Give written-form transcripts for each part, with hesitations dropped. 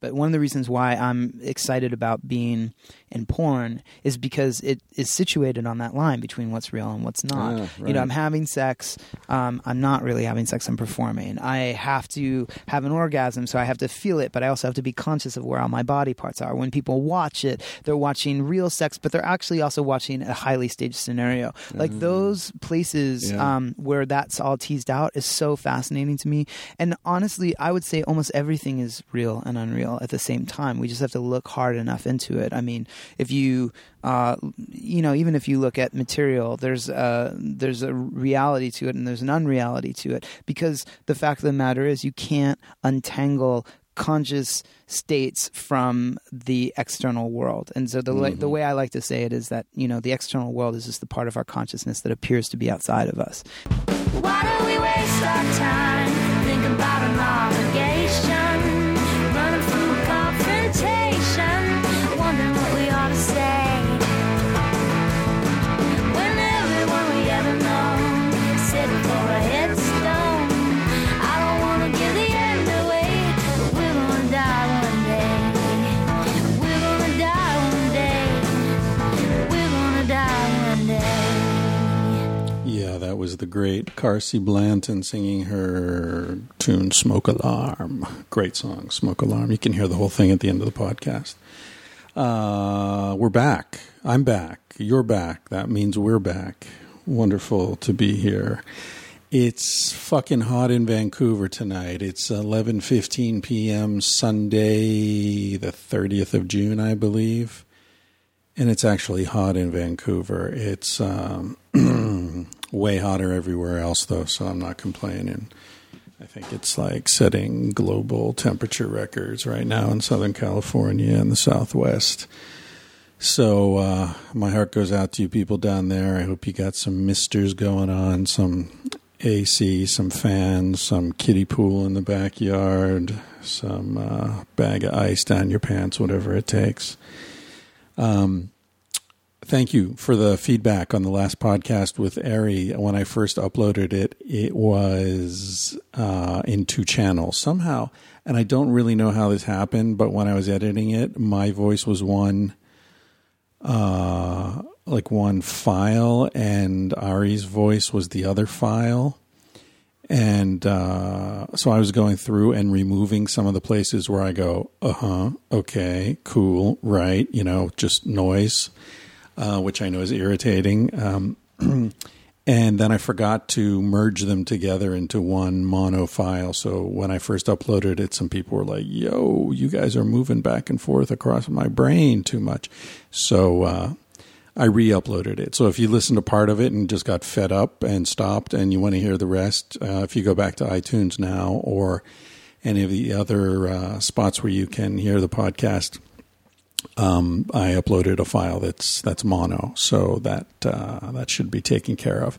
But one of the reasons why I'm excited about being in porn is because it is situated on that line between what's real and what's not. Right. You know, I'm having sex. I'm not really having sex. I'm performing. I have to have an orgasm, so I have to feel it, but I also have to be conscious of where all my body parts are. When people watch it, they're watching real sex, but they're actually also watching a highly staged scenario. Mm-hmm. Like those places where that's all teased out is so fascinating to me. And honestly, I would say almost everything is real and unreal at the same time. We just have to look hard enough into it. I mean, if you even if you look at material, there's a reality to it and there's an unreality to it, because the fact of the matter is you can't untangle conscious states from the external world. And so the way I like to say it is that, you know, the external world is just the part of our consciousness that appears to be outside of us. Why do we waste our time thinking about an obligation? That was the great Carsey Blanton singing her tune, Smoke Alarm. Great song, Smoke Alarm. You can hear the whole thing at the end of the podcast. We're back. I'm back. You're back. That means we're back. Wonderful to be here. It's fucking hot in Vancouver tonight. It's 11:15 p.m. Sunday, the 30th of June, I believe. And it's actually hot in Vancouver. It's way hotter everywhere else, though, so I'm not complaining. I think it's like setting global temperature records right now in Southern California and the Southwest. So my heart goes out to you people down there. I hope you got some misters going on, some AC, some fans, some kiddie pool in the backyard, some bag of ice down your pants, whatever it takes. Thank you for the feedback on the last podcast with Ari. When I first uploaded it, it was in two channels somehow. And I don't really know how this happened, but when I was editing it, my voice was one file and Ari's voice was the other file. And so I was going through and removing some of the places where I go, okay, cool, right, you know, just noise, which I know is irritating. And then I forgot to merge them together into one mono file. So when I first uploaded it, some people were like, yo, you guys are moving back and forth across my brain too much. So I re-uploaded it. So if you listen to part of it and just got fed up and stopped and you want to hear the rest, if you go back to iTunes now or any of the other spots where you can hear the podcast, I uploaded a file that's mono. So that should be taken care of.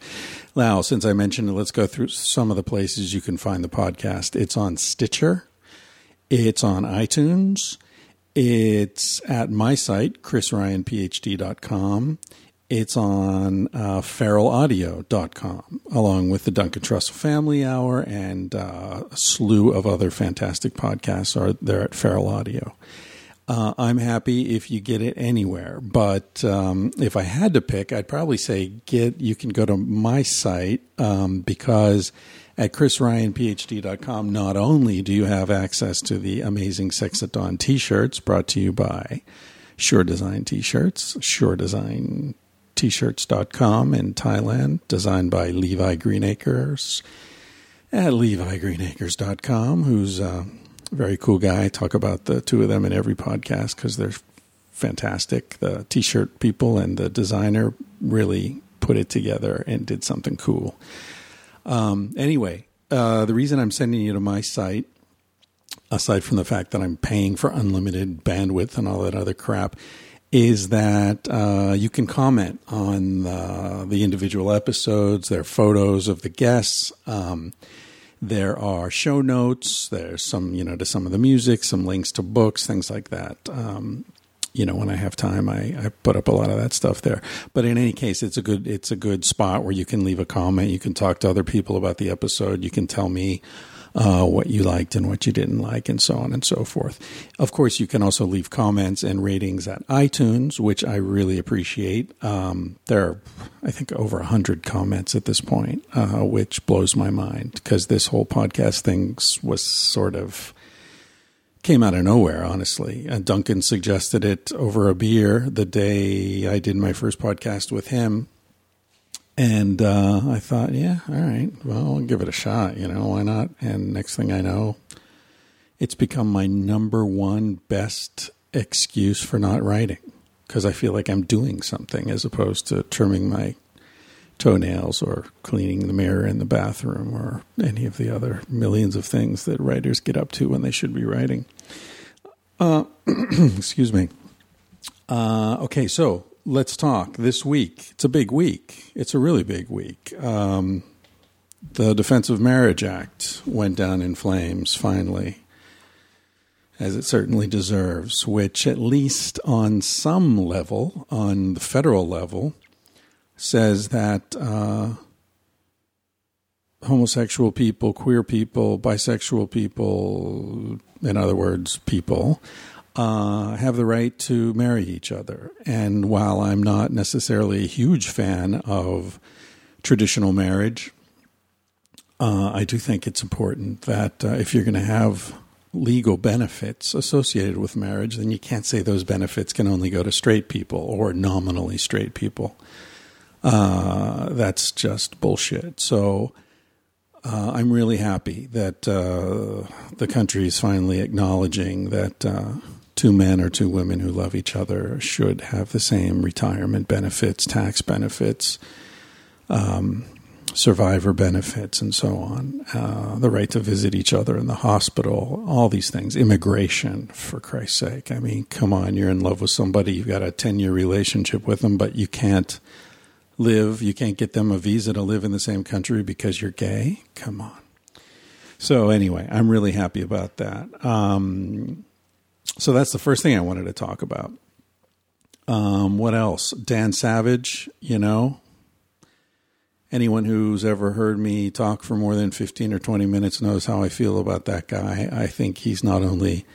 Now, since I mentioned it, let's go through some of the places you can find the podcast. It's on Stitcher. It's on iTunes. It's at my site, chrisryanphd.com. It's on feralaudio.com, along with the Duncan Trussell Family Hour and a slew of other fantastic podcasts are there at Feral Audio. I'm happy if you get it anywhere, but if I had to pick, I'd probably say you can go to my site because at chrisryanphd.com, not only do you have access to the amazing Sex at Dawn t-shirts brought to you by Sure Design t-shirts, suredesignT-shirts.com in Thailand, designed by Levi Greenacres at levigreenacres.com, who's a very cool guy. I talk about the two of them in every podcast because they're fantastic. The t-shirt people and the designer really put it together and did something cool. Anyway, the reason I'm sending you to my site, aside from the fact that I'm paying for unlimited bandwidth and all that other crap, is that you can comment on the individual episodes. There are photos of the guests. There are show notes. There's some, you know, to some of the music, some links to books, things like that. You know, when I have time, I put up a lot of that stuff there. But in any case, it's a good spot where you can leave a comment. You can talk to other people about the episode. You can tell me what you liked and what you didn't like, and so on and so forth. Of course, you can also leave comments and ratings at iTunes, which I really appreciate. There are, I think, over 100 comments at this point, which blows my mind, because this whole podcast thing was sort of came out of nowhere, honestly. Duncan suggested it over a beer the day I did my first podcast with him. And I thought, yeah, all right, well, I'll give it a shot, you know, why not? And next thing I know, it's become my number one best excuse for not writing, because I feel like I'm doing something as opposed to trimming my toenails or cleaning the mirror in the bathroom or any of the other millions of things that writers get up to when they should be writing. Excuse me. Okay, so let's talk this week. It's a big week. It's a really big week. The Defense of Marriage Act went down in flames finally, as it certainly deserves, which at least on some level, on the federal level, says that homosexual people, queer people, bisexual people, in other words, people, have the right to marry each other. And while I'm not necessarily a huge fan of traditional marriage, I do think it's important that if you're going to have legal benefits associated with marriage, then you can't say those benefits can only go to straight people or nominally straight people. That's just bullshit. So I'm really happy that the country is finally acknowledging that two men or two women who love each other should have the same retirement benefits, tax benefits, survivor benefits, and so on. The right to visit each other in the hospital, all these things. Immigration, for Christ's sake. I mean, come on, you're in love with somebody, you've got a 10-year relationship with them, but you can't live, you can't get them a visa to live in the same country because you're gay? Come on. So anyway, I'm really happy about that. So that's the first thing I wanted to talk about. What else? Dan Savage, you know, anyone who's ever heard me talk for more than 15 or 20 minutes knows how I feel about that guy. I think he's not only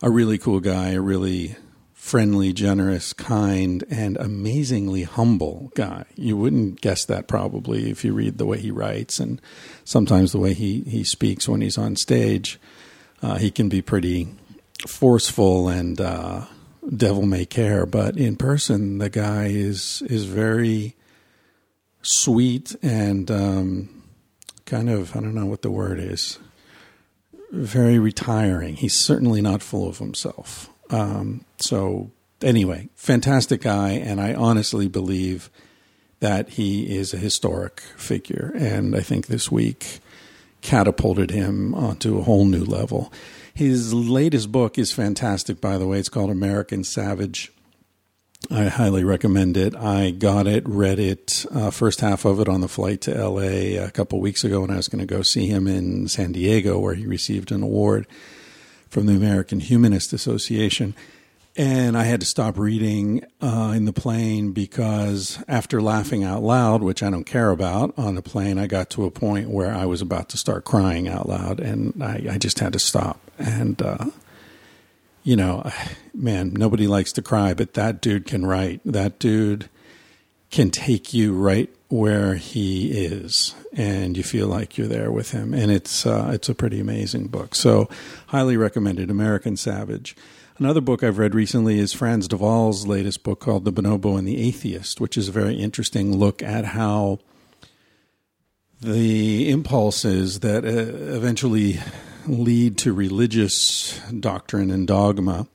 a really cool guy, a really friendly, generous, kind, and amazingly humble guy. You wouldn't guess that probably if you read the way he writes and sometimes the way he speaks when he's on stage. He can be pretty forceful and devil may care, but in person the guy is very sweet and kind of, I don't know what the word is, very retiring. He's certainly not full of himself. So anyway, fantastic guy. And I honestly believe that he is a historic figure. And I think this week catapulted him onto a whole new level. His latest book is fantastic, by the way. It's called American Savage. I highly recommend it. I got it, read it, first half of it on the flight to LA a couple weeks ago when I was going to go see him in San Diego, where he received an award from the American Humanist Association. And I had to stop reading in the plane because after laughing out loud, which I don't care about on the plane, I got to a point where I was about to start crying out loud, and I just had to stop. And, you know, man, nobody likes to cry, but that dude can write. That dude can take you right where he is, and you feel like you're there with him. And it's a pretty amazing book. So highly recommended, American Savage. Another book I've read recently is Frans de Waal's latest book called The Bonobo and the Atheist, which is a very interesting look at how the impulses that eventually lead to religious doctrine and dogma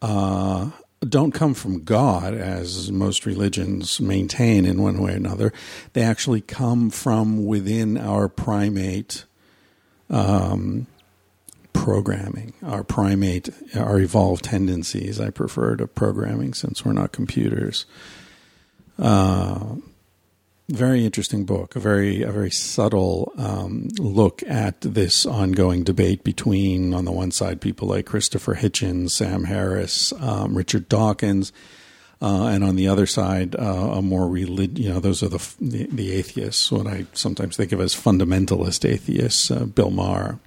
don't come from God, as most religions maintain in one way or another. They actually come from within our primate programming, our evolved tendencies. I prefer to programming since we're not computers. Very interesting book, a very subtle look at this ongoing debate between, on the one side, people like Christopher Hitchens, Sam Harris, Richard Dawkins, and on the other side, a more those are the atheists, what I sometimes think of as fundamentalist atheists, Bill Maher,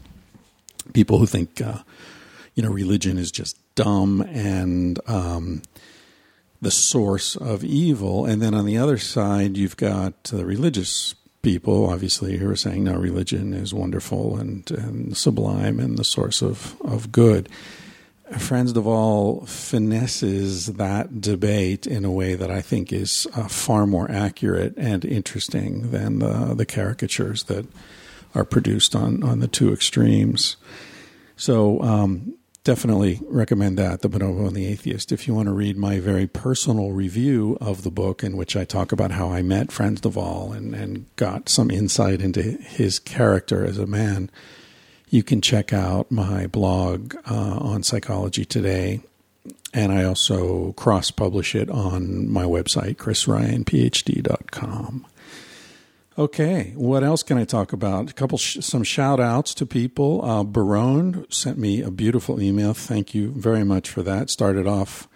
people who think, religion is just dumb and the source of evil. And then on the other side, you've got the religious people, obviously, who are saying, no, religion is wonderful and sublime and the source of good. Frans de Waal finesses that debate in a way that I think is far more accurate and interesting than the caricatures that are produced on the two extremes. So definitely recommend that, The Bonobo and the Atheist. If you want to read my very personal review of the book, in which I talk about how I met Frans de Waal and got some insight into his character as a man, you can check out my blog on Psychology Today, and I also cross-publish it on my website, chrisryanphd.com. Okay, what else can I talk about? Some shout-outs to people. Barone sent me a beautiful email. Thank you very much for that. Started off,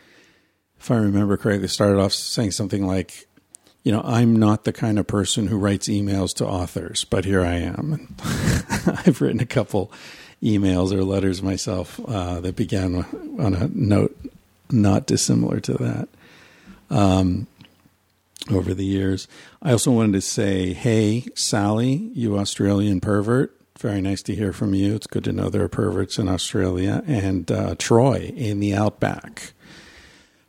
if I remember correctly, saying something like, you know, I'm not the kind of person who writes emails to authors, but here I am. I've written a couple emails or letters myself that began on a note not dissimilar to that over the years. I also wanted to say, hey, Sally, you Australian pervert. Very nice to hear from you. It's good to know there are perverts in Australia. And Troy in the Outback.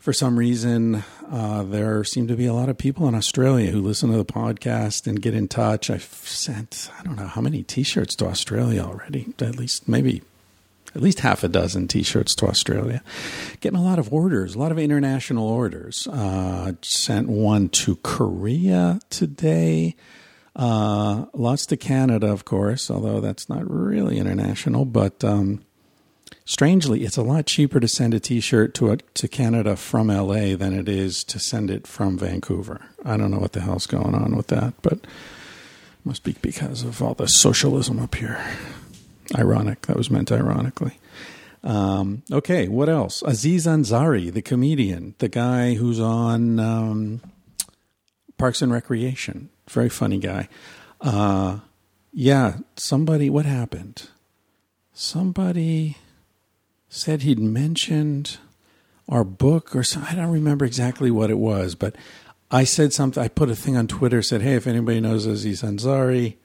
For some reason, there seem to be a lot of people in Australia who listen to the podcast and get in touch. I've sent, I don't know how many T-shirts to Australia already, at least half a dozen T-shirts to Australia. Getting a lot of orders, a lot of international orders. Sent one to Korea today. Lots to Canada, of course, although that's not really international, but... strangely, it's a lot cheaper to send a T-shirt to Canada from L.A. than it is to send it from Vancouver. I don't know what the hell's going on with that, but it must be because of all the socialism up here. Ironic. That was meant ironically. Okay, what else? Aziz Ansari, the comedian, the guy who's on Parks and Recreation. Very funny guy. Somebody... What happened? Somebody... said he'd mentioned our book or something. I don't remember exactly what it was, but I said something. I put a thing on Twitter, said, hey, if anybody knows Aziz Ansari,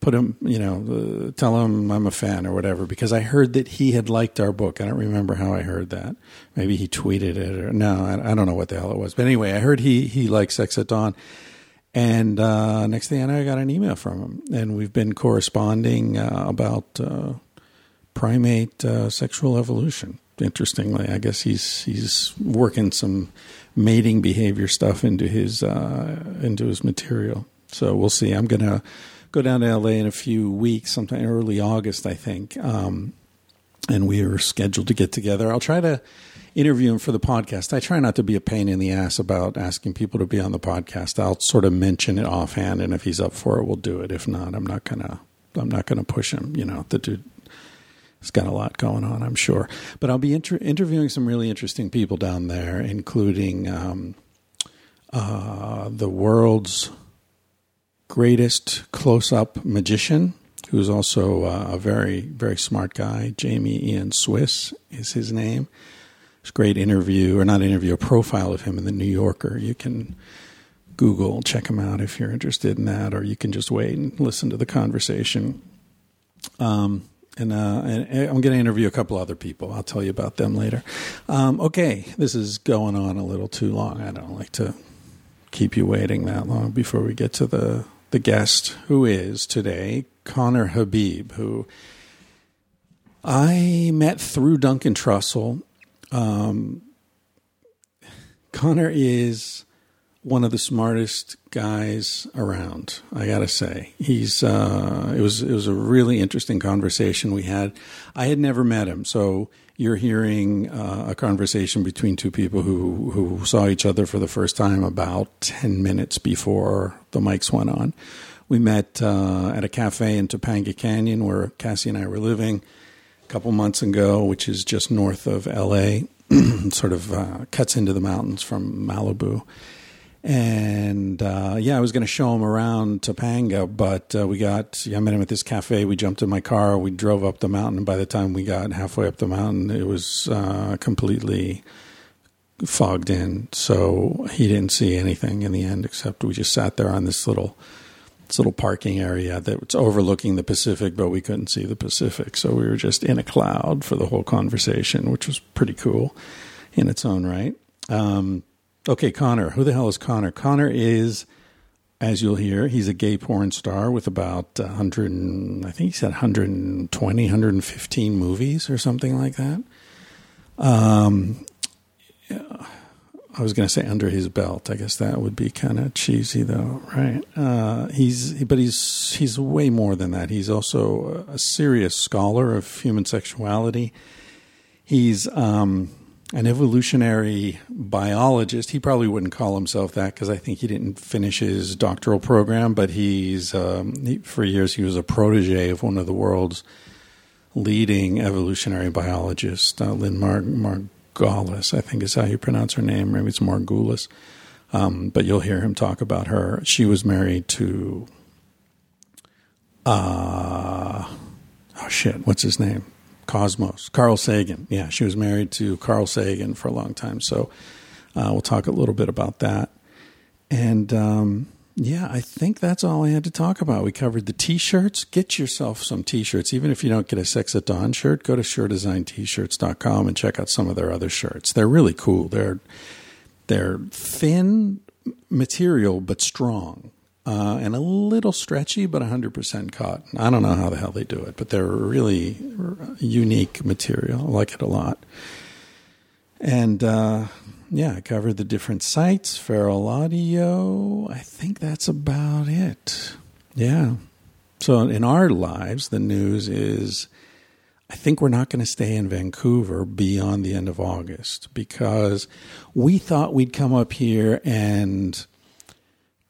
put him, tell him I'm a fan or whatever, because I heard that he had liked our book. I don't remember how I heard that. Maybe he tweeted it or no, I don't know what the hell it was. But anyway, I heard he liked Sex at Dawn. And next thing I know, I got an email from him. And we've been corresponding about... primate sexual evolution. Interestingly, I guess he's working some mating behavior stuff into his material. So we'll see. I'm going to go down to LA in a few weeks, sometime early August, I think. And we are scheduled to get together. I'll try to interview him for the podcast. I try not to be a pain in the ass about asking people to be on the podcast. I'll sort of mention it offhand, and if he's up for it, we'll do it. If not, I'm not going to push him. The dude. It's got a lot going on, I'm sure. But I'll be interviewing some really interesting people down there, including the world's greatest close-up magician, who's also a very, very smart guy. Jamie Ian Swiss is his name. It's a great a profile of him in The New Yorker. You can Google, check him out if you're interested in that, or you can just wait and listen to the conversation. And I'm going to interview a couple other people. I'll tell you about them later. Okay, this is going on a little too long. I don't like to keep you waiting that long before we get to the guest, who is today Conner Habib, who I met through Duncan Trussell. Conner is one of the smartest guys around, I gotta say. He's it was a really interesting conversation we had. I had never met him, so you're hearing a conversation between two people who saw each other for the first time about 10 minutes before the mics went on. We met at a cafe in Topanga Canyon where Cassie and I were living a couple months ago, which is just north of LA, sort of cuts into the mountains from Malibu. And I was going to show him around Topanga, but I met him at this cafe. We jumped in my car. We drove up the mountain. By the time we got halfway up the mountain, it was completely fogged in. So he didn't see anything in the end, except we just sat there on this little parking area that's overlooking the Pacific, but we couldn't see the Pacific. So we were just in a cloud for the whole conversation, which was pretty cool in its own right. Okay, Conner. Who the hell is Conner? Conner is, as you'll hear, he's a gay porn star with about 120, 115 movies or something like that. I was going to say under his belt. I guess that would be kind of cheesy, though, right? He's way more than that. He's also a serious scholar of human sexuality. He's an evolutionary biologist. He probably wouldn't call himself that because I think he didn't finish his doctoral program. But he's for years he was a protege of one of the world's leading evolutionary biologists, Lynn Margulis, I think is how you pronounce her name. Maybe it's Margulis. But you'll hear him talk about her. She was married to, what's his name? Cosmos. Carl Sagan. Yeah, she was married to Carl Sagan for a long time. So we'll talk a little bit about that. And I think that's all I had to talk about. We covered the T-shirts. Get yourself some T-shirts. Even if you don't get a Sex at Dawn shirt, go to SureDesignT-shirts.com and check out some of their other shirts. They're really cool. They're thin material but strong. And a little stretchy, but 100% cotton. I don't know how the hell they do it, but they're really unique material. I like it a lot. And, I covered the different sites, Feral Audio. I think that's about it. Yeah. So in our lives, the news is I think we're not going to stay in Vancouver beyond the end of August because we thought we'd come up here and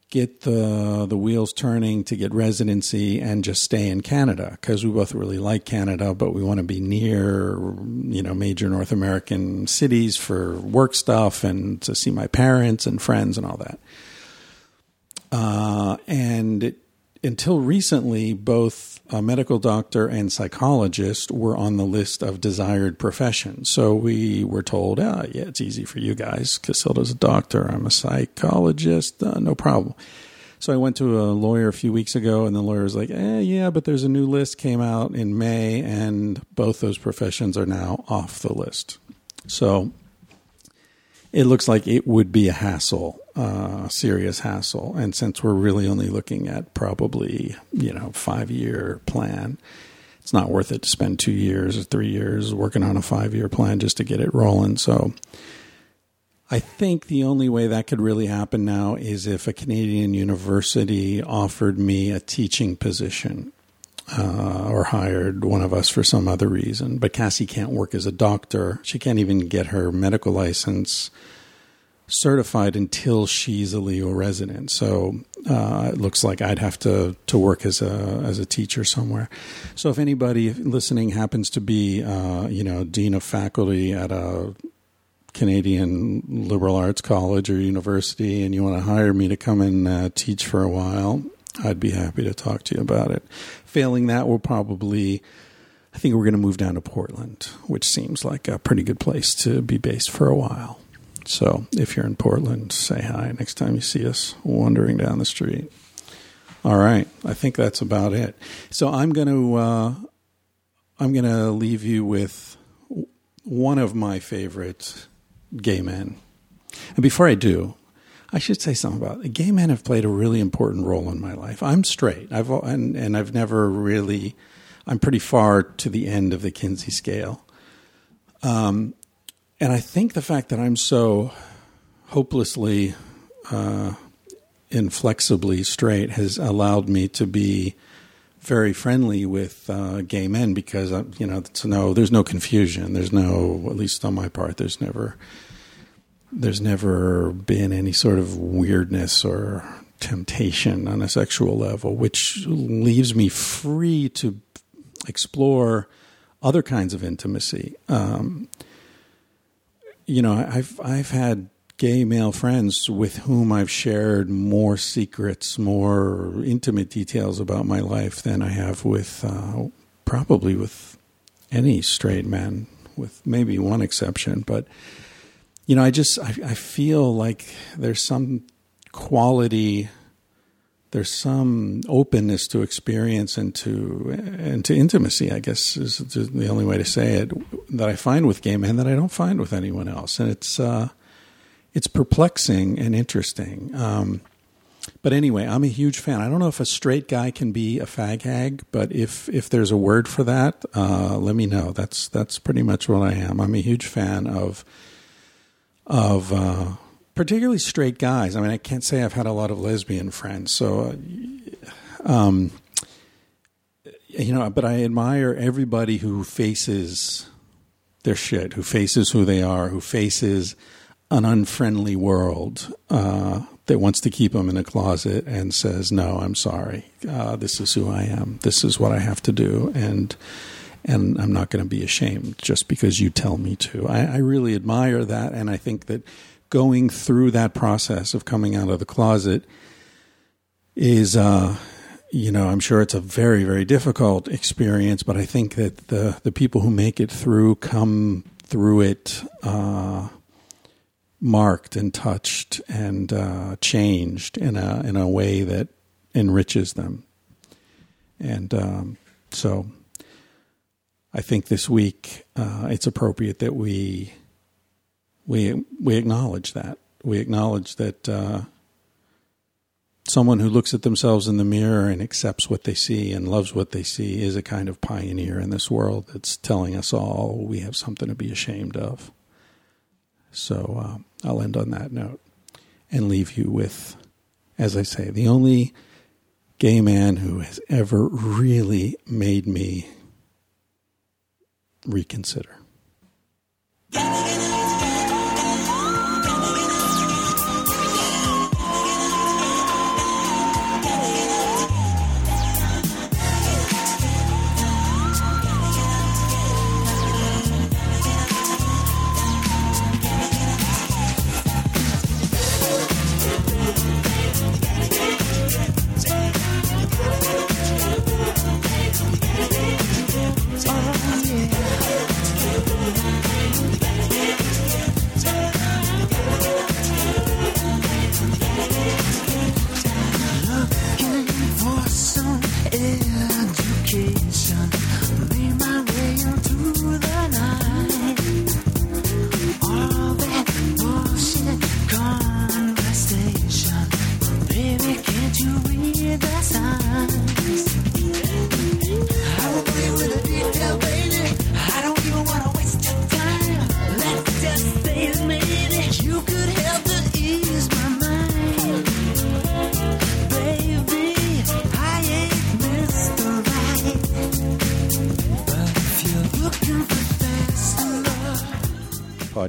get the wheels turning to get residency and just stay in Canada because we both really like Canada, but we want to be near, major North American cities for work stuff and to see my parents and friends and all that. Until recently, both a medical doctor and psychologist were on the list of desired professions. So we were told, it's easy for you guys. Casilda's a doctor. I'm a psychologist. No problem. So I went to a lawyer a few weeks ago, and the lawyer was like, but there's a new list came out in May, and both those professions are now off the list. So it looks like it would be a hassle. Serious hassle. And since we're really only looking at probably, 5-year plan, it's not worth it to spend 2 years or 3 years working on a 5-year plan just to get it rolling. So I think the only way that could really happen now is if a Canadian university offered me a teaching position or hired one of us for some other reason. But Cassie can't work as a doctor. She can't even get her medical license certified until she's a Leo resident. So it looks like I'd have to work as a teacher somewhere. So if anybody listening happens to be, dean of faculty at a Canadian liberal arts college or university and you want to hire me to come and teach for a while, I'd be happy to talk to you about it. Failing that, I think we're going to move down to Portland, which seems like a pretty good place to be based for a while. So if you're in Portland, say hi next time you see us wandering down the street. All right. I think that's about it. So I'm going to leave you with one of my favorite gay men. And before I do, I should say something about it. Gay men have played a really important role in my life. I'm straight. I've never really, I'm pretty far to the end of the Kinsey scale. And I think the fact that I'm so hopelessly, inflexibly straight has allowed me to be very friendly with gay men because, there's no confusion. There's no, at least on my part, there's never been any sort of weirdness or temptation on a sexual level, which leaves me free to explore other kinds of intimacy. I've had gay male friends with whom I've shared more secrets, more intimate details about my life than I have with probably with any straight man, with maybe one exception. But, you know, I feel like there's some quality, there's some openness to experience and to intimacy, I guess is the only way to say it, that I find with gay men that I don't find with anyone else. And it's perplexing and interesting. But anyway, I'm a huge fan. I don't know if a straight guy can be a fag hag, but if there's a word for that, let me know. That's pretty much what I am. I'm a huge fan of particularly straight guys. I mean, I can't say I've had a lot of lesbian friends, so, you know, but I admire everybody who faces their shit, who faces who they are, who faces an unfriendly world that wants to keep them in a closet and says, no, I'm sorry. This is who I am. This is what I have to do. And I'm not going to be ashamed just because you tell me to. I really admire that. And I think that going through that process of coming out of the closet is, you know, I'm sure it's a very, very difficult experience, but I think that the people who make it through come through it marked and touched and changed in a way that enriches them. And so I think this week it's appropriate that we acknowledge that. We acknowledge that someone who looks at themselves in the mirror and accepts what they see and loves what they see is a kind of pioneer in this world that's telling us all we have something to be ashamed of. So I'll end on that note and leave you with, as I say, the only gay man who has ever really made me reconsider.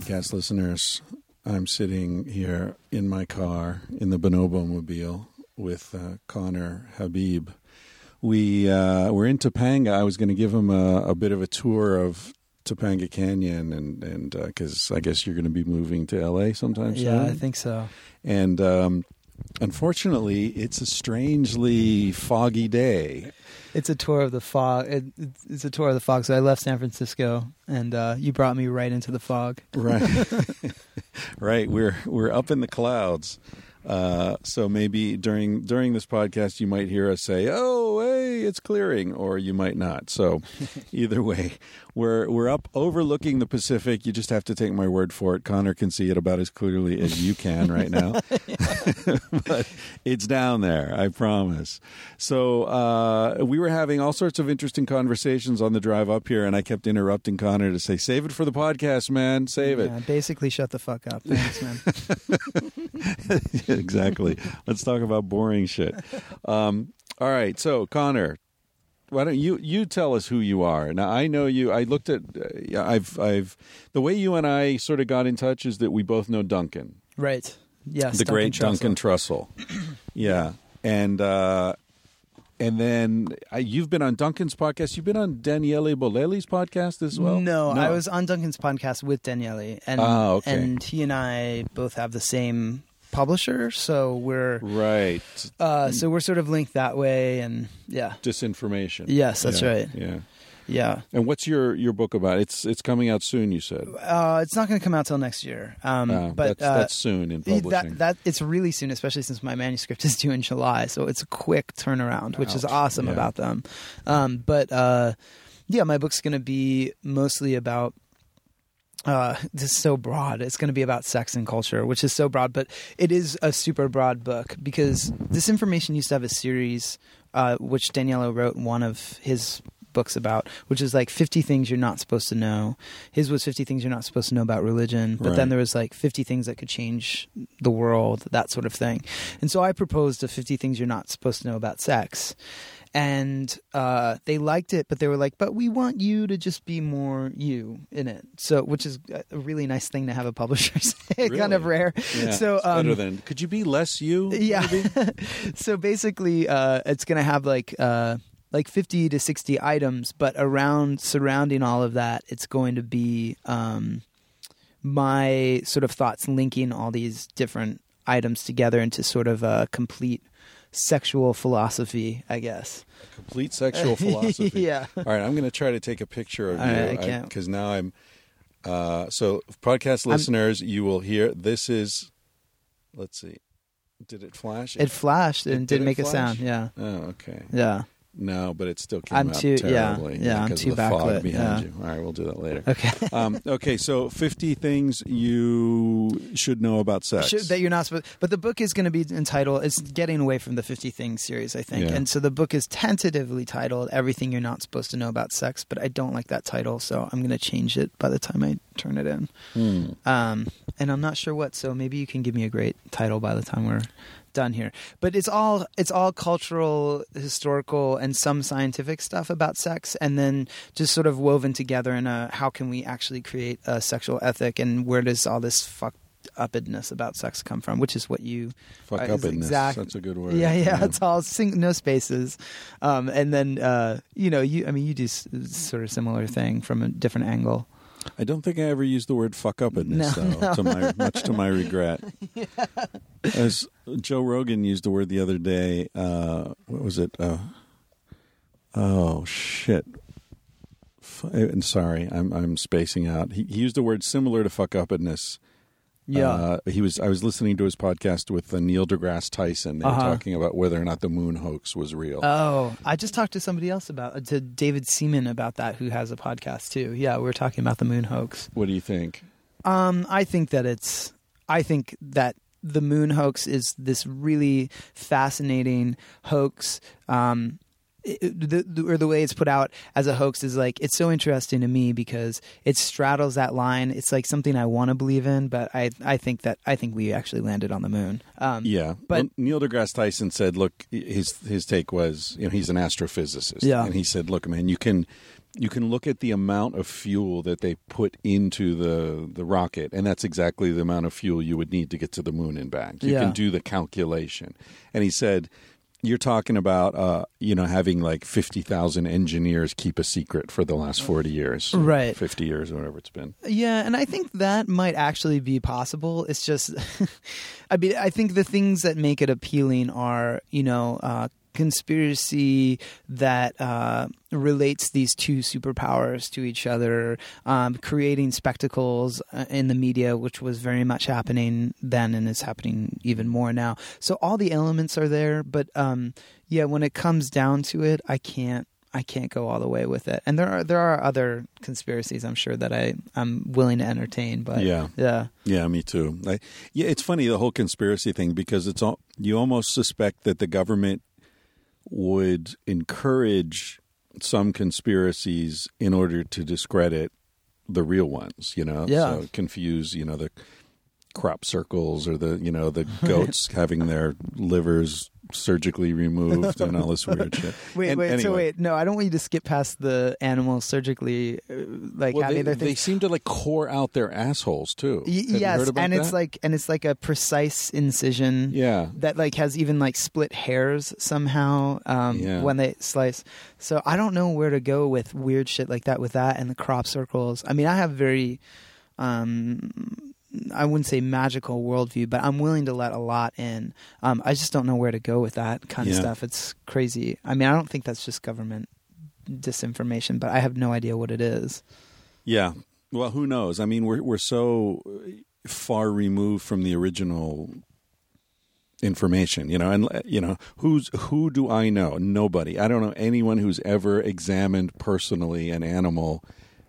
Podcast listeners, I'm sitting here in my car in the Bonobo Mobile with Conner Habib. We're in Topanga. I was going to give him a bit of a tour of Topanga Canyon, and because I guess you're going to be moving to L.A. sometime soon. Yeah, I think so. And unfortunately, it's a strangely foggy day. It's a tour of the fog. It's a tour of the fog. So I left San Francisco, and you brought me right into the fog. Right, right. We're up in the clouds. So maybe during this podcast, you might hear us say, "Oh, hey, it's clearing," or you might not. So either way, we're up overlooking the Pacific. You just have to take my word for it. Conner can see it about as clearly as you can right now, but it's down there. I promise. So, we were having all sorts of interesting conversations on the drive up here, and I kept interrupting Conner to say, "Save it for the podcast, man. Save it." Basically shut the fuck up. Thanks, man. Exactly. Let's talk about boring shit. All right. So, Conner, why don't you tell us who you are? Now, I know you. I looked at. The way you and I sort of got in touch is that we both know Duncan. Right. Yes. The great Duncan Trussell. Yeah. And And then you've been on Duncan's podcast. You've been on Daniele Bolelli's podcast as well? No, I was on Duncan's podcast with Daniele. And, okay. And he and I both have the same publisher, so we're right. So we're sort of linked that way, and yeah. Disinformation. Yes, that's right. Yeah. Yeah. And what's your book about? It's coming out soon, you said. It's not going to come out till next year. But that's soon in publishing. That it's really soon, especially since my manuscript is due in July. So it's a quick turnaround, which is awesome about them. But my book's going to be mostly about this is so broad. It's going to be about sex and culture, which is so broad, but it is a super broad book because Disinformation used to have a series which Daniele wrote one of his books about, which is like 50 things you're not supposed to know. His was 50 things you're not supposed to know about religion, but then there was like 50 things that could change the world, that sort of thing. And so I proposed the 50 things you're not supposed to know about sex. And they liked it, but they were like, but we want you to just be more you in it. So, which is a really nice thing to have a publisher say, kind of rare. Yeah. So, better than, could you be less you? Yeah. So basically, it's going to have like 50 to 60 items, but surrounding all of that, it's going to be my sort of thoughts linking all these different items together into sort of a complete sexual philosophy, I guess. A complete sexual philosophy. Yeah. All right, I'm going to try to take a picture of you because now I'm. So, podcast listeners, you will hear this is. Let's see. Did it flash? It flashed and didn't make a sound. Yeah. Oh, okay. Yeah. No, but it still came out terribly. Yeah, I'm too backlit. Because of the fog behind you. All right, we'll do that later. Okay. Okay, so 50 things you should know about sex. That you're not supposed to. But the book is going to be entitled, it's getting away from the 50 Things series, I think. Yeah. And so the book is tentatively titled Everything You're Not Supposed to Know About Sex, but I don't like that title, so I'm going to change it by the time I turn it in. And I'm not sure what, so maybe you can give me a great title by the time we're done here. But it's all cultural, historical, and some scientific stuff about sex, and then just sort of woven together in a how can we actually create a sexual ethic, and where does all this fucked-upness about sex come from, which is what you that's a good word. Yeah. It's all no spaces, and then you do sort of similar thing from a different angle. I don't think I ever used the word fuck up in this, though, much to my regret. Yeah. As Joe Rogan used the word the other day, what was it? I'm sorry, I'm spacing out. He used the word similar to fuck upness. Yeah, I was listening to his podcast with Neil deGrasse Tyson. They were talking about whether or not the moon hoax was real. Oh, I just talked to somebody else to David Seaman about that, who has a podcast too. Yeah, we were talking about the moon hoax. What do you think? I think that the moon hoax is this really fascinating hoax. The way it's put out as a hoax is like, it's so interesting to me because it straddles that line. It's like something I want to believe in, but I think we actually landed on the moon. But Neil deGrasse Tyson said, look, his take was, he's an astrophysicist, and he said, look, man, you can look at the amount of fuel that they put into the rocket, and that's exactly the amount of fuel you would need to get to the moon and back. You can do the calculation, and he said, you're talking about, having like 50,000 engineers keep a secret for the last 40 years. Right. 50 years or whatever it's been. Yeah, and I think that might actually be possible. It's just – I think the things that make it appealing are, conspiracy that relates these two superpowers to each other, creating spectacles in the media, which was very much happening then and is happening even more now. So all the elements are there, but when it comes down to it, I can't go all the way with it. And there are other conspiracies, I'm sure, that I'm willing to entertain. But yeah, me too. It's funny, the whole conspiracy thing, because it's all, you almost suspect that the government would encourage some conspiracies in order to discredit the real ones, so confuse, the crop circles or the goats having their livers surgically removed and all this weird shit. Wait, anyway. No, I don't want you to skip past the animals surgically, having their things. They seem to core out their assholes too. Yes, it's like a precise incision. Yeah, that has even split hairs somehow when they slice. So I don't know where to go with weird shit like that with that and the crop circles. I mean, I have very. I wouldn't say magical worldview, but I'm willing to let a lot in. I just don't know where to go with that kind of stuff. It's crazy. I mean, I don't think that's just government disinformation, but I have no idea what it is. Yeah. Well, who knows? I mean, we're so far removed from the original information, who do I know? Nobody. I don't know anyone who's ever examined personally an animal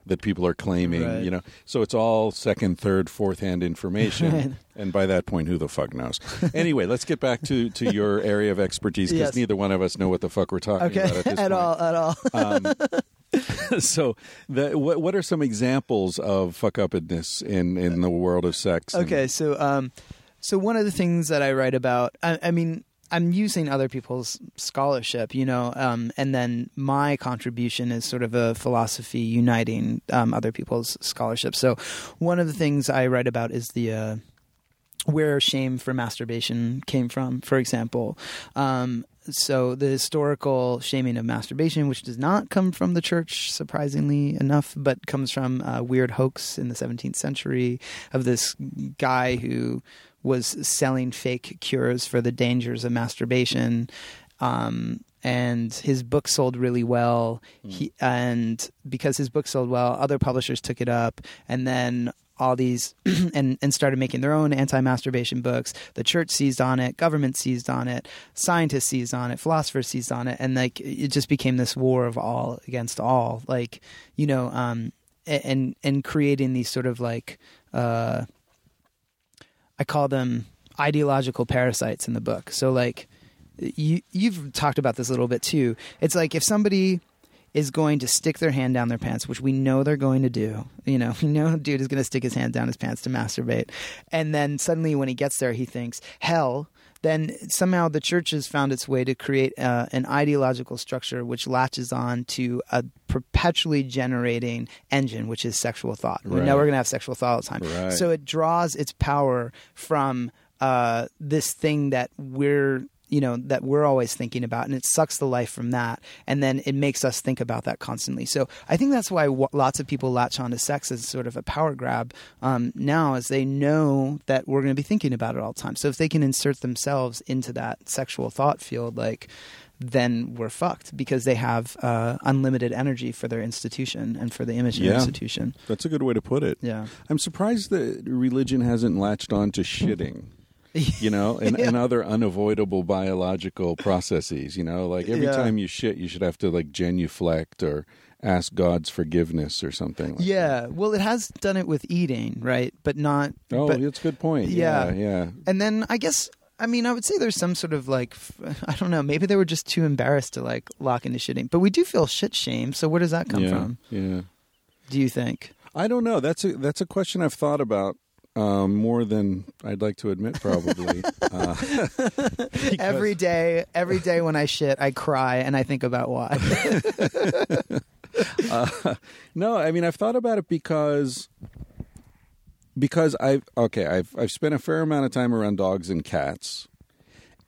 that people are claiming, right. So it's all second, third, fourth hand information. Right. And by that point, who the fuck knows? Anyway, let's get back to your area of expertise because neither one of us know what the fuck we're talking about at this point. At all. So what are some examples of fuck-uppedness in the world of sex? Okay. So one of the things that I write about, I mean, I'm using other people's scholarship, and then my contribution is sort of a philosophy uniting other people's scholarship. So one of the things I write about is the where shame for masturbation came from, for example. So the historical shaming of masturbation, which does not come from the church, surprisingly enough, but comes from a weird hoax in the 17th century of this guy who was selling fake cures for the dangers of masturbation. And his book sold really well. And because his book sold well, other publishers took it up. And then all these and started making their own anti-masturbation books. The church seized on it. Government seized on it. Scientists seized on it. Philosophers seized on it. And it just became this war of all against all. And creating these sort of I call them ideological parasites in the book. So you've talked about this a little bit too. It's if somebody is going to stick their hand down their pants, which we know they're going to do, we know a dude is going to stick his hand down his pants to masturbate. And then suddenly when he gets there, he thinks, hell, then somehow the church has found its way to create an ideological structure which latches on to a perpetually generating engine, which is sexual thought. Right. We know we're going to have sexual thought all the time. Right. So it draws its power from this thing that we're always thinking about, and it sucks the life from that, and then it makes us think about that constantly. So I think that's why lots of people latch onto sex as sort of a power grab now, as they know that we're going to be thinking about it all the time. So if they can insert themselves into that sexual thought field, then we're fucked, because they have unlimited energy for their institution and for the image of institution. That's a good way to put it. Yeah, I'm surprised that religion hasn't latched on to shitting. And other unavoidable biological processes, every time you shit, you should have to genuflect or ask God's forgiveness or something. That. Well, it has done it with eating, right? But not. Oh, that's a good point. Yeah. And then I guess, I would say there's some sort of I don't know, maybe they were just too embarrassed to lock into shitting, but we do feel shit shame. So where does that come from? Yeah. Do you think? I don't know. That's a question I've thought about. More than I'd like to admit, probably. Every day when I shit, I cry and I think about why. I've thought about it because I've spent a fair amount of time around dogs and cats,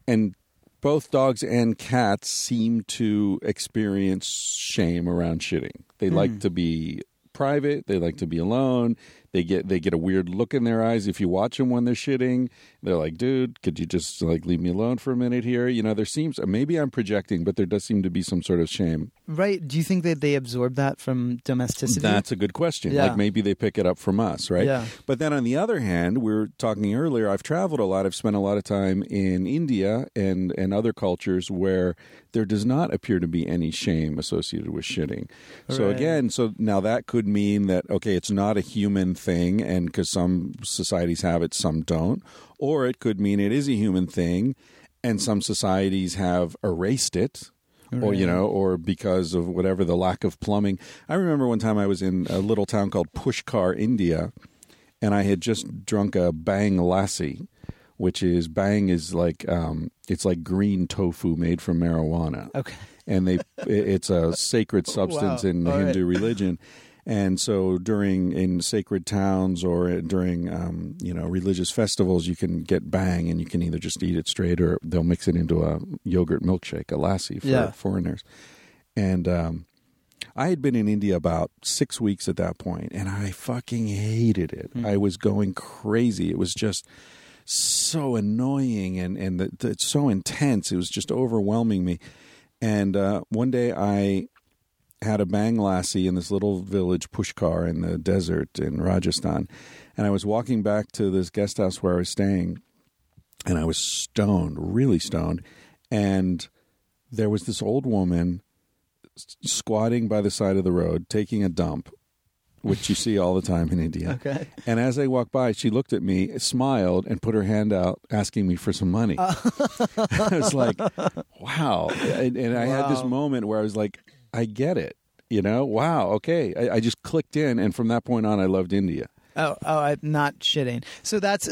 and both dogs and cats seem to experience shame around shitting. They like to be private. They like to be alone. They get a weird look in their eyes if you watch them when they're shitting. They're like, dude, could you just leave me alone for a minute here? There seems, maybe I'm projecting, but there does seem to be some sort of shame. Right. Do you think that they absorb that from domesticity? That's a good question. Yeah. Maybe they pick it up from us, right? Yeah. But then on the other hand, we were talking earlier, I've traveled a lot. I've spent a lot of time in India and other cultures where there does not appear to be any shame associated with shitting. Right. So now that could mean that, okay, it's not a human thing, and because some societies have it, some don't. Or it could mean it is a human thing and some societies have erased it. Right. Or because of whatever, the lack of plumbing. I remember one time I was in a little town called Pushkar, India, and I had just drunk a bang lassi, which is bang is like it's like green tofu made from marijuana. Okay. And it's a sacred substance in the Hindu religion. And so in sacred towns or during, religious festivals, you can get bang and you can either just eat it straight or they'll mix it into a yogurt milkshake, a lassi for foreigners. And I had been in India about 6 weeks at that point and I fucking hated it. Mm. I was going crazy. It was just so annoying and it's so intense. It was just overwhelming me. And one day I had a bang lassi in this little village, Pushkar, in the desert in Rajasthan. And I was walking back to this guest house where I was staying, and I was stoned, really stoned. And there was this old woman squatting by the side of the road, taking a dump, which you see all the time in India. Okay. And as I walked by, she looked at me, smiled, and put her hand out asking me for some money. I was like, wow. And I had this moment where I was like, I get it, Wow, okay. I just clicked in, and from that point on, I loved India. Oh, I'm not shitting. So that's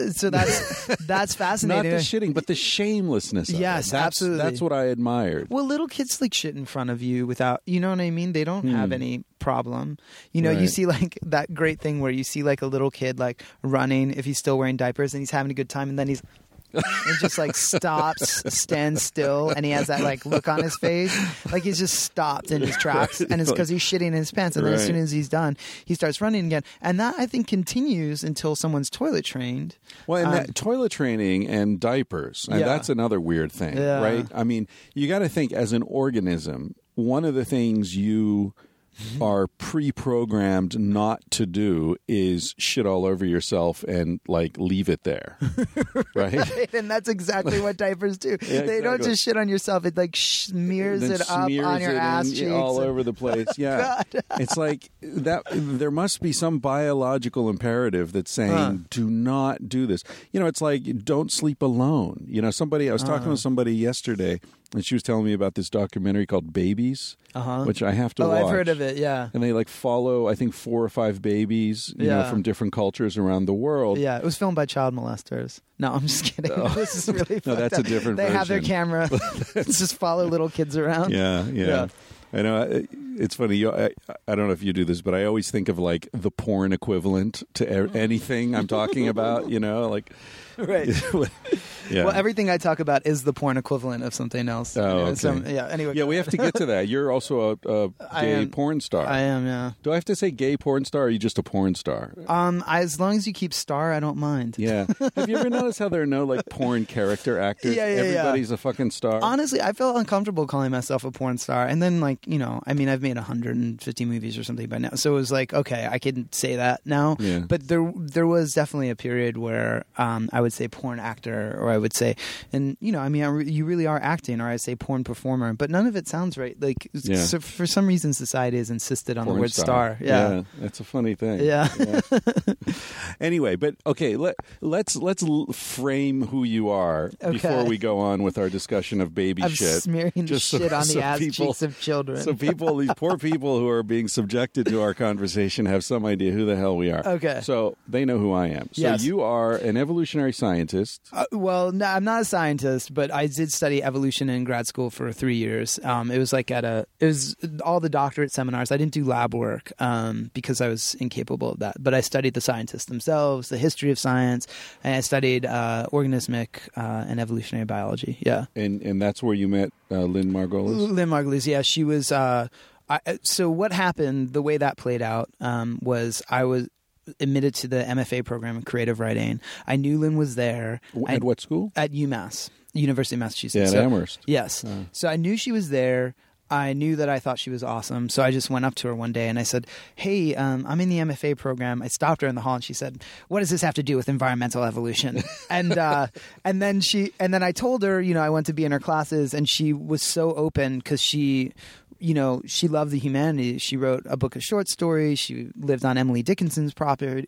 that's fascinating. Not the shitting, but the shamelessness. Yes, absolutely. That's what I admired. Well, little kids like shit in front of you without, you know what I mean? They don't have any problem. You see like that great thing where you see like a little kid like running if he's still wearing diapers and he's having a good time, and then he's. And just like stops, stands still, and he has that like look on his face, like he's just stopped in his tracks, and it's because he's shitting in his pants. And then as soon as he's done, he starts running again, and that I think continues until someone's toilet trained. Well, and that toilet training and diapers, and that's another weird thing, right? I mean, you got to think as an organism. One of the things you are pre-programmed not to do is shit all over yourself and like leave it there, right? And that's exactly what diapers do. They don't just shit on yourself; it like smears it up on your ass cheeks, all over the place. Yeah, it's like that. There must be some biological imperative that's saying, "Do not do this." It's like don't sleep alone. Somebody. I was talking with somebody yesterday. And she was telling me about this documentary called Babies, which I have to watch. Oh, I've heard of it, yeah. And they like follow, I think, 4 or 5 babies you know, from different cultures around the world. Yeah, it was filmed by child molesters. No, I'm just kidding. Oh. This is really no, that's up. A different version. They have their camera. Just follow little kids around. Yeah. I know. It's funny. I don't know if you do this, but I always think of like the porn equivalent to anything I'm talking about, like... Right. Yeah. Well, everything I talk about is the porn equivalent of something else. Oh, okay. Anyway. Yeah, we have to get to that. You're also a gay porn star. I am, yeah. Do I have to say gay porn star or are you just a porn star? As long as you keep star, I don't mind. Yeah. Have you ever noticed how there are no, like, porn character actors? Yeah, everybody's a fucking star. Honestly, I felt uncomfortable calling myself a porn star. And then, like, I've made 150 movies or something by now. So it was like, okay, I can say that now. Yeah. But there was definitely a period where I would say porn actor or I would say, and you really are acting, or I say porn performer, but none of it sounds right. Like, so for some reason, society has insisted on porn the word star. Yeah, that's a funny thing. Yeah. Anyway, but okay, let's frame who you are before we go on with our discussion of baby shit. Smearing just shit on the ass cheeks of children. So people, these poor people who are being subjected to our conversation, have some idea who the hell we are. Okay, so they know who I am. So you are an evolutionary scientist. No, I'm not a scientist, but I did study evolution in grad school for 3 years. It was all the doctorate seminars. I didn't do lab work because I was incapable of that. But I studied the scientists themselves, the history of science, and I studied organismic and evolutionary biology. Yeah, and that's where you met Lynn Margulis. Lynn Margulis, yeah, she was. So what happened? The way that played out was I was admitted to the MFA program in creative writing. I knew Lynn was there. At what school? At UMass, University of Massachusetts. Yeah, at Amherst. Yes. So I knew she was there. I knew that I thought she was awesome. So I just went up to her one day and I said, hey, I'm in the MFA program. I stopped her in the hall and she said, what does this have to do with environmental evolution? And then I told her, I went to be in her classes, and she was so open because she you know, she loved the humanities. She wrote a book of short stories. She lived on Emily Dickinson's property.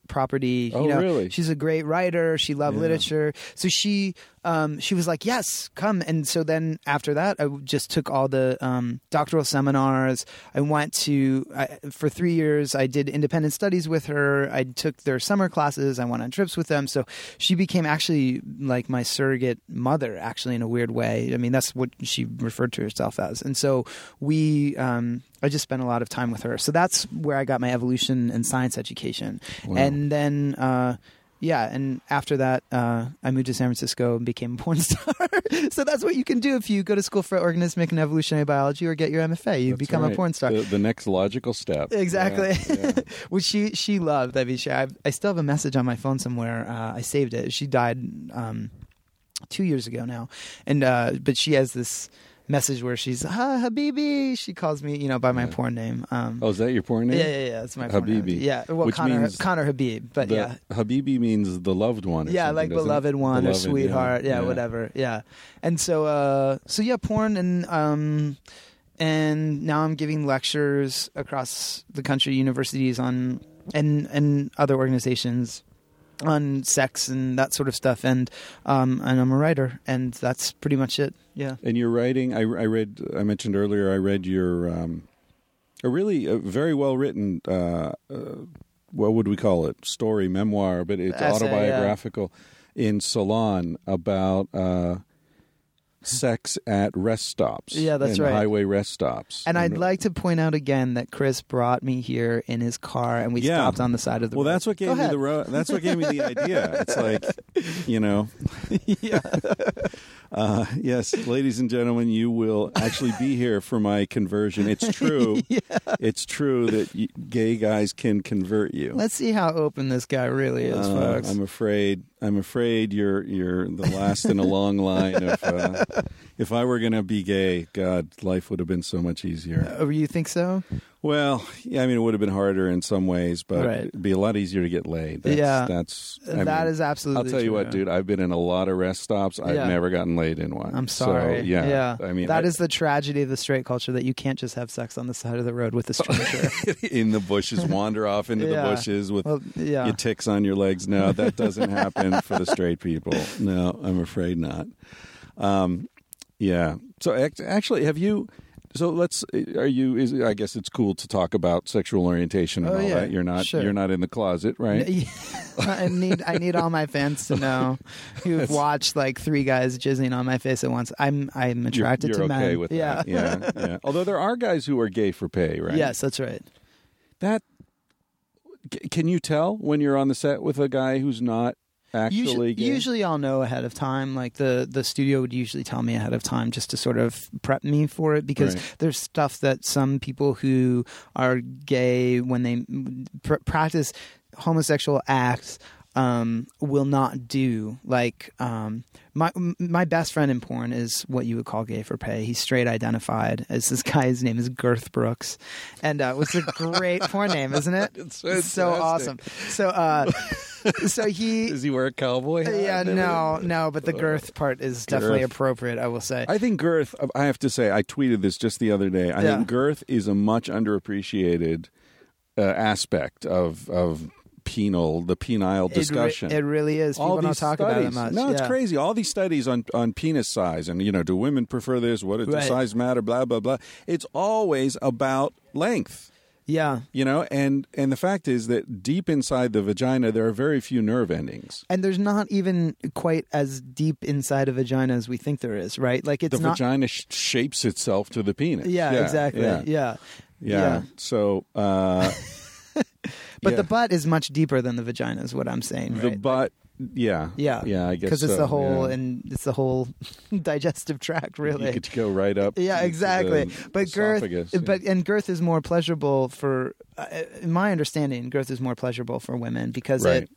Oh, you know, really? She's a great writer. She loved literature. So she was like, yes, come. And so then after that, I just took all the doctoral seminars. I went to for 3 years, I did independent studies with her. I took their summer classes. I went on trips with them. So she became actually like my surrogate mother, actually, in a weird way. I mean, that's what she referred to herself as. And so we I just spent a lot of time with her. So that's where I got my evolution and science education. Wow. And then and after that, I moved to San Francisco and became a porn star. So that's what you can do if you go to school for organismic and evolutionary biology or get your MFA. You become a porn star. The next logical step. Exactly. Yeah, yeah. Which she loved. I mean, I still have a message on my phone somewhere. I saved it. She died 2 years ago now. And but she has this message where she's, Habibi. She calls me, you know, by my porn name. Is that your porn name? Yeah. It's my porn name. Habibi. Yeah. Well, which Conner Habib. But yeah. Habibi means the loved one. Yeah, like beloved one or sweetheart. Yeah, whatever. Yeah. And so, porn and now I'm giving lectures across the country, universities on and other organizations on sex and that sort of stuff, and I'm a writer, and that's pretty much it. Yeah. And you're writing. I mentioned earlier. I read your a very well written. What would we call it? Story, memoir, but it's essay, autobiographical. Yeah. In Salon about sex at rest stops. Yeah, that's right. Highway rest stops. And I'd like to point out again that Chris brought me here in his car, and we stopped on the side of the road. Well, that's what gave me the road. That's what gave me the idea. It's like, you know. Yeah. Yes, ladies and gentlemen, you will actually be here for my conversion. It's true. Yeah. It's true that gay guys can convert you. Let's see how open this guy really is, folks. I'm afraid you're the last in a long line of. If I were going to be gay, God, life would have been so much easier. You think so? Well, yeah, I mean, it would have been harder in some ways, but it'd be a lot easier to get laid. That is absolutely true. I'll tell you what, dude, I've been in a lot of rest stops. I've never gotten laid in one. I'm sorry. So, yeah. I mean, that is the tragedy of the straight culture, that you can't just have sex on the side of the road with a stranger. In the bushes, wander off into the bushes with your ticks on your legs. No, that doesn't happen for the straight people. No, I'm afraid not. So actually, I guess it's cool to talk about sexual orientation and that. You're not in the closet, right? I need all my fans to know who've watched like three guys jizzing on my face at once. I'm attracted to men. You're okay with that. Yeah. Although there are guys who are gay for pay, right? Yes, that's right. Can you tell when you're on the set with a guy who's not actually gay? Usually I'll know ahead of time. Like the studio would usually tell me ahead of time just to sort of prep me for it, because there's stuff that some people who are gay, when they practice homosexual acts, will not do. Like my best friend in porn is what you would call gay for pay. He's straight identified as this guy. His name is Girth Brooks, and it's a great porn name, isn't it? It's so awesome. So so he does he wear a cowboy hat? Yeah, no, but the girth part is definitely appropriate, I will say. I think girth, I have to say, I tweeted this just the other day. I think girth is a much underappreciated aspect of the penile discussion. It really is. People don't talk about it much. No, it's crazy. All these studies on penis size and, you know, do women prefer this? What does the size matter? Blah, blah, blah. It's always about length. Yeah. You know, and the fact is that deep inside the vagina, there are very few nerve endings. And there's not even quite as deep inside a vagina as we think there is, right? Like it's vagina shapes itself to the penis. Yeah, exactly. Yeah. So, but the butt is much deeper than the vagina is what I'm saying, right? The butt. Yeah, I guess because it's it's the whole digestive tract, really. You get to go right up. Yeah, exactly. Girth is more pleasurable for, in my understanding, girth is more pleasurable for women because it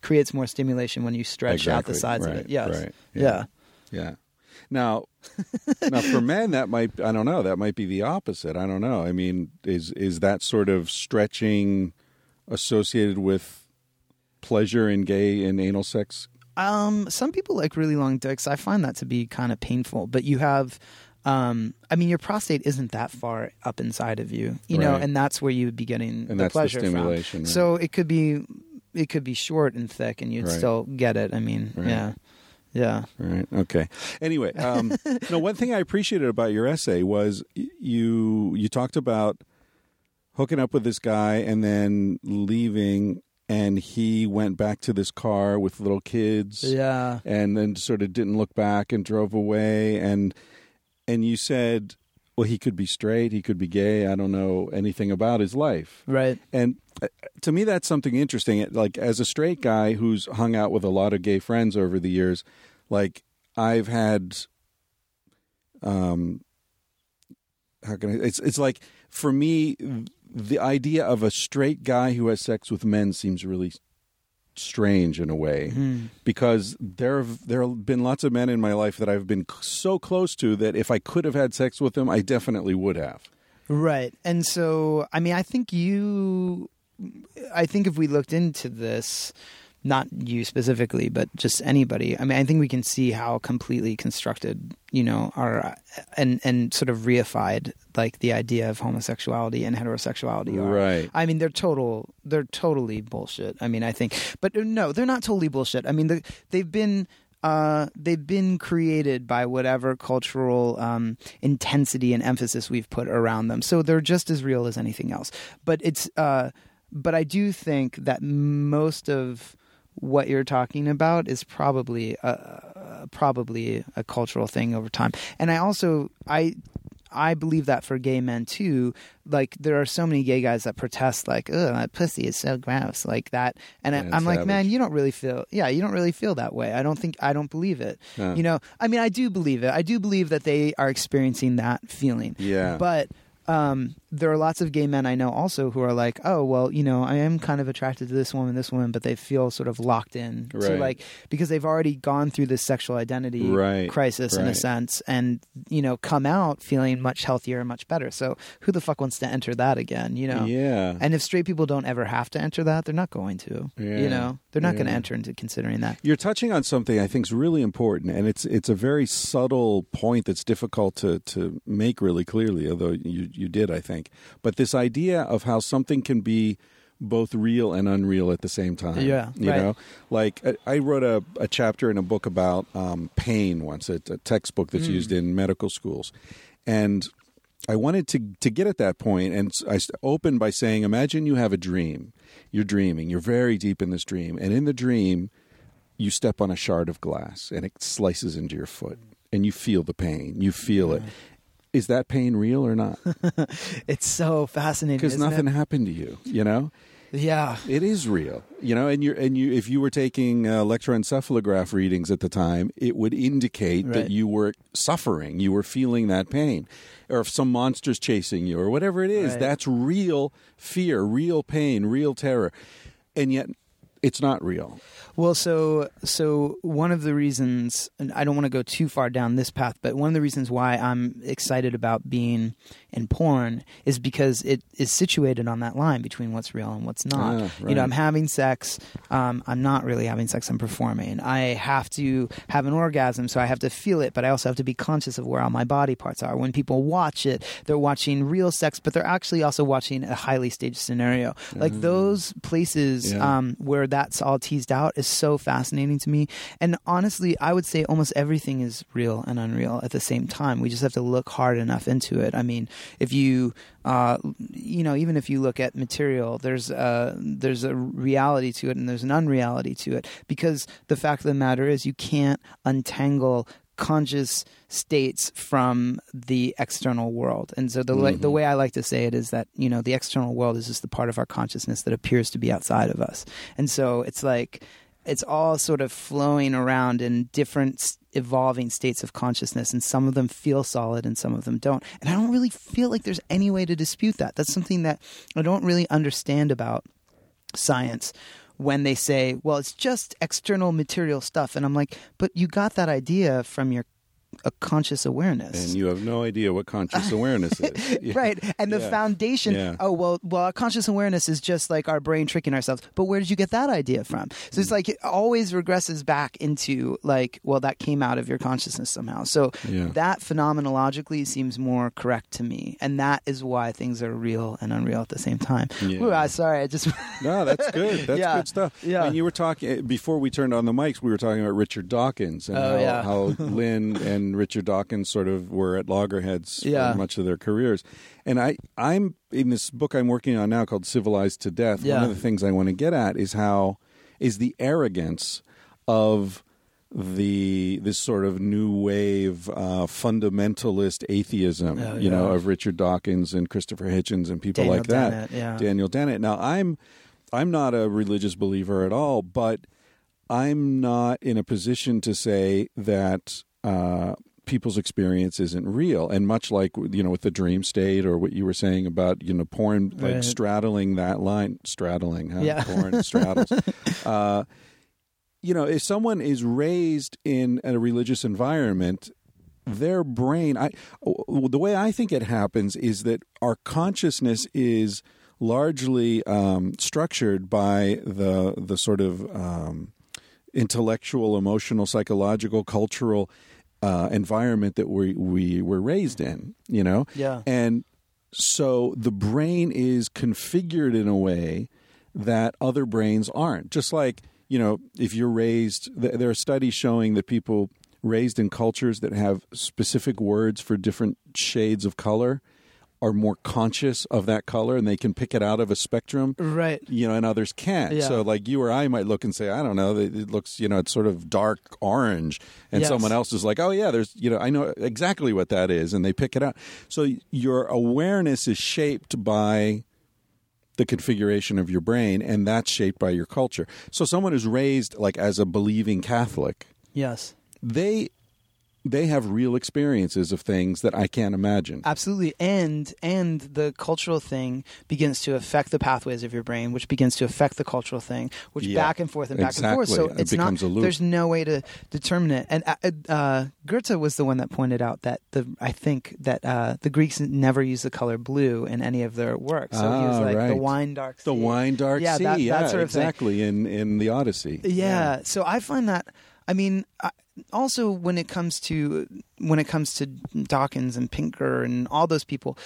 creates more stimulation when you stretch out the sides of it. Yes. Right. Yeah. Now for men, that might be the opposite. I don't know. I mean, is that sort of stretching associated with pleasure in gay and anal sex? Some people like really long dicks. I find that to be kind of painful, but you have I mean, your prostate isn't that far up inside of you, you know, and that's where you would be getting the pleasure from. Right. So it could be short and thick, and you'd still get it. I mean, yeah. Right. Okay. Anyway, no. One thing I appreciated about your essay was you talked about hooking up with this guy and then leaving. And he went back to this car with little kids, and then sort of didn't look back and drove away. And you said, well, he could be straight, he could be gay. I don't know anything about his life, right? And to me, that's something interesting. Like as a straight guy who's hung out with a lot of gay friends over the years, like I've had, It's like for me. The idea of a straight guy who has sex with men seems really strange in a way, because there have been lots of men in my life that I've been so close to that if I could have had sex with them, I definitely would have. Right. And so, I mean, I think if we looked into this, not you specifically, but just anybody, I mean, I think we can see how completely constructed, you know, and sort of reified like the idea of homosexuality and heterosexuality are. Right. I mean, they're totally bullshit. I mean, I think, but no, they're not totally bullshit. I mean, they've been created by whatever cultural intensity and emphasis we've put around them. So they're just as real as anything else. But but I do think that most of what you're talking about is probably a cultural thing over time. And I also I believe that for gay men too. Like there are so many gay guys that protest, like, "Oh, that pussy is so gross," like that. And I'm like, savage. Man, you don't really feel that way. I don't believe it. Huh. You know, I mean, I do believe it. I do believe that they are experiencing that feeling. Yeah, but. There are lots of gay men I know also who are like, oh, well, you know, I am kind of attracted to this woman, but they feel sort of locked in to like, because they've already gone through this sexual identity crisis in a sense and, you know, come out feeling much healthier and much better. So who the fuck wants to enter that again, you know? Yeah. And if straight people don't ever have to enter that, they're not going to, you know, they're not going to enter into considering that. You're touching on something I think is really important, and it's a very subtle point that's difficult to make really clearly, although you did, I think. But this idea of how something can be both real and unreal at the same time. Yeah, you know, like I wrote a chapter in a book about pain once, a textbook that's used in medical schools. And I wanted to get at that point, and I opened by saying, imagine you have a dream. You're dreaming. You're very deep in this dream. And in the dream, you step on a shard of glass, and it slices into your foot. And you feel the pain. You feel it. Is that pain real or not? It's so fascinating, because nothing happened to you, you know? Yeah. It is real, you know? And if you were taking electroencephalograph readings at the time, it would indicate that you were suffering, you were feeling that pain. Or if some monster's chasing you or whatever it is, that's real fear, real pain, real terror. And yet it's not real. Well, so one of the reasons, and I don't want to go too far down this path, but one of the reasons why I'm excited about being in porn is because it is situated on that line between what's real and what's not. You know, I'm having sex. I'm not really having sex. I'm performing. I have to have an orgasm, so I have to feel it, but I also have to be conscious of where all my body parts are. When people watch it, they're watching real sex, but they're actually also watching a highly staged scenario. Like those places where that's all teased out is so fascinating to me. And honestly, I would say almost everything is real and unreal at the same time. We just have to look hard enough into it. I mean, if you you know, even if you look at material, there's a reality to it and there's an unreality to it, because the fact of the matter is you can't untangle conscious states from the external world. And so the way I like to say it is that, you know, the external world is just the part of our consciousness that appears to be outside of us. And so it's like it's all sort of flowing around in different evolving states of consciousness, and some of them feel solid and some of them don't. And I don't really feel like there's any way to dispute that. That's something that I don't really understand about science, when they say, well, it's just external material stuff. And I'm like, but you got that idea from your a conscious awareness. And you have no idea what conscious awareness is. Yeah. Right. And the foundation, well, conscious awareness is just like our brain tricking ourselves. But where did you get that idea from? So it's like it always regresses back into like, well, that came out of your consciousness somehow. So that phenomenologically seems more correct to me. And that is why things are real and unreal at the same time. Yeah. Ooh, sorry, I just... No, that's good. That's good stuff. Yeah. And you were talking, before we turned on the mics, we were talking about Richard Dawkins and how Lynn and Richard Dawkins sort of were at loggerheads for much of their careers. And I'm in this book I'm working on now called Civilized to Death. Yeah. One of the things I want to get at is the arrogance of this sort of new wave fundamentalist atheism, of Richard Dawkins and Christopher Hitchens and people like that. Daniel Dennett. Now, I'm not a religious believer at all, but I'm not in a position to say that people's experience isn't real. And much like, with the dream state or what you were saying about, porn, like straddling that line, porn straddles. If someone is raised in a religious environment, their brain, the way I think it happens is that our consciousness is largely structured by the sort of intellectual, emotional, psychological, cultural environment that we were raised in, And so the brain is configured in a way that other brains aren't. Just like, if you're raised, there are studies showing that people raised in cultures that have specific words for different shades of color are more conscious of that color, and they can pick it out of a spectrum, right? And others can't. Yeah. So, like you or I might look and say, I don't know, it looks, it's sort of dark orange, and someone else is like, oh yeah, there's, I know exactly what that is, and they pick it out. So your awareness is shaped by the configuration of your brain, and that's shaped by your culture. So someone who's raised like as a believing Catholic, they have real experiences of things that I can't imagine. Absolutely. And the cultural thing begins to affect the pathways of your brain, which begins to affect the cultural thing, which back and forth and back and forth. So it becomes a loop. There's no way to determine it. And Goethe was the one that pointed out that the Greeks never used the color blue in any of their work. So he was like the wine dark sea. The wine dark sea. That sort of thing. In the Odyssey. Yeah. So I find that, also, when it comes to Dawkins and Pinker and all those people,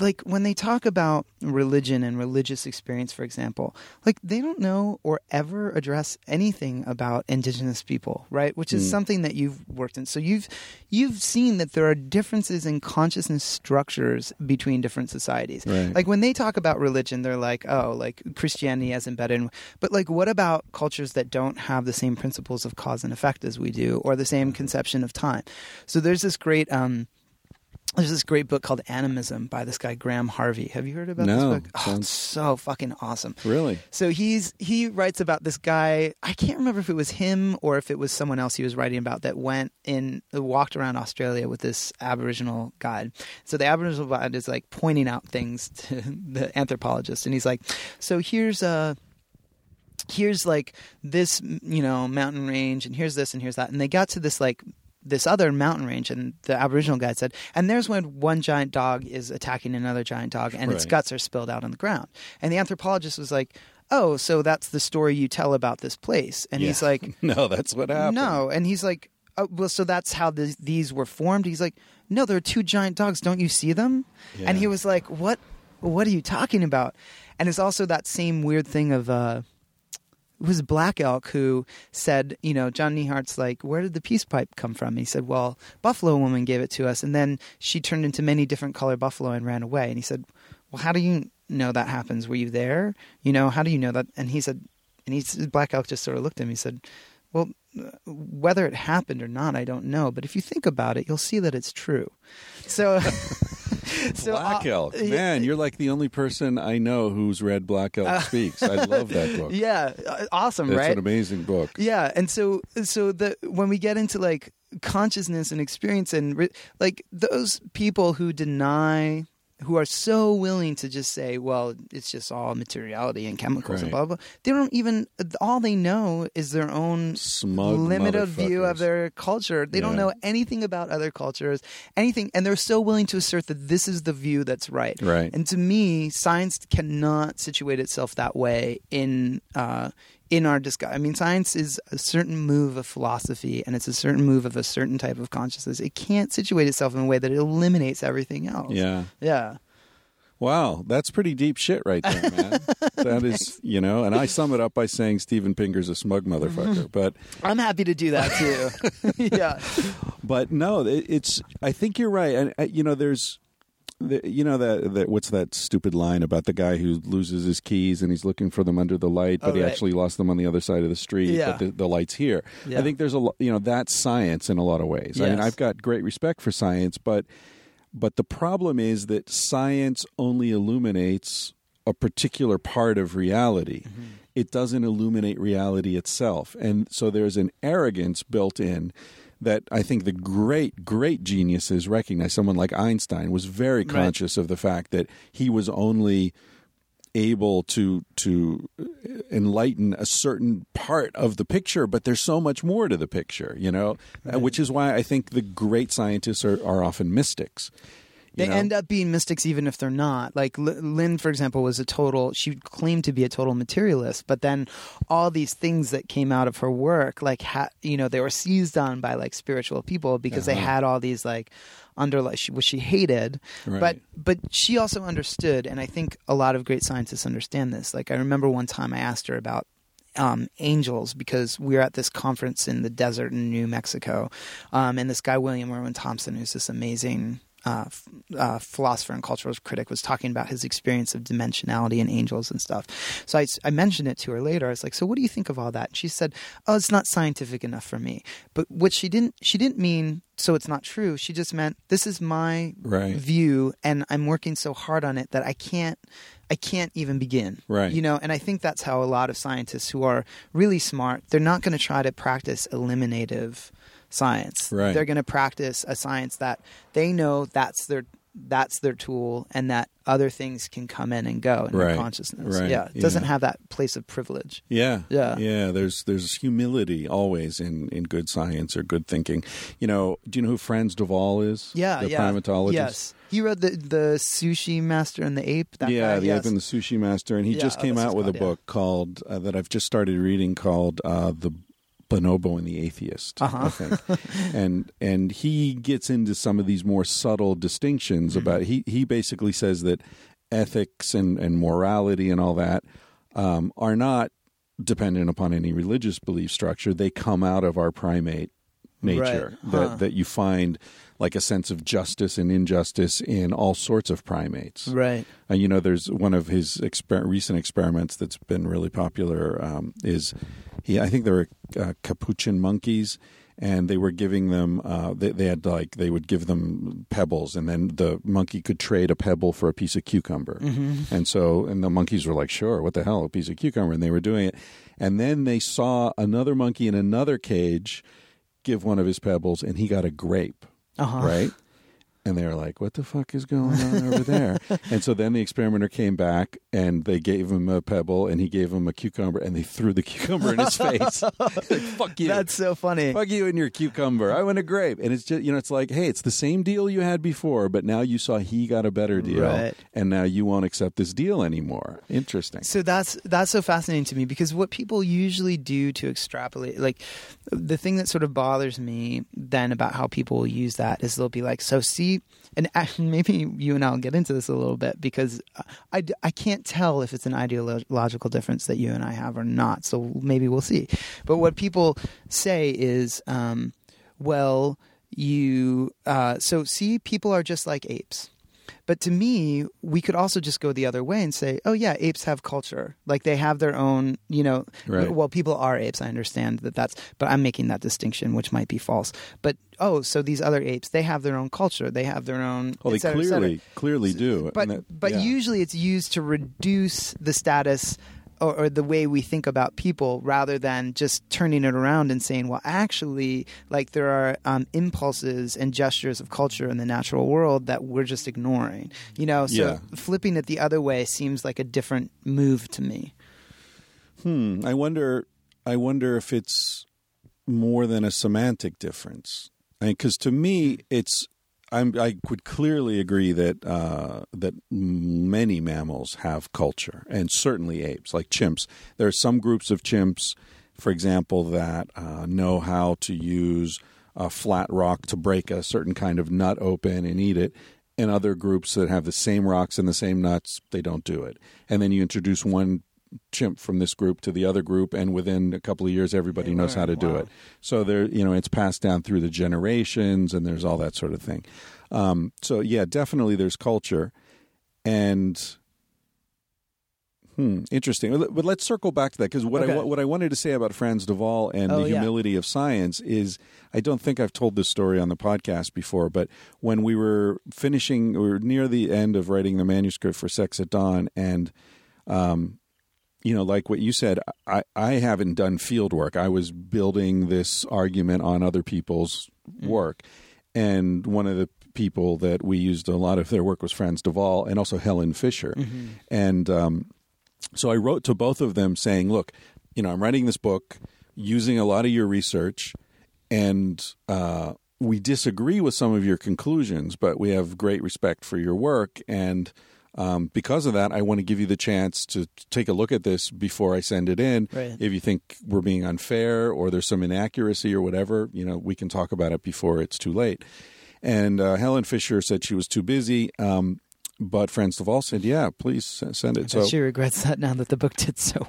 like when they talk about religion and religious experience, for example, like they don't know or ever address anything about indigenous people, right? Which is something that you've worked in. So you've seen that there are differences in consciousness structures between different societies. Right. Like when they talk about religion, they're like, oh, like Christianity as embedded. But like, what about cultures that don't have the same principles of cause and effect as we do, or the same conception of time? So there's this great, there's this great book called Animism by this guy Graham Harvey. Have you heard about this book? Oh, it's so fucking awesome. Really? So he writes about this guy. I can't remember if it was him or if it was someone else he was writing about that walked around Australia with this Aboriginal guide. So the Aboriginal guide is like pointing out things to the anthropologist, and he's like, so here's like this, mountain range, and here's this and here's that. And they got to this like this other mountain range, and the Aboriginal guy said, and there's when one giant dog is attacking another giant dog, and its guts are spilled out on the ground. And the anthropologist was like, oh, so that's the story you tell about this place. And he's like, no, that's what happened. No. And he's like, oh, well, so that's how these were formed. He's like, no, there are two giant dogs. Don't you see them? Yeah. And he was like, what are you talking about? And it's also that same weird thing of, it was Black Elk who said, John Nehart's like, where did the peace pipe come from? And he said, well, Buffalo Woman gave it to us, and then she turned into many different color buffalo and ran away. And he said, well, how do you know that happens? Were you there? How do you know that? And he said, Black Elk just sort of looked at him. He said, well, whether it happened or not, I don't know. But if you think about it, you'll see that it's true. So... Black Elk. Man, you're like the only person I know who's read Black Elk Speaks. I love that book. Yeah. Awesome, right? It's an amazing book. Yeah. And so when we get into like consciousness and experience and like those people who deny who are so willing to just say, well, it's just all materiality and chemicals and blah, blah, blah. They don't even – all they know is their own smug limited view of their culture. They don't know anything about other cultures, anything. And they're so willing to assert that this is the view that's right. And to me, science cannot situate itself that way in our discussion. I mean, science is a certain move of philosophy, and it's a certain move of a certain type of consciousness. It can't situate itself in a way that it eliminates everything else. Yeah. Wow, that's pretty deep shit right there, man. That is, you know, and I sum it up by saying Steven Pinker's a smug motherfucker, but... I'm happy to do that, too. But no, it's... I think you're right. And you know, there's... you know that what's that stupid line about the guy who loses his keys and he's looking for them under the light, but he actually lost them on the other side of the street. But the light's here. I think there's a lot, you know, that's science in a lot of ways. I mean, I've got great respect for science, but the problem is that science only illuminates a particular part of reality. It doesn't illuminate reality itself, and so there's an arrogance built in that I think the great, great geniuses recognize. Someone like Einstein was very conscious of the fact that he was only able to enlighten a certain part of the picture, but there's so much more to the picture, you know, which is why I think the great scientists are often mystics. They end up being mystics even if they're not. Like Lynn, for example, was a total – she claimed to be a total materialist. But then all these things that came out of her work, like, you know, they were seized on by, like, spiritual people because they had all these, like – which she hated, but she also understood, and I think a lot of great scientists understand this. Like, I remember one time I asked her about angels, because we were at this conference in the desert in New Mexico, and this guy William Irwin Thompson, who's this amazing – philosopher and cultural critic, was talking about his experience of dimensionality and angels and stuff. So I mentioned it to her later. I was like, so what do you think of all that? And she said, oh, it's not scientific enough for me. But what she didn't mean, so it's not true. She just meant, this is my view, and I'm working so hard on it that I can't even begin. You know, and I think that's how a lot of scientists who are really smart, they're not going to try to practice eliminative science. They're going to practice a science that they know that's their tool, and that other things can come in and go in their consciousness. It doesn't have that place of privilege. There's humility always in good science or good thinking. You know, do you know who Frans de Waal is? The primatologist. He wrote the Sushi Master and the Ape. Ape and the Sushi Master, and he just came out with a book called that I've just started reading called The Bonobo and the Atheist, I think. And he gets into some of these more subtle distinctions about he basically says that ethics and morality and all that are not dependent upon any religious belief structure. They come out of our primate nature, that you find like a sense of justice and injustice in all sorts of primates. You know, there's one of his recent experiments that's been really popular is I think there were capuchin monkeys, and they were giving them they would give them pebbles, and then the monkey could trade a pebble for a piece of cucumber. And the monkeys were like, sure, what the hell, a piece of cucumber, and they were doing it. And then they saw another monkey in another cage give one of his pebbles, and he got a grape, right? And they were like, what the fuck is going on over there? And so then the experimenter came back, and they gave him a pebble, and he gave him a cucumber, and they threw the cucumber in his face. Like, fuck you. That's so funny. Fuck you and your cucumber. I want a grape. And it's just, you know, it's like, hey, it's the same deal you had before, but now you saw he got a better deal, and now you won't accept this deal anymore. Interesting. So that's so fascinating to me, because what people usually do to extrapolate, like the thing that sort of bothers me then about how people use that is they'll be like, so see, and maybe you and I will get into this a little bit, because I can't tell if it's an ideological difference that you and I have or not. So maybe we'll see. But what people say is, well, people are just like apes. But to me, we could also just go the other way and say, oh, yeah, apes have culture. Like, they have their own, you know, well, people are apes. I understand that's, but I'm making that distinction, which might be false. But, oh, so these other apes, they have their own culture. They have their own, well, they clearly do. But usually it's used to reduce the status or the way we think about people, rather than just turning it around and saying, well, actually, like, there are impulses and gestures of culture in the natural world that we're just ignoring, you know? So flipping it the other way seems like a different move to me. I wonder if it's more than a semantic difference. I mean, 'cause to me, it's... I would clearly agree that that many mammals have culture, and certainly apes, like chimps. There are some groups of chimps, for example, that know how to use a flat rock to break a certain kind of nut open and eat it, and other groups that have the same rocks and the same nuts, they don't do it. And then you introduce one chimp from this group to the other group, and within a couple of years, everybody knows how to do it. So there, you know, it's passed down through the generations, and there's all that sort of thing. So yeah, definitely there's culture, and interesting. But let's circle back to that, because what I wanted to say about Frans de Waal and the humility of science is, I don't think I've told this story on the podcast before, but when we were finishing, we were near the end of writing the manuscript for Sex at Dawn, and you know, like what you said, I haven't done field work. I was building this argument on other people's work. And one of the people that we used a lot of their work was Frans de Waal, and also Helen Fisher. And so I wrote to both of them saying, look, you know, I'm writing this book using a lot of your research, and we disagree with some of your conclusions, but we have great respect for your work. And because of that, I want to give you the chance to take a look at this before I send it in. Right. If you think we're being unfair or there's some inaccuracy or whatever, you know, we can talk about it before it's too late. And Helen Fisher said she was too busy, but Frans de Waal said, yeah, please send it. So she regrets that now that the book did so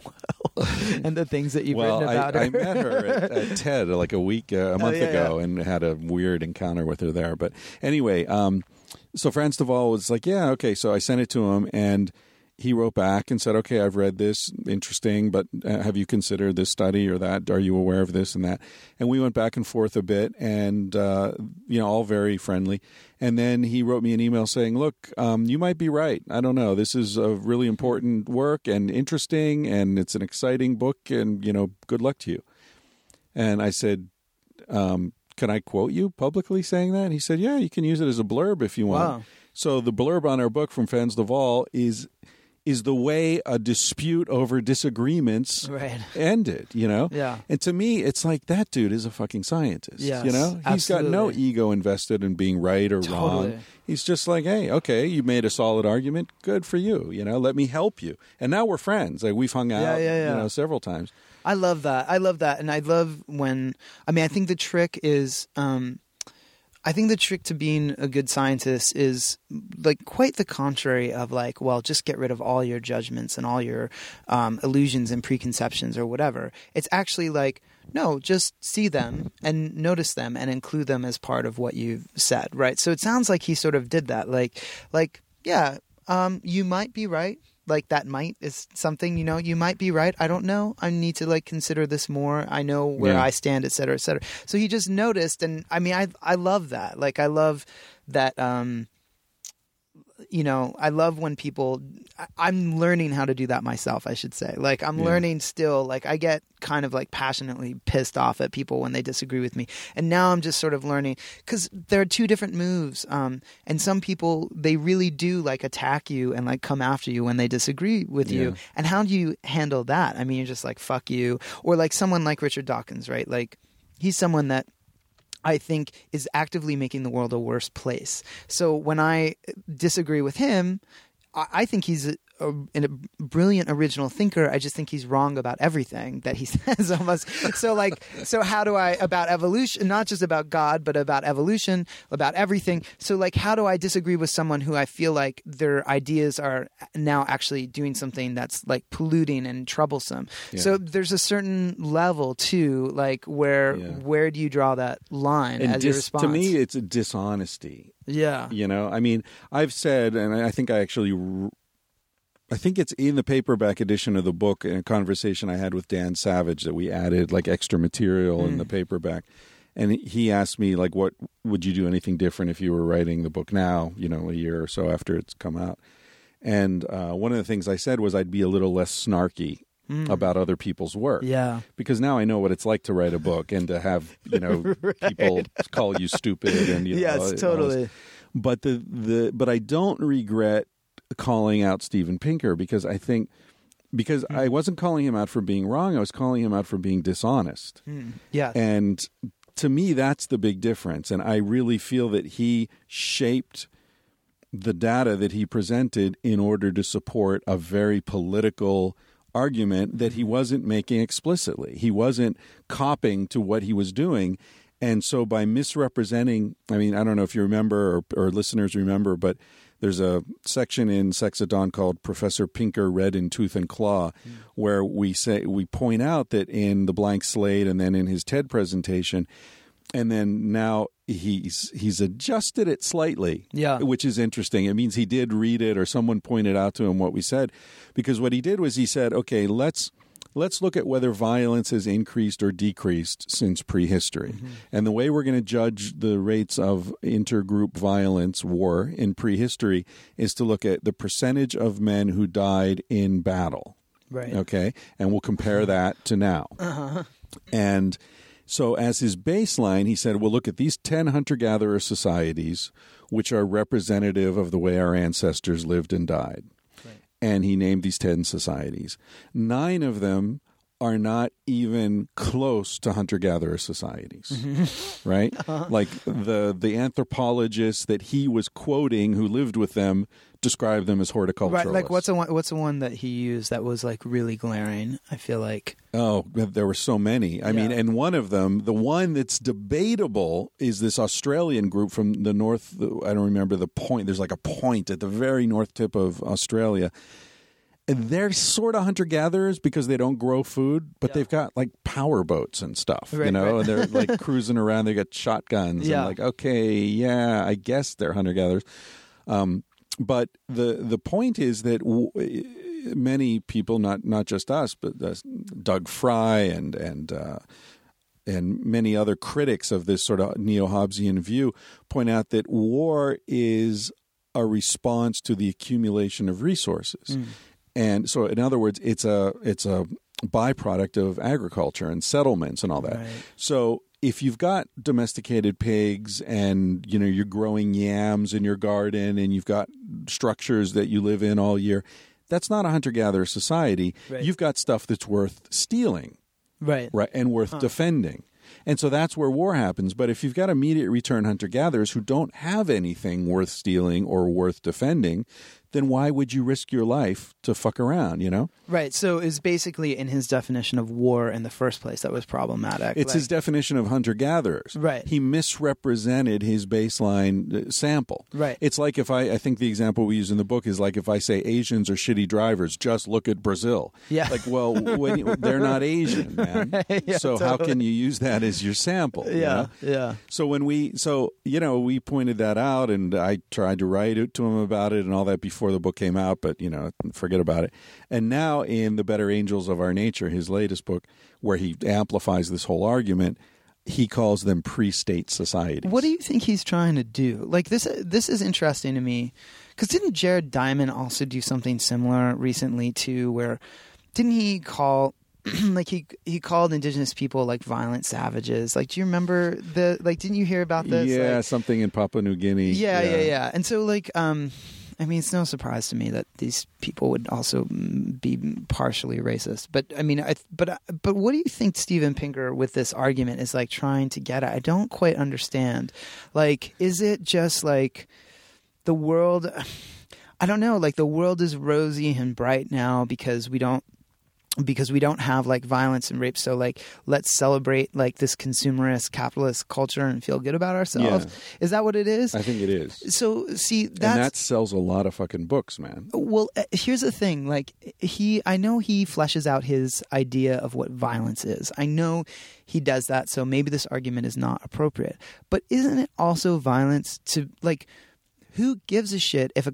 well and the things that you've written about her. I met her at TED like a month ago and had a weird encounter with her there. But anyway... So Frans de Waal was like, yeah, okay. So I sent it to him, and he wrote back and said, okay, I've read this, interesting, but have you considered this study or that? Are you aware of this and that? And we went back and forth a bit, and, you know, all very friendly. And then he wrote me an email saying, look, you might be right. I don't know. This is a really important work and interesting, and it's an exciting book, and, you know, good luck to you. And I said, can I quote you publicly saying that? And he said, yeah, you can use it as a blurb if you want. Wow. So the blurb on our book from Frans de Waal is the way a dispute over disagreements ended, you know? Yeah. And to me, it's like, that dude is a fucking scientist, you know? He's got no ego invested in being right or wrong. He's just like, hey, okay, you made a solid argument. Good for you, you know? Let me help you. And now we're friends. Like, we've hung out you know, several times. I love that. I love that. And I love when – I mean, I think the trick is I think the trick to being a good scientist is like quite the contrary of like, well, just get rid of all your judgments and all your illusions and preconceptions or whatever. It's actually like, no, just see them and notice them and include them as part of what you've said, right? So it sounds like he sort of did that. Like yeah, you might be right. Like that might is something, you know, you might be right. I don't know. I need to like consider this more. I know where I stand, et cetera, et cetera. So he just noticed. And I mean, I love that. Like, I love that, you know, I love when people, I'm learning how to do that myself, I should say. Like, I'm learning still, like, I get kind of like passionately pissed off at people when they disagree with me. And now I'm just sort of learning, because there are two different moves. And some people, they really do like attack you and like come after you when they disagree with you. And how do you handle that? I mean, you're just like, fuck you. Or like someone like Richard Dawkins, right? Like, he's someone that I think is actively making the world a worse place. So when I disagree with him, I think he's a brilliant original thinker. I just think he's wrong about everything that he says almost. So like, so how do I, about evolution, not just about God, but about evolution, about everything. So like, how do I disagree with someone who I feel like their ideas are now actually doing something that's like polluting and troublesome? Yeah. So there's a certain level too, like where do you draw that line and as your response? To me, it's a dishonesty. Yeah. You know, I mean, I've said, and I think I actually... I think it's in the paperback edition of the book, in a conversation I had with Dan Savage, that we added like extra material in the paperback. And he asked me, like, what would you do anything different if you were writing the book now, you know, a year or so after it's come out? And one of the things I said was I'd be a little less snarky about other people's work. Yeah. Because now I know what it's like to write a book and to have, you know, right. people call you stupid and you know. Yes, totally. But but I don't regret calling out Steven Pinker because I think I wasn't calling him out for being wrong, I was calling him out for being dishonest. Mm. Yes. And to me that's the big difference, and I really feel that he shaped the data that he presented in order to support a very political argument that he wasn't making explicitly. He wasn't copying to what he was doing. And so by misrepresenting, I mean, I don't know if you remember or listeners remember, but there's a section in Sex at Dawn called Professor Pinker Red in Tooth and Claw, where we point out that in The Blank Slate and then in his TED presentation, and then now he's adjusted it slightly, which is interesting. It means he did read it or someone pointed out to him what we said, because what he did was he said, okay, let's look at whether violence has increased or decreased since prehistory. Mm-hmm. And the way we're going to judge the rates of intergroup violence, war in prehistory, is to look at the percentage of men who died in battle. Right. Okay. And we'll compare that to now. Uh-huh. And so as his baseline, he said, well, look at these 10 hunter-gatherer societies, which are representative of the way our ancestors lived and died. Right. And he named these 10 societies. 9 of them are not even close to hunter-gatherer societies, mm-hmm. right? Uh-huh. Like the anthropologists that he was quoting who lived with them described them as horticulturalists. Right, like what's the one that he used that was like really glaring, I feel like? Oh, there were so many. I mean, and one of them, the one that's debatable, is this Australian group from the north, I don't remember the point, there's like a point at the very north tip of Australia. And they're sort of hunter-gatherers because they don't grow food, but they've got like power boats and stuff, right, you know, and they're like cruising around. They got shotguns and like, okay, I guess they're hunter-gatherers. But the point is that many people, not just us, but Doug Fry and many other critics of this sort of neo-Hobbesian view point out that war is a response to the accumulation of resources. Mm. And so, in other words, it's a byproduct of agriculture and settlements and all that. Right. So if you've got domesticated pigs and, you know, you're growing yams in your garden and you've got structures that you live in all year, that's not a hunter-gatherer society. Right. You've got stuff that's worth stealing, right, and worth defending. And so that's where war happens. But if you've got immediate return hunter-gatherers who don't have anything worth stealing or worth defending, then why would you risk your life to fuck around, you know? Right. So it's basically in his definition of war in the first place that was problematic. It's like his definition of hunter-gatherers. Right. He misrepresented his baseline sample. Right. It's like if I think the example we use in the book is like if I say Asians are shitty drivers, just look at Brazil. Yeah. Like, well, they're not Asian, man. Right. Yeah, so totally. How can you use that as your sample? Yeah, you know? Yeah. So when we pointed that out and I tried to write it to him about it and all that before the book came out, but, you know, forget about it. And now in The Better Angels of Our Nature, his latest book, where he amplifies this whole argument, he calls them pre-state societies. What do you think he's trying to do? Like, this is interesting to me, because didn't Jared Diamond also do something similar recently, too, where didn't he call... like he called indigenous people like violent savages. Like, do you remember didn't you hear about this? Yeah, like, something in Papua New Guinea. Yeah. And so like, I mean, it's no surprise to me that these people would also be partially racist. But I mean, but what do you think Steven Pinker with this argument is like trying to get at? I don't quite understand. Like, is it just like the world? I don't know. Like the world is rosy and bright now because we don't have like violence and rape, so like let's celebrate like this consumerist capitalist culture and feel good about ourselves. Yeah. Is that what it is? I think it is. So see, that sells a lot of fucking books, man. Well, here's the thing, like I know he fleshes out his idea of what violence is. I know he does that, so maybe this argument is not appropriate. But isn't it also violence to like who gives a shit if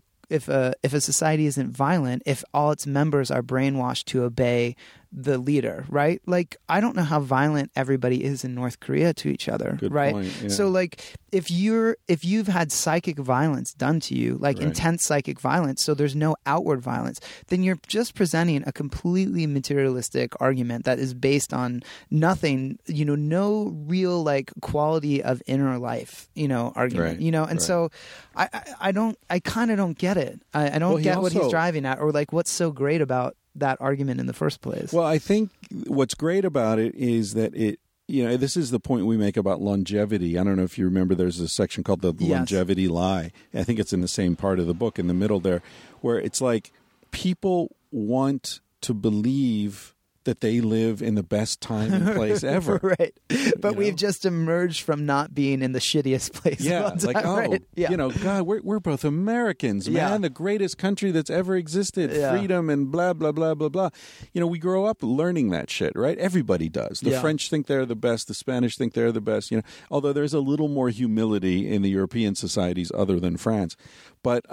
a society isn't violent, if all its members are brainwashed to obey the leader, right? Like, I don't know how violent everybody is in North Korea to each other, right? Yeah. So, like, if you've had psychic violence done to you, like intense psychic violence, so there's no outward violence, then you're just presenting a completely materialistic argument that is based on nothing, you know, no real like quality of inner life, you know, argument, you know, and so I kind of don't get it. I don't get what he's driving at, or like what's so great about that argument in the first place. Well, I think what's great about it is that it, you know, this is the point we make about longevity. I don't know if you remember, there's a section called the longevity lie. I think it's in the same part of the book in the middle there, where it's like people want to believe that they live in the best time and place ever. But we've just emerged from not being in the shittiest place. You know, God, we're both Americans, man, the greatest country that's ever existed, freedom and blah, blah, blah, blah, blah. You know, we grow up learning that shit, right? Everybody does. The French think they're the best. The Spanish think they're the best, you know, although there's a little more humility in the European societies other than France. But,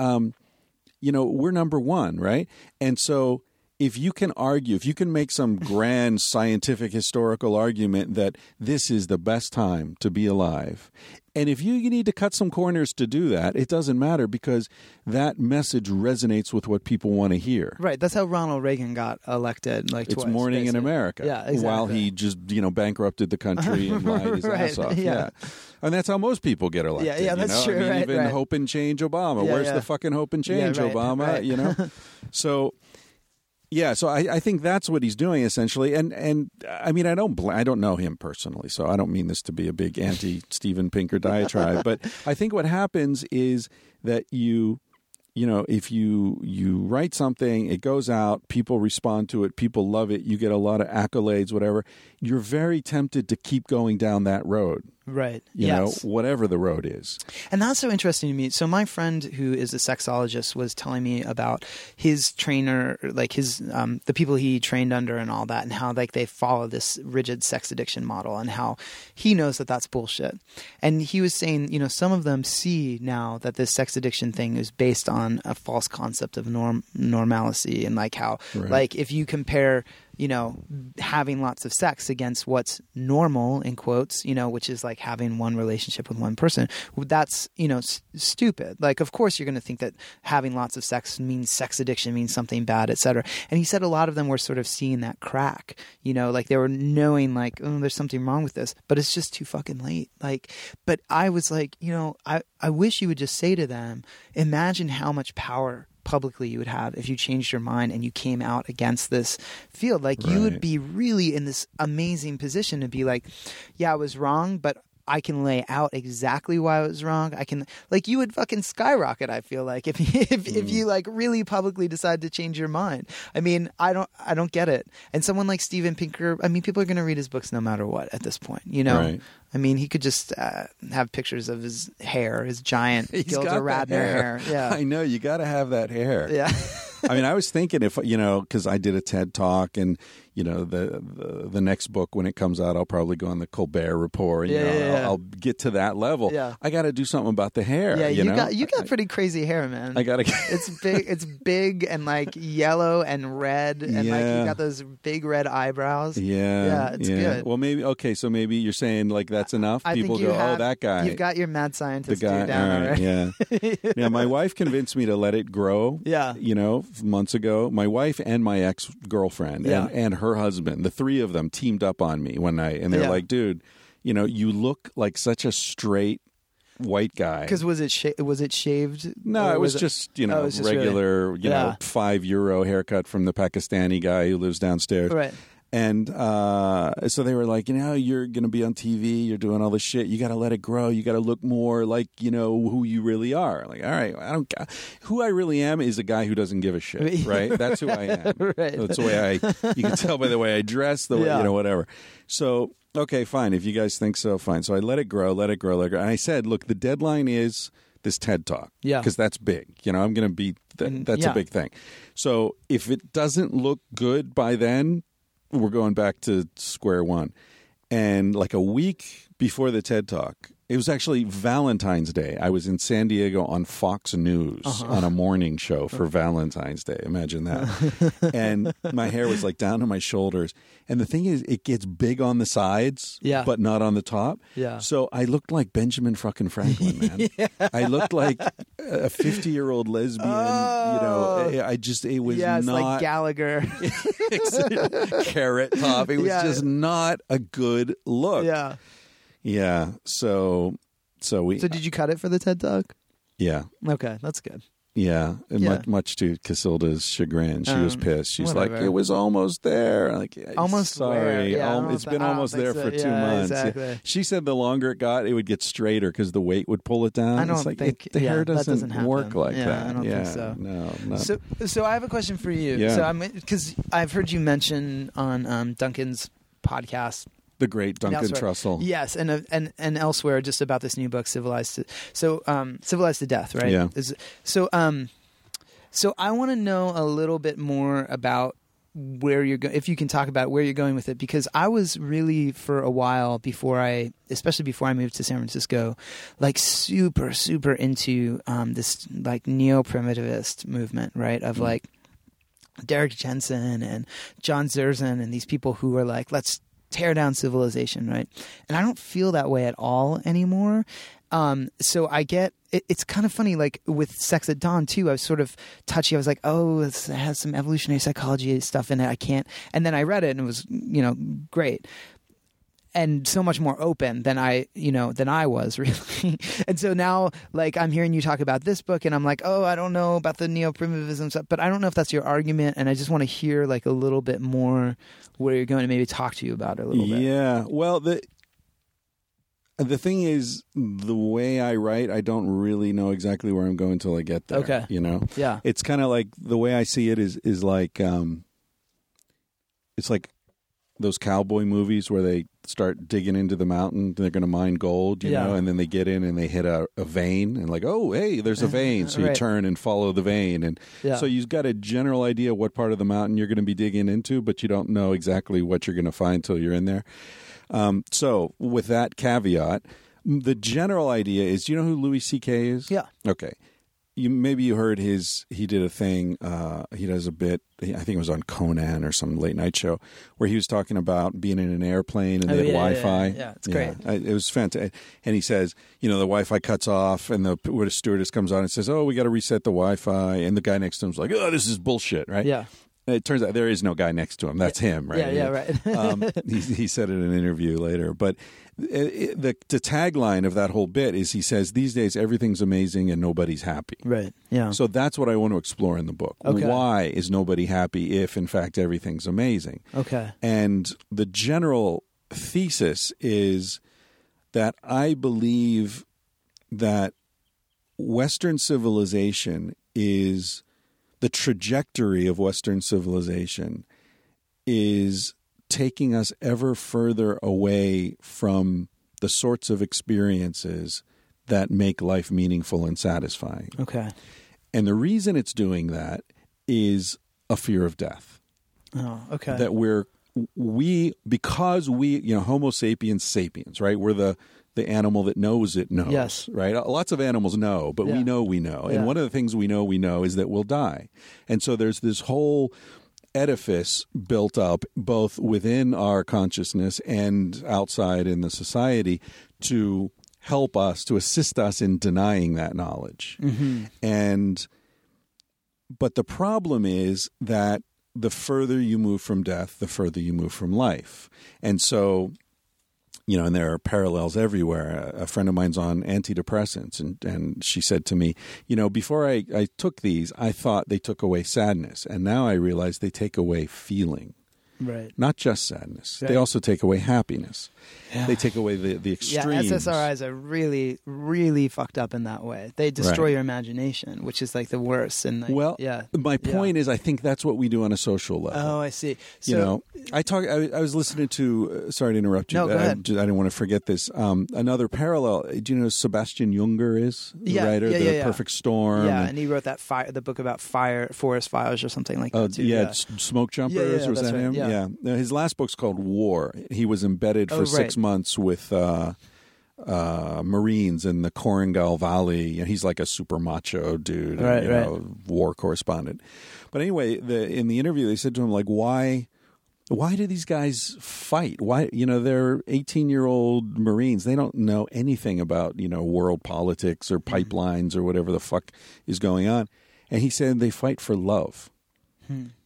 you know, we're number one, right? And so... if you can argue, if you can make some grand scientific historical argument that this is the best time to be alive, and if you need to cut some corners to do that, it doesn't matter because that message resonates with what people want to hear. Right. That's how Ronald Reagan got elected. Like it's twice, morning basically. In America. Yeah, exactly. While he just, you know, bankrupted the country and lied his ass off. Yeah. And that's how most people get elected. Yeah, that's true. I mean, even hope and change Obama. Where's the fucking hope and change, Obama? Right. You know? So... yeah, so I think that's what he's doing essentially, and I mean I don't know him personally, so I don't mean this to be a big anti-Steven Pinker diatribe, but I think what happens is that you know, if you write something, it goes out, people respond to it, people love it, you get a lot of accolades, whatever. You're very tempted to keep going down that road. Right. You know, whatever the road is. And that's so interesting to me. So my friend who is a sexologist was telling me about his trainer, like his the people he trained under and all that, and how like they follow this rigid sex addiction model and how he knows that that's bullshit. And he was saying, you know, some of them see now that this sex addiction thing is based on a false concept of normalcy and like how like if you compare – you know, having lots of sex against what's normal, in quotes, you know, which is like having one relationship with one person. That's, you know, stupid. Like, of course, you're going to think that having lots of sex means sex addiction, means something bad, et cetera. And he said a lot of them were sort of seeing that crack, you know, like they were knowing like, oh, there's something wrong with this, but it's just too fucking late. Like, but I was like, you know, I wish you would just say to them, imagine how much power publicly you would have if you changed your mind and you came out against this field. Like you would be really in this amazing position to be like, yeah, I was wrong, but I can lay out exactly why I was wrong. I can, like, you would fucking skyrocket, I feel like, if you like really publicly decide to change your mind. I mean, I don't get it. And someone like Steven Pinker, I mean, people are going to read his books no matter what at this point, you know? Right. I mean, he could just have pictures of his hair, his giant Gilda Radner hair. Yeah, I know. You got to have that hair. Yeah. I mean, I was thinking if, you know, because I did a TED Talk and, you know, the next book when it comes out, I'll probably go on the Colbert Report. And, I'll get to that level. Yeah. I got to do something about the hair. Yeah, you got pretty crazy hair, man. I got to. It's big and like yellow and red and like you got those big red eyebrows. Yeah. Yeah, it's good. Well, maybe. Okay, so maybe you're saying like that's enough. People go, that guy. You've got your mad scientist dude down there. Right, yeah. Yeah, my wife convinced me to let it grow. Yeah. You know. Months ago, my wife and my ex-girlfriend and her husband, the three of them teamed up on me one night and they're like, dude, you know, you look like such a straight white guy. Because was it shaved? No, it was just, you know, regular, you know, €5 haircut from the Pakistani guy who lives downstairs. Right. And so they were like, you know, you're going to be on TV. You're doing all this shit. You got to let it grow. You got to look more like, you know, who you really are. Like, all right, who I really am is a guy who doesn't give a shit, right? That's who I am. Right. That's the way you can tell by the way I dress, the way, you know, whatever. So, okay, fine. If you guys think so, fine. So I let it grow. And I said, look, the deadline is this TED Talk. Yeah. Because that's big. You know, I'm going to be, that's a big thing. So if it doesn't look good by then, we're going back to square one. And like a week before the TED Talk, it was actually Valentine's Day. I was in San Diego on Fox News on a morning show for Valentine's Day. Imagine that. And my hair was like down to my shoulders. And the thing is, it gets big on the sides, but not on the top. Yeah. So I looked like Benjamin fucking Franklin, man. I looked like a 50-year-old lesbian. You know, I just, it was it's not like Gallagher. Carrot top. It was just not a good look. Yeah. Yeah, so did you cut it for the TED Talk? Yeah. Okay, that's good. Yeah, much to Casilda's chagrin, she was pissed. She's like, "It was almost there." Like, almost sorry, yeah, it's been almost there for 2 months. Exactly. Yeah. She said the longer it got, it would get straighter because the weight would pull it down. I don't think the hair doesn't work like that. I don't think so. No, not. So I have a question for you. Yeah. So I'm because I've heard you mention on Duncan's podcast. The great Duncan Trussell. Yes, and elsewhere, just about this new book, Civilized to Death, right? Yeah. So I want to know a little bit more about where you're going, if you can talk about where you're going with it, because I was really, for a while especially before I moved to San Francisco, like super, super into this like neo-primitivist movement, right? Of like Derek Jensen and John Zerzan and these people who are like, let's tear down civilization, right? And I don't feel that way at all anymore. So I get it's kind of funny, like with Sex at Dawn too, I was sort of touchy. I was like, oh, it has some evolutionary psychology stuff in it. I can't. And then I read it and it was, you know, great. And so much more open than I was really. And so now, like, I'm hearing you talk about this book and I'm like, oh, I don't know about the neo-primitivism stuff, but I don't know if that's your argument. And I just want to hear like a little bit more where you're going to maybe talk to you about it a little bit. Yeah. Well, the thing is, the way I write, I don't really know exactly where I'm going until I get there. Okay. You know? Yeah. It's kind of like the way I see it is like, it's like those cowboy movies where they start digging into the mountain, they're going to mine gold, you know, and then they get in and they hit a vein and like, oh, hey, there's a vein. So you turn and follow the vein. And so you've got a general idea what part of the mountain you're going to be digging into, but you don't know exactly what you're going to find till you're in there. So with that caveat, the general idea is, do you know who Louis C.K. is? Yeah. Okay. Maybe you heard he did a thing, he does a bit, I think it was on Conan or some late night show, where he was talking about being in an airplane and they had Wi-Fi. Yeah, it's great. It was fantastic. And he says, you know, the Wi-Fi cuts off and the stewardess comes on and says, oh, we got to reset the Wi-Fi. And the guy next to him is like, oh, this is bullshit, right? Yeah. And it turns out there is no guy next to him. That's him, right? Yeah, right. He said it in an interview later. But the tagline of that whole bit is he says, these days everything's amazing and nobody's happy. Right, yeah. So that's what I want to explore in the book. Okay. Why is nobody happy if, in fact, everything's amazing? Okay. And the general thesis is that I believe that Western civilization is... The trajectory of Western civilization is taking us ever further away from the sorts of experiences that make life meaningful and satisfying. Okay. And the reason it's doing that is a fear of death. Oh, okay. That because Homo sapiens sapiens, right? We're the animal that knows it knows, yes. Right? Lots of animals know, but we know. And one of the things we know is that we'll die. And so there's this whole edifice built up both within our consciousness and outside in the society to help us, to assist us in denying that knowledge. Mm-hmm. But the problem is that the further you move from death, the further you move from life. And so... You know, and there are parallels everywhere. A friend of mine's on antidepressants, and she said to me, you know, before I took these, I thought they took away sadness. And now I realize they take away feeling. Right. Not just sadness. Right. They also take away happiness. Yeah. They take away the extremes. Yeah, SSRIs are really, really fucked up in that way. They destroy your imagination, which is like the worst. And like, my point is I think that's what we do on a social level. Oh, I see. So, you know, I was listening to sorry to interrupt you. No, go ahead. I didn't want to forget this. Another parallel, do you know who Sebastian Junger is? The writer, The Perfect Storm. Yeah, and he wrote the book about forest fires or something like that too. Yeah, Smoke Jumpers, was that him? Yeah. Yeah. Now, his last book's called War. He was embedded for 6 months with Marines in the Korangal Valley. He's like a super macho dude, and, you know, war correspondent. But anyway, in the interview, they said to him, like, why do these guys fight? Why, you know, they're 18-year-old Marines. They don't know anything about, you know, world politics or pipelines or whatever the fuck is going on. And he said they fight for love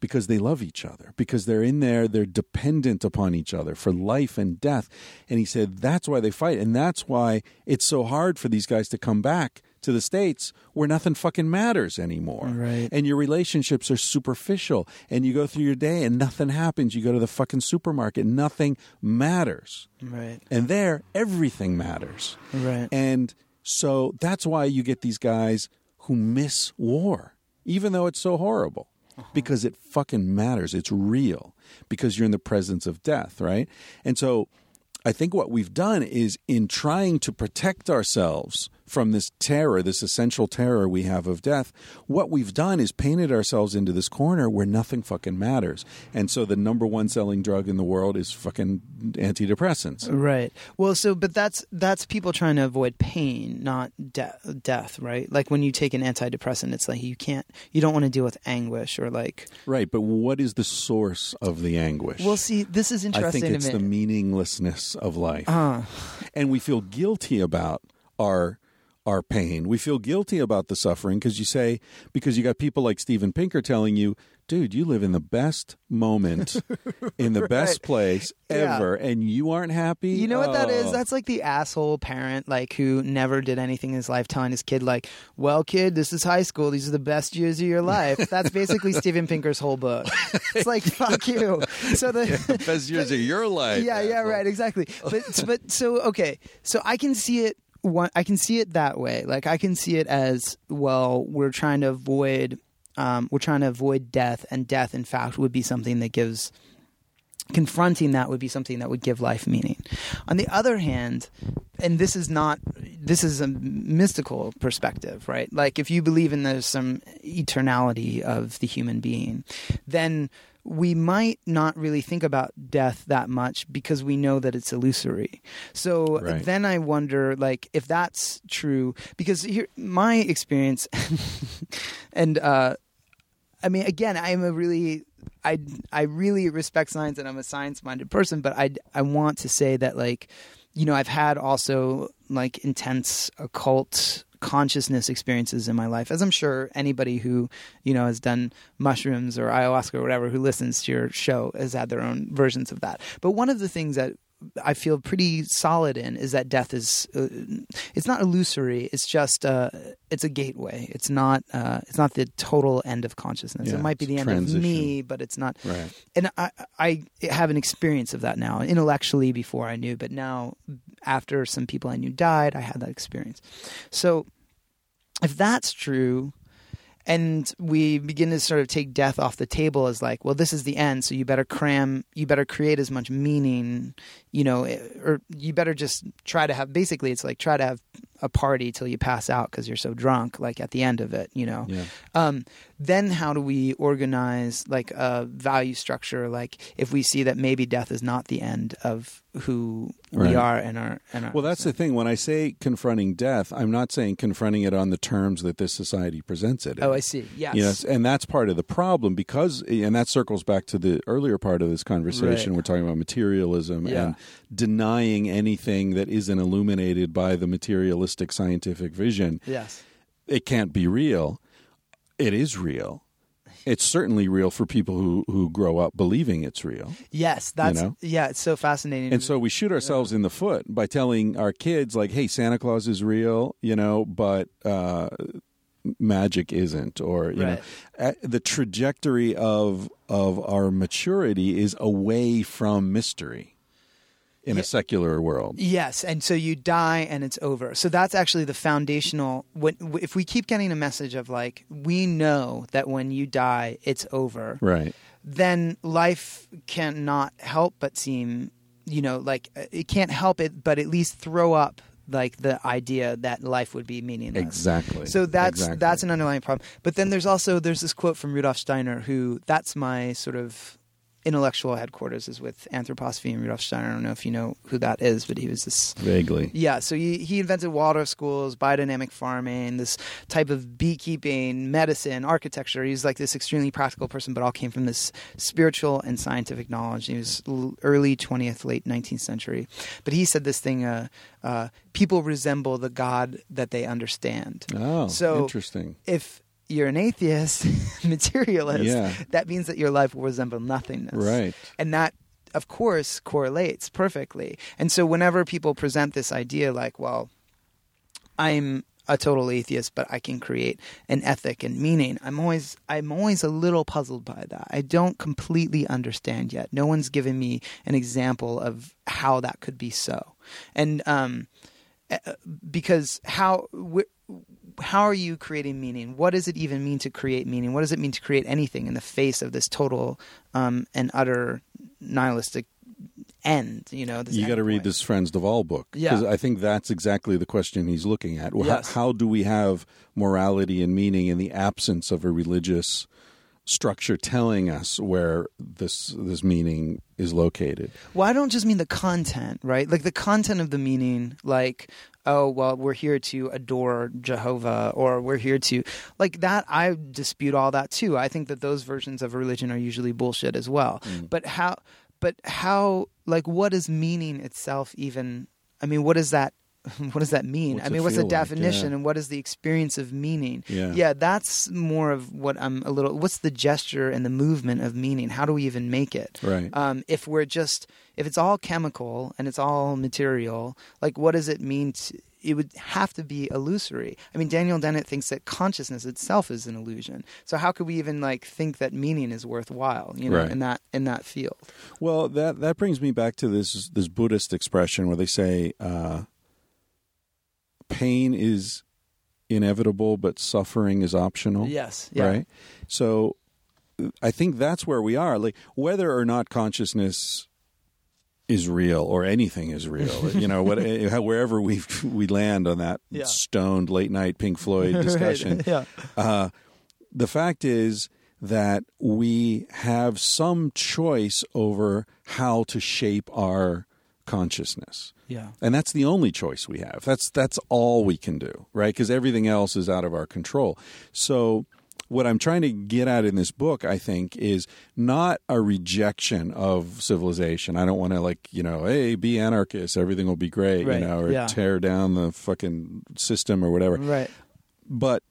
because they love each other, because they're in there. They're dependent upon each other for life and death. And he said that's why they fight. And that's why it's so hard for these guys to come back to the States where nothing fucking matters anymore. Right. And your relationships are superficial and you go through your day and nothing happens. You go to the fucking supermarket, nothing matters. Right. And there, everything matters. Right. And so that's why you get these guys who miss war, even though it's so horrible, because it fucking matters. It's real because you're in the presence of death. Right. And so I think what we've done is, in trying to protect ourselves from this terror, this essential terror we have of death, what we've done is painted ourselves into this corner where nothing fucking matters. And so the number one selling drug in the world is fucking antidepressants. Right. Well, so, but that's people trying to avoid pain, not death, right? Like when you take an antidepressant, it's like you don't want to deal with anguish or like. Right. But what is the source of the anguish? Well, see, this is interesting. I think it's the meaninglessness of life. And we feel guilty about our pain. We feel guilty about the suffering because you got people like Steven Pinker telling you, dude, you live in the best moment in the best place ever, and you aren't happy. You know what that is? That's like the asshole parent, like, who never did anything in his life, telling his kid, like, well, kid, this is high school. These are the best years of your life. That's basically Steven Pinker's whole book. It's like, fuck you. So the best years of your life. Yeah, asshole. Right, exactly. But so, okay, so I can see it. I can see it that way. Like, I can see it as, well, we're trying to avoid death, and death, in fact, would be something that gives confronting that would be something that would give life meaning. On the other hand, and this is a mystical perspective, right? Like, if you believe in there's some eternality of the human being, then we might not really think about death that much because we know that it's illusory. So then I wonder, like, if that's true, because here, my experience and I mean, again, I really respect science and I'm a science-minded person, but I want to say that, like, you know, I've had also, like, intense occult consciousness experiences in my life, as I'm sure anybody who, you know, has done mushrooms or ayahuasca or whatever, who listens to your show, has had their own versions of that. But one of the things that I feel pretty solid in is that death is it's not illusory. It's just it's a gateway. It's not the total end of consciousness. Yeah, it might be the end of me, but it's not. Right. And I have an experience of that now. Intellectually, before I knew, but now, after some people I knew died, I had that experience. So if that's true, and we begin to sort of take death off the table as, like, well, this is the end, so you better create as much meaning, you know, or you better just try to have, basically, it's like, try to have a party till you pass out because you're so drunk, like, at the end of it, you know. Yeah. Then how do we organize, like, a value structure, like, if we see that maybe death is not the end of who we are and our well, that's the thing. When I say confronting death, I'm not saying confronting it on the terms that this society presents it in. Oh, I see. Yes. Yes. And that's part of the problem, because, and that circles back to the earlier part of this conversation. Right. We're talking about materialism and denying anything that isn't illuminated by the materialistic scientific vision. Yes. It can't be real. It is real. It's certainly real for people who grow up believing it's real. Yes, that's, you know? Yeah, it's so fascinating. And so we shoot ourselves in the foot by telling our kids, like, hey, Santa Claus is real, you know, but magic isn't, or, you know, the trajectory of our maturity is away from mystery. In a secular world. Yes. And so you die and it's over. So that's actually the foundational. If we keep getting a message of, like, we know that when you die, it's over. Right. Then life cannot help but seem, you know, like, it can't help it, but at least throw up, like, the idea that life would be meaningless. Exactly. So that's an underlying problem. But then there's this quote from Rudolf Steiner, who, that's my sort of intellectual headquarters is with anthroposophy and Rudolf Steiner. I don't know if you know who that is, but he was this... Vaguely. Yeah, so he invented water schools, biodynamic farming, this type of beekeeping, medicine, architecture. He was like this extremely practical person, but all came from this spiritual and scientific knowledge. He was early 20th, late 19th century. But he said this thing, people resemble the God that they understand. Oh, so interesting. If you're an atheist, materialist, that means that your life will resemble nothingness. Right. And that, of course, correlates perfectly. And so whenever people present this idea like, well, I'm a total atheist, but I can create an ethic and meaning, I'm always a little puzzled by that. I don't completely understand yet. No one's given me an example of how that could be so. And because how are you creating meaning? What does it even mean to create meaning? What does it mean to create anything in the face of this total and utter nihilistic end? You know, you got to read this Frans de Waal book, because I think that's exactly the question he's looking at. Well, how do we have morality and meaning in the absence of a religious structure telling us where this meaning is located? Well, I don't just mean the content, right? Like the content of the meaning, like, oh, well, we're here to adore Jehovah, or we're here to, like, that. I dispute all that too. I think that those versions of religion are usually bullshit as well. Mm. But how, like, what is meaning itself even? I mean, what is that? What does that mean? What's the definition, and what is the experience of meaning? Yeah, that's more of what I'm a little... What's the gesture and the movement of meaning? How do we even make it? Right. If it's all chemical and it's all material, like, what does it mean to... It would have to be illusory. I mean, Daniel Dennett thinks that consciousness itself is an illusion. So how could we even like think that meaning is worthwhile, you know, right, in that field? Well, that brings me back to this Buddhist expression where they say... pain is inevitable, but suffering is optional. Yes. Yeah. Right? So I think that's where we are. Like, whether or not consciousness is real or anything is real, you know, wherever we land on that stoned late-night Pink Floyd discussion, right. Yeah. The fact is that we have some choice over how to shape our consciousness. Yeah. And that's the only choice we have. That's all we can do, right? Because everything else is out of our control. So what I'm trying to get at in this book, I think, is not a rejection of civilization. I don't want to, like, you know, hey, be anarchist, everything will be great, right, you know, or tear down the fucking system or whatever. Right. But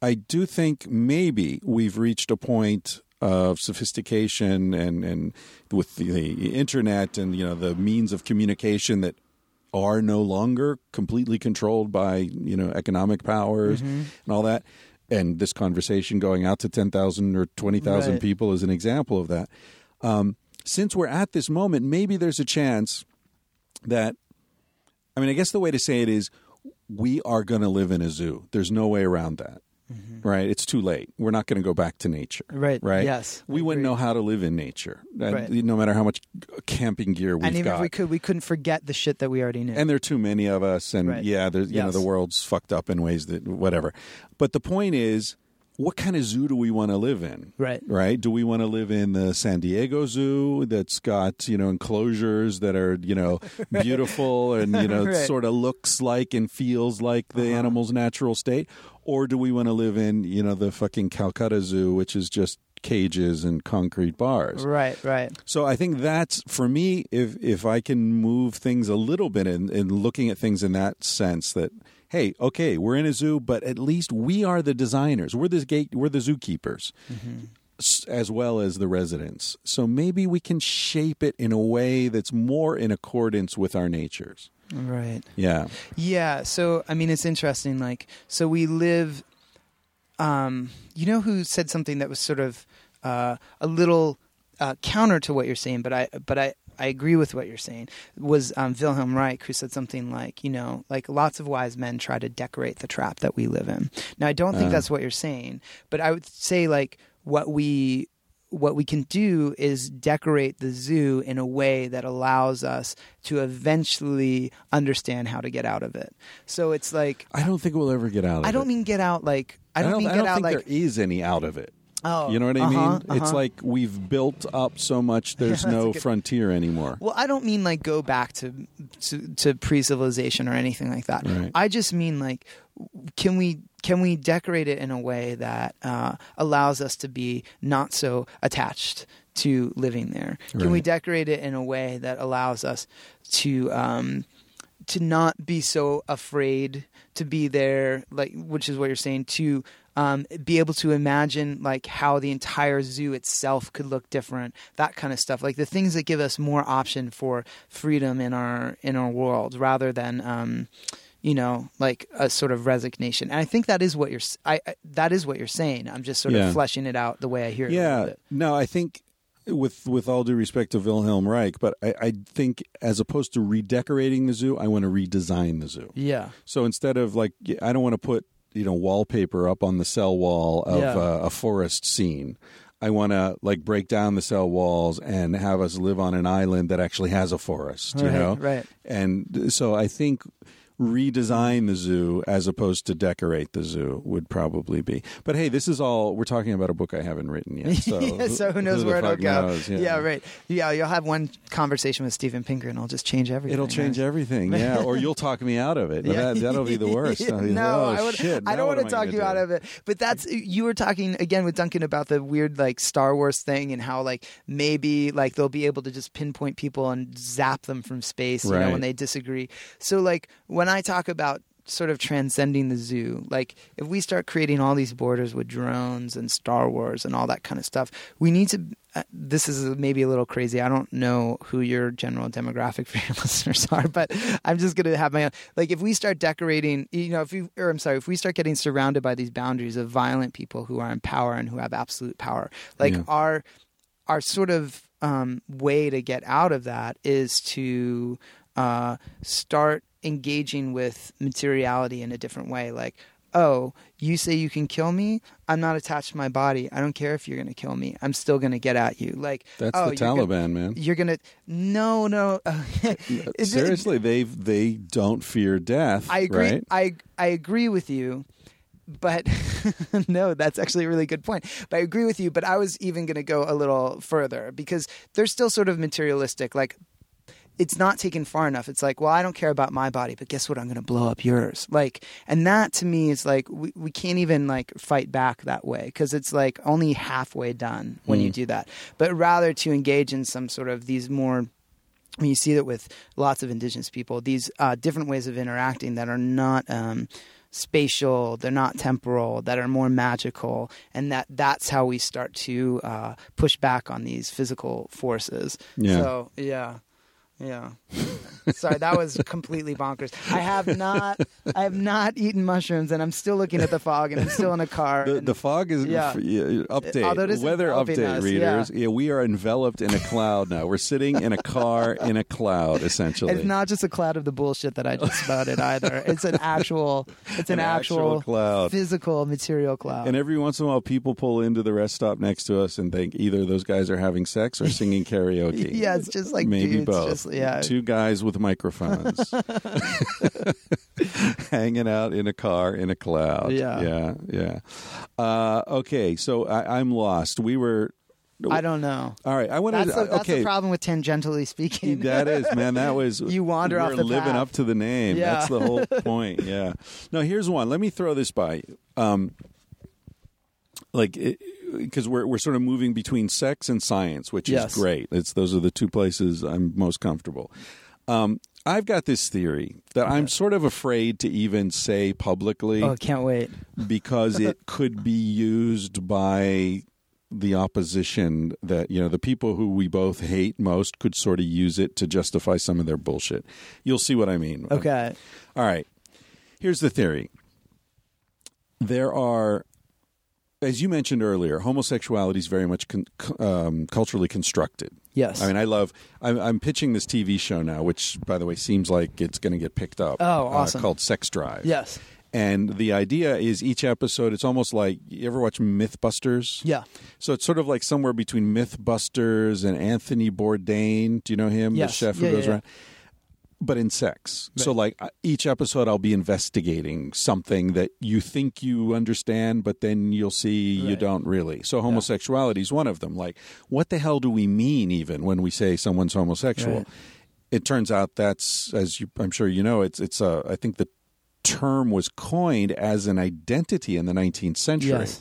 I do think maybe we've reached a point of sophistication and with the internet and, you know, the means of communication that are no longer completely controlled by, you know, economic powers and all that. And this conversation going out to 10,000 or 20,000 people is an example of that. Since we're at this moment, maybe there's a chance that, I mean, I guess the way to say it is, we are going to live in a zoo. There's no way around that. Mm-hmm. Right. It's too late. We're not going to go back to nature. Right. Right. Yes. We wouldn't know how to live in nature, right, no matter how much camping gear we've got. And even if we could, we couldn't forget the shit that we already knew. And there are too many of us. And there's, you know, the world's fucked up in ways that whatever. But the point is, what kind of zoo do we want to live in? Right. Right. Do we want to live in the San Diego Zoo that's got, you know, enclosures that are, you know, beautiful and, you know, sort of looks like and feels like the animal's natural state? Or do we want to live in, you know, the fucking Calcutta Zoo, which is just cages and concrete bars? Right, right. So I think that's, for me, if I can move things a little bit in looking at things in that sense that, hey, okay, we're in a zoo, but at least we are the designers. We're the zookeepers as well as the residents. So maybe we can shape it in a way that's more in accordance with our natures. Right. Yeah. Yeah. So, I mean, it's interesting. Like, so we live, you know, who said something that was sort of a little counter to what you're saying, but I agree with what you're saying, was Wilhelm Reich, who said something like, you know, like, lots of wise men try to decorate the trap that we live in. Now, I don't think that's what you're saying, but I would say, like, what we can do is decorate the zoo in a way that allows us to eventually understand how to get out of it. So it's like... I don't think we'll ever get out of it. I don't mean get out like... I don't think there is any out of it. Oh, you know what I mean? It's like we've built up so much there's no frontier anymore. Well, I don't mean like go back to pre-civilization or anything like that. Right. I just mean like can we decorate it in a way that allows us to be not so attached to living there? Can we decorate it in a way that allows us to not be so afraid to be there, like, which is what you're saying, to be able to imagine like how the entire zoo itself could look different, that kind of stuff, like the things that give us more option for freedom in our world rather than like a sort of resignation. And I think that is what you're that is what you're saying. I'm just sort of fleshing it out the way I hear it. Yeah. A little bit. No, I think with all due respect to Wilhelm Reich, but I think as opposed to redecorating the zoo, I want to redesign the zoo. Yeah. So instead of like, I don't want to put wallpaper up on the cell wall of a forest scene. I want to like break down the cell walls and have us live on an island that actually has a forest. Right. And so I think redesign the zoo as opposed to decorate the zoo would probably be. But hey, this is all we're talking about, a book I haven't written yet. So, so who knows where it'll go? Yeah, you'll have one conversation with Steven Pinker and I'll just change everything. It'll change everything, yeah. Or you'll talk me out of it. That'll be the worst. I don't want to talk you out of it. But that's, you were talking again with Duncan about the weird like Star Wars thing and how like maybe like they'll be able to just pinpoint people and zap them from space, you know, when they disagree. So like when I talk about sort of transcending the zoo, like if we start creating all these borders with drones and Star Wars and all that kind of stuff, we need to this is maybe a little crazy. I don't know who your general demographic for your listeners are, but I'm just going to have my own. Like if we start decorating, if we start getting surrounded by these boundaries of violent people who are in power and who have absolute power, like our sort of way to get out of that is to start engaging with materiality in a different way. Like, oh, you say you can kill me? I'm not attached to my body. I don't care if you're going to kill me. I'm still going to get at you. Like, that's the Taliban, man. You're going to no. Seriously, they don't fear death. I agree. Right? I agree with you. But no, that's actually a really good point. But I agree with you. But I was even going to go a little further because they're still sort of materialistic, like. It's not taken far enough. It's like, well, I don't care about my body, but guess what? I'm going to blow up yours. Like, and that to me is like, we can't even like fight back that way because it's like only halfway done when you do that. But rather to engage in some sort of these more, I mean, you see that with lots of indigenous people, these different ways of interacting that are not spatial, they're not temporal, that are more magical, and that's how we start to push back on these physical forces. Yeah. So, yeah. Yeah. Sorry, that was completely bonkers. I have not eaten mushrooms, and I'm still looking at the fog, and I'm still in a car. The fog is update. Weather update, readers. Yeah. We are enveloped in a cloud now. We're sitting in a car in a cloud, essentially. It's not just a cloud of the bullshit that I just spouted either. It's an actual it's an actual cloud. Physical material cloud. And every once in a while people pull into the rest stop next to us and think either those guys are having sex or singing karaoke. Yeah, it's just like maybe dudes, both. Two guys with microphones hanging out in a car in a cloud. Okay, so I'm lost. I don't know. All right. That's the problem with tangentially speaking. That is, man. That was... You wander off the path. We're living up to the name. Yeah. That's the whole point. Yeah. No, here's one. Let me throw this by you. Because we're sort of moving between sex and science, which is great. Those are the two places I'm most comfortable. I've got this theory that I'm sort of afraid to even say publicly. Oh, can't wait. Because it could be used by the opposition, that, the people who we both hate most could sort of use it to justify some of their bullshit. You'll see what I mean. Okay. All right. Here's the theory. There are... As you mentioned earlier, homosexuality is very much culturally constructed. Yes. I mean, I'm pitching this TV show now, which, by the way, seems like it's going to get picked up. Oh, awesome. Called Sex Drive. Yes. And the idea is each episode, it's almost like, you ever watch Mythbusters? Yeah. So it's sort of like somewhere between Mythbusters and Anthony Bourdain. Do you know him? Yes. The chef who goes around. But in sex. Right. So like each episode I'll be investigating something that you think you understand, but then you'll see you don't really. So homosexuality is one of them. Like, what the hell do we mean even when we say someone's homosexual? Right. It turns out that's, as you, I'm sure you know, it's I think the term was coined as an identity in the 19th century. Yes.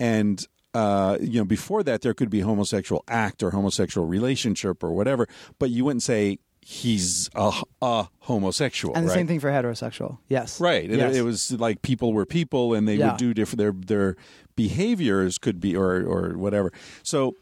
And you know, before that there could be homosexual act or homosexual relationship or whatever, but you wouldn't say he's a homosexual. And the same thing for heterosexual. Yes. Right. Yes. It was like people were people and they would do different, their behaviors could be, or whatever. So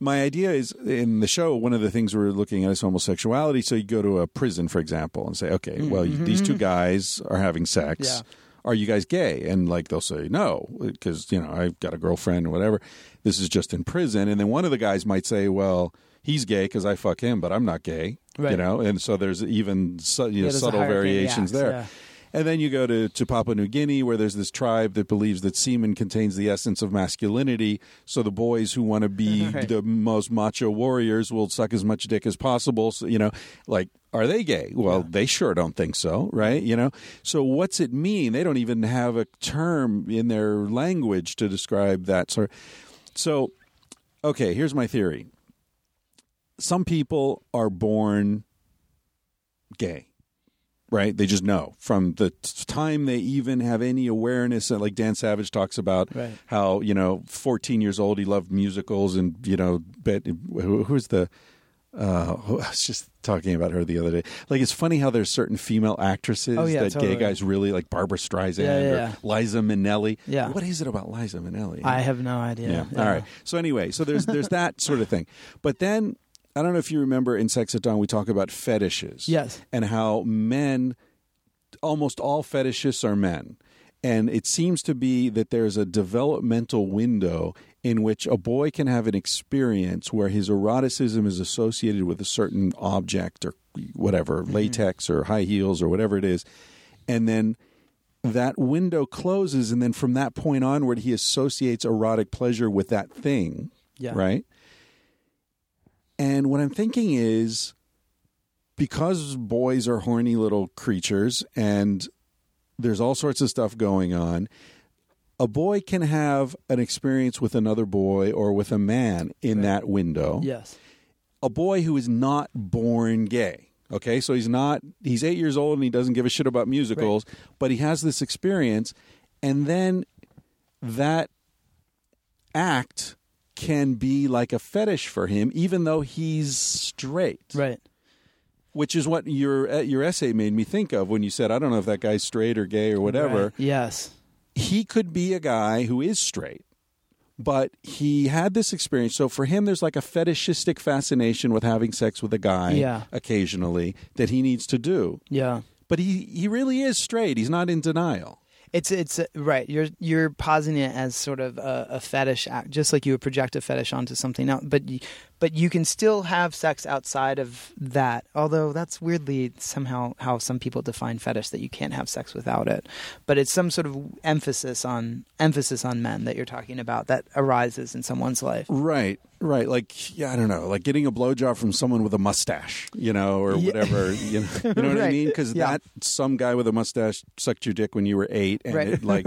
my idea is in the show, one of the things we're looking at is homosexuality. So you go to a prison, for example, and say, okay, well, these two guys are having sex. Yeah. Are you guys gay? And like they'll say no because, you know, I've got a girlfriend or whatever. This is just in prison. And then one of the guys might say, well, he's gay because I fuck him, but I'm not gay. Right. You know, and so there's even there's subtle variations there. Yeah. And then you go to Papua New Guinea where there's this tribe that believes that semen contains the essence of masculinity. So the boys who want to be the most macho warriors will suck as much dick as possible. So, you know, like, are they gay? Well, they sure don't think so, right? You know, so what's it mean? They don't even have a term in their language to describe that sort of. So, okay, here's my theory. Some people are born gay, right? They just know from the time they even have any awareness. Like Dan Savage talks about how, you know, 14 years old, he loved musicals and, you know, who's the I was just talking about her the other day. Like, it's funny how there's certain female actresses that gay guys really like, Barbara Streisand or Liza Minnelli. Yeah. What is it about Liza Minnelli? I have no idea. Yeah. All right. So anyway, so there's that sort of thing. But then, I don't know if you remember in Sex at Dawn, we talk about fetishes. Yes. And how men, almost all fetishists are men. And it seems to be that there's a developmental window in which a boy can have an experience where his eroticism is associated with a certain object or whatever, latex or high heels or whatever it is. And then that window closes. And then from that point onward, he associates erotic pleasure with that thing. Yeah. Right? And what I'm thinking is, because boys are horny little creatures and there's all sorts of stuff going on, a boy can have an experience with another boy or with a man in that window. Yes. A boy who is not born gay. Okay, so he's 8 years old and he doesn't give a shit about musicals, but he has this experience. And then that act can be like a fetish for him, even though he's straight. Right. Which is what your essay made me think of when you said, I don't know if that guy's straight or gay or whatever. Right. Yes. He could be a guy who is straight, but he had this experience. So for him, there's like a fetishistic fascination with having sex with a guy occasionally that he needs to do. Yeah. But he really is straight. He's not in denial. It's right. You're positing it as sort of a fetish act, just like you would project a fetish onto something else. But you can still have sex outside of that. Although that's weirdly somehow how some people define fetish, that you can't have sex without it. But it's some sort of emphasis on men that you're talking about that arises in someone's life. Right. Right. Like, I don't know, like getting a blowjob from someone with a mustache, you know, or whatever. You know what I mean? Because that some guy with a mustache sucked your dick when you were 8. And it, like,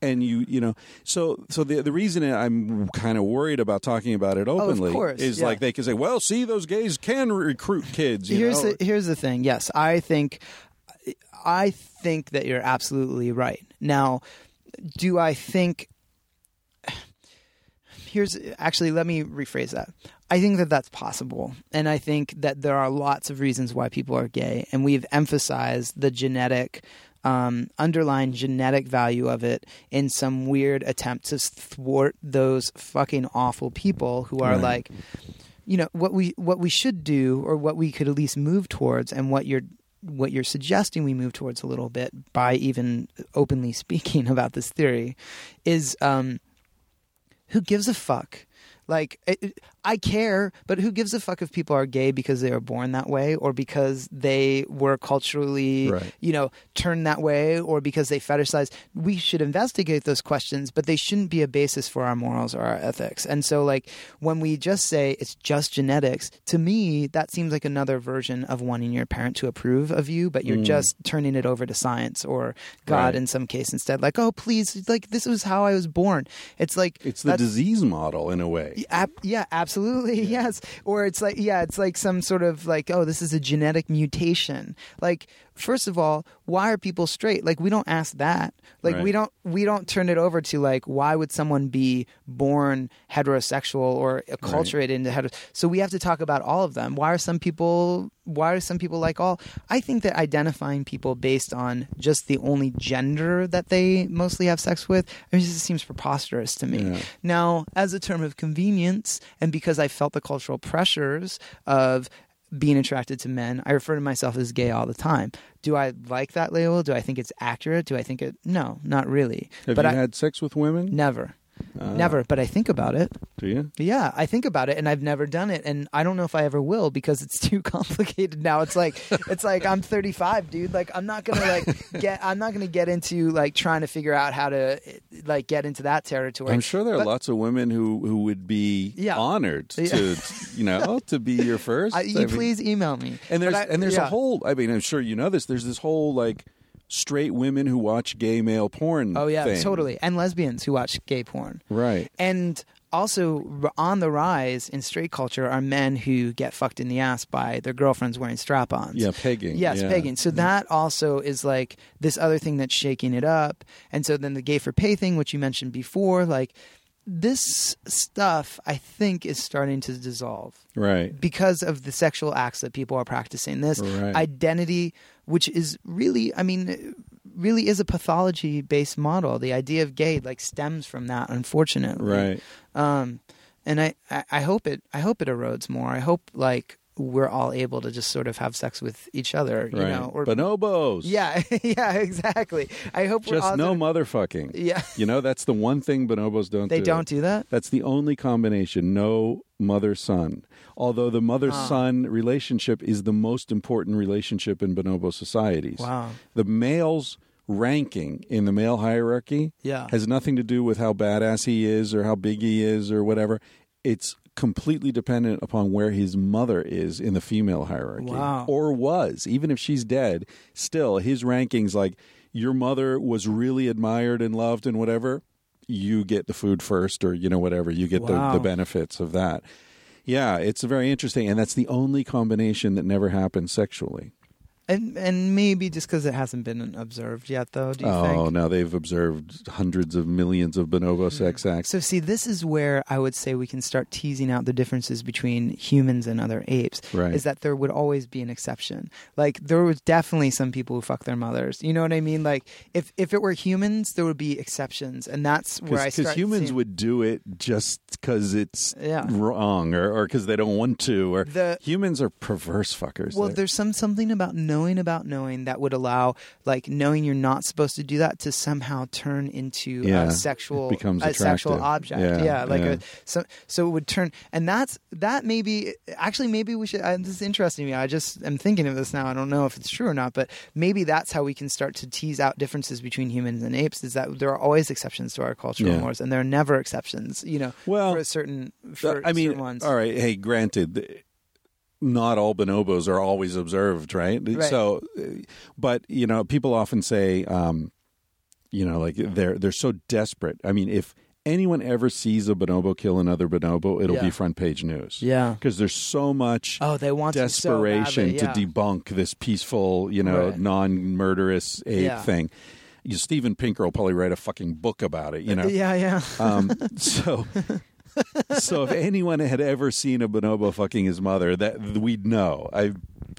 and you know, so the reason I'm kind of worried about talking about it openly is like they can say, well, see, those gays can recruit kids. Here's the thing. Yes, I think that you're absolutely right. Now, do I think... let me rephrase that. I think that that's possible. And I think that there are lots of reasons why people are gay. And we've emphasized the genetic, underlying genetic value of it in some weird attempt to thwart those fucking awful people who are like, you know, what we should do, or what we could at least move towards, and what you're suggesting we move towards a little bit by even openly speaking about this theory is, who gives a fuck? Like, I care, but who gives a fuck if people are gay because they were born that way or because they were culturally, you know, turned that way or because they fetishized? We should investigate those questions, but they shouldn't be a basis for our morals or our ethics. And so, like, when we just say it's just genetics, to me, that seems like another version of wanting your parent to approve of you, but you're just turning it over to science or God in some case instead. Like, oh, please, like, this was how I was born. It's like... It's the disease model in a way. Yeah, absolutely. Yes. Or it's like, yeah, it's like some sort of like, oh, this is a genetic mutation. Like, first of all, why are people straight? Like, we don't ask that. Like, we don't turn it over to like, why would someone be born heterosexual or acculturated into heterosexual? So we have to talk about all of them. Why are some people like all? I think that identifying people based on just the only gender that they mostly have sex with, I mean, this seems preposterous to me. Yeah. Now, as a term of convenience, and because I felt the cultural pressures of being attracted to men, I refer to myself as gay all the time. Do I like that label? Do I think it's accurate? Do I think it? No, not really. Have you had sex with women? Never. Never, but I think about it. Do you? Yeah, I think about it, and I've never done it, and I don't know if I ever will because it's too complicated now. It's like I'm 35, dude. Like, I'm not gonna get into like trying to figure out how to like get into that territory. I'm sure there are lots of women who would be honored to to be your first. Please email me. And there's a whole. I mean, I'm sure you know this. There's this whole like. Straight women who watch gay male porn. Oh, yeah, totally. And lesbians who watch gay porn. Right. And also on the rise in straight culture are men who get fucked in the ass by their girlfriends wearing strap-ons. Yeah, pegging. Yes, yeah. Pegging. So that also is like this other thing that's shaking it up. And so then the gay for pay thing, which you mentioned before, like this stuff I think is starting to dissolve. Right. Because of the sexual acts that people are practicing. This identity... which is really is a pathology-based model. The idea of gay like stems from that, unfortunately. Right. And I hope it erodes more. I hope like we're all able to just sort of have sex with each other, you know. Or bonobos. Yeah, yeah, exactly. I hope we're just no motherfucking. Yeah. You know, that's the one thing bonobos don't do. They don't do that? That's the only combination. No mother-son. Although the mother-son relationship is the most important relationship in bonobo societies. Wow. The male's ranking in the male hierarchy has nothing to do with how badass he is or how big he is or whatever. It's completely dependent upon where his mother is in the female hierarchy. Wow. Or was. Even if she's dead, still, his ranking's like, your mother was really admired and loved and whatever, you get the food first or, you know, whatever. You get the benefits of that. Yeah, it's very interesting, and that's the only combination that never happens sexually. And maybe just because it hasn't been observed yet, though, do you think? Oh, no, they've observed hundreds of millions of bonobo sex acts. So, see, this is where I would say we can start teasing out the differences between humans and other apes, is that there would always be an exception. Like, there was definitely some people who fuck their mothers. You know what I mean? Like, if it were humans, there would be exceptions, and that's where I start. Because humans would do it just because it's wrong or because they don't want to. Or humans are perverse fuckers. Well, there's something about knowing that would allow, like, knowing you're not supposed to do that to somehow turn into a sexual object. So it would turn, and that maybe we should. This is interesting to me. I just am thinking of this now. I don't know if it's true or not, but maybe that's how we can start to tease out differences between humans and apes. Is that there are always exceptions to our cultural norms, and there are never exceptions. You know, for certain ones. All right. Hey, granted. Not all bonobos are always observed, right? So, but, you know, people often say, like they're so desperate. I mean, if anyone ever sees a bonobo kill another bonobo, it'll be front page news. Yeah. Because there's so much they want desperation to debunk this peaceful, non-murderous ape thing. Steven Pinker will probably write a fucking book about it, you know? Yeah. So if anyone had ever seen a bonobo fucking his mother, that we'd know.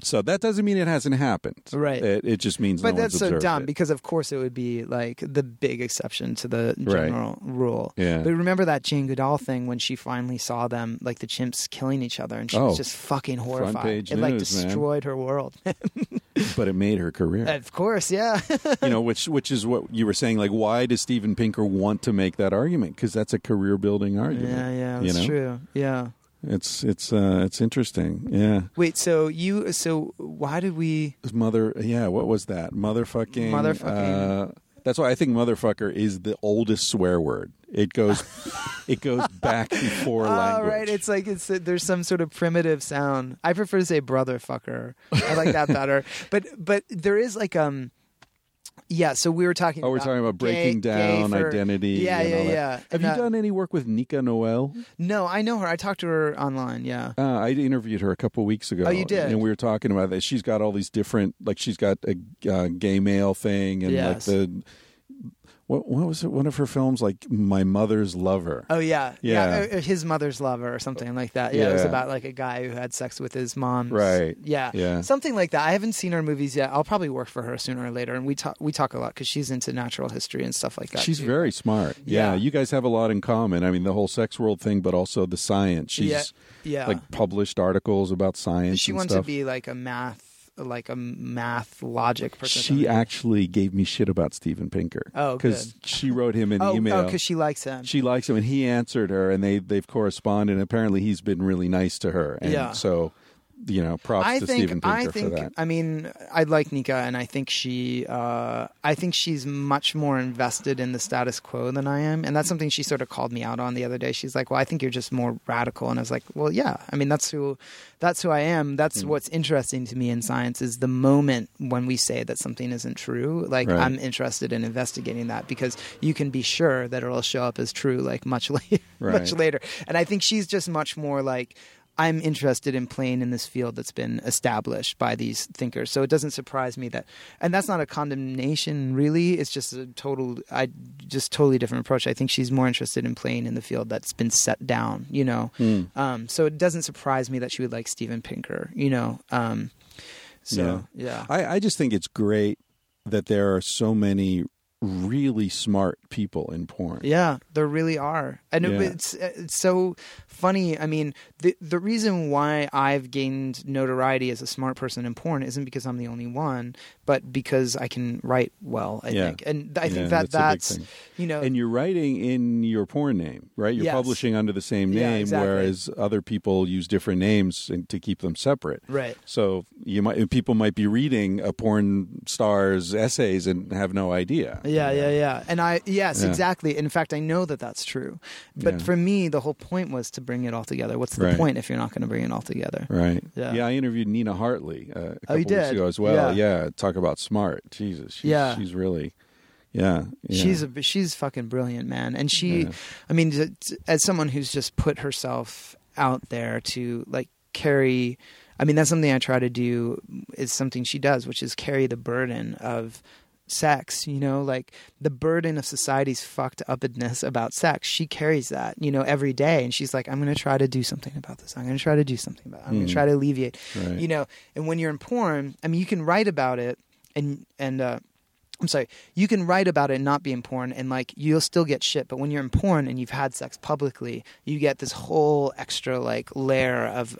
So that doesn't mean it hasn't happened. Right. It just means no one's observed it. But that's so dumb because, of course, it would be like the big exception to the general rule. Yeah. But remember that Jane Goodall thing when she finally saw them, like the chimps killing each other, and she was just fucking horrified. Front page news, destroyed her world. But it made her career. Of course, yeah. You know, which is what you were saying, like, why does Steven Pinker want to make that argument? Because that's a career-building argument. Yeah, that's true. Yeah. It's interesting. Yeah. Wait, so why did we... what was that? Motherfucking. That's why I think motherfucker is the oldest swear word. It goes back before language. Right. It's like there's some sort of primitive sound. I prefer to say brotherfucker. I like that better. But there is like yeah, so we were talking about... Oh, we're talking about breaking down identity. Yeah. Have you done any work with Nika Noel? No, I know her. I talked to her online, yeah. I interviewed her a couple weeks ago. Oh, you did? And we were talking about that. She's got all these different... Like, she's got a gay male thing and like the... What was it? One of her films, like My Mother's Lover. Oh, yeah. His Mother's Lover or something like that. Yeah, it was about like a guy who had sex with his mom. Right. Yeah, something like that. I haven't seen her movies yet. I'll probably work for her sooner or later. And we talk a lot because she's into natural history and stuff like that. She's very smart. Yeah, you guys have a lot in common. I mean, the whole sex world thing, but also the science. She's like published articles about science. She wants to be like a math logic person. She actually gave me shit about Steven Pinker. Oh, good. Because she wrote him an email. Oh, because she likes him. She likes him, and he answered her, and they've corresponded, and apparently he's been really nice to her. And so, you know, props to Steven Pinker for that. I mean, I like Nika, and I think she's much more invested in the status quo than I am, and that's something she sort of called me out on the other day. She's like, well, I think you're just more radical. And I was like, well, yeah. I mean, that's who I am. That's what's interesting to me in science is the moment when we say that something isn't true. Like, right. I'm interested in investigating that because you can be sure that it'll show up as true, like, much later. Right. Much later. And I think she's just much more like, I'm interested in playing in this field that's been established by these thinkers. So it doesn't surprise me that – and that's not a condemnation, really. It's just a totally different approach. I think she's more interested in playing in the field that's been set down, you know. So it doesn't surprise me that she would like Steven Pinker, you know. I just think it's great that there are so many – really smart people in porn. Yeah, there really are. I know, but it's so funny. I mean, the reason why I've gained notoriety as a smart person in porn isn't because I'm the only one, but because I can write well, I think. And I think that's you know... And you're writing in your porn name, right? You're publishing under the same name, exactly. Whereas other people use different names to keep them separate. Right. So people might be reading a porn star's essays and have no idea. Yeah. And exactly. In fact, I know that that's true. But for me, the whole point was to bring it all together. What's the point if you're not going to bring it all together? Right. Yeah, I interviewed Nina Hartley a couple weeks ago as well. Yeah, talk about smart. Jesus. She's really... Yeah. She's fucking brilliant, man. And she... Yeah. I mean, as someone who's just put herself out there to, like, carry... I mean, that's something I try to do is something she does, which is carry the burden of... sex, you know, like the burden of society's fucked upness about sex. She carries that, you know, every day, and she's like, I'm going to try to do something about this. I'm going to try to do something about it. I'm going to try to alleviate, you know. And when you're in porn, I mean, you can write about it, and I'm sorry, you can write about it and not be in porn, and like you'll still get shit. But when you're in porn and you've had sex publicly, you get this whole extra like layer of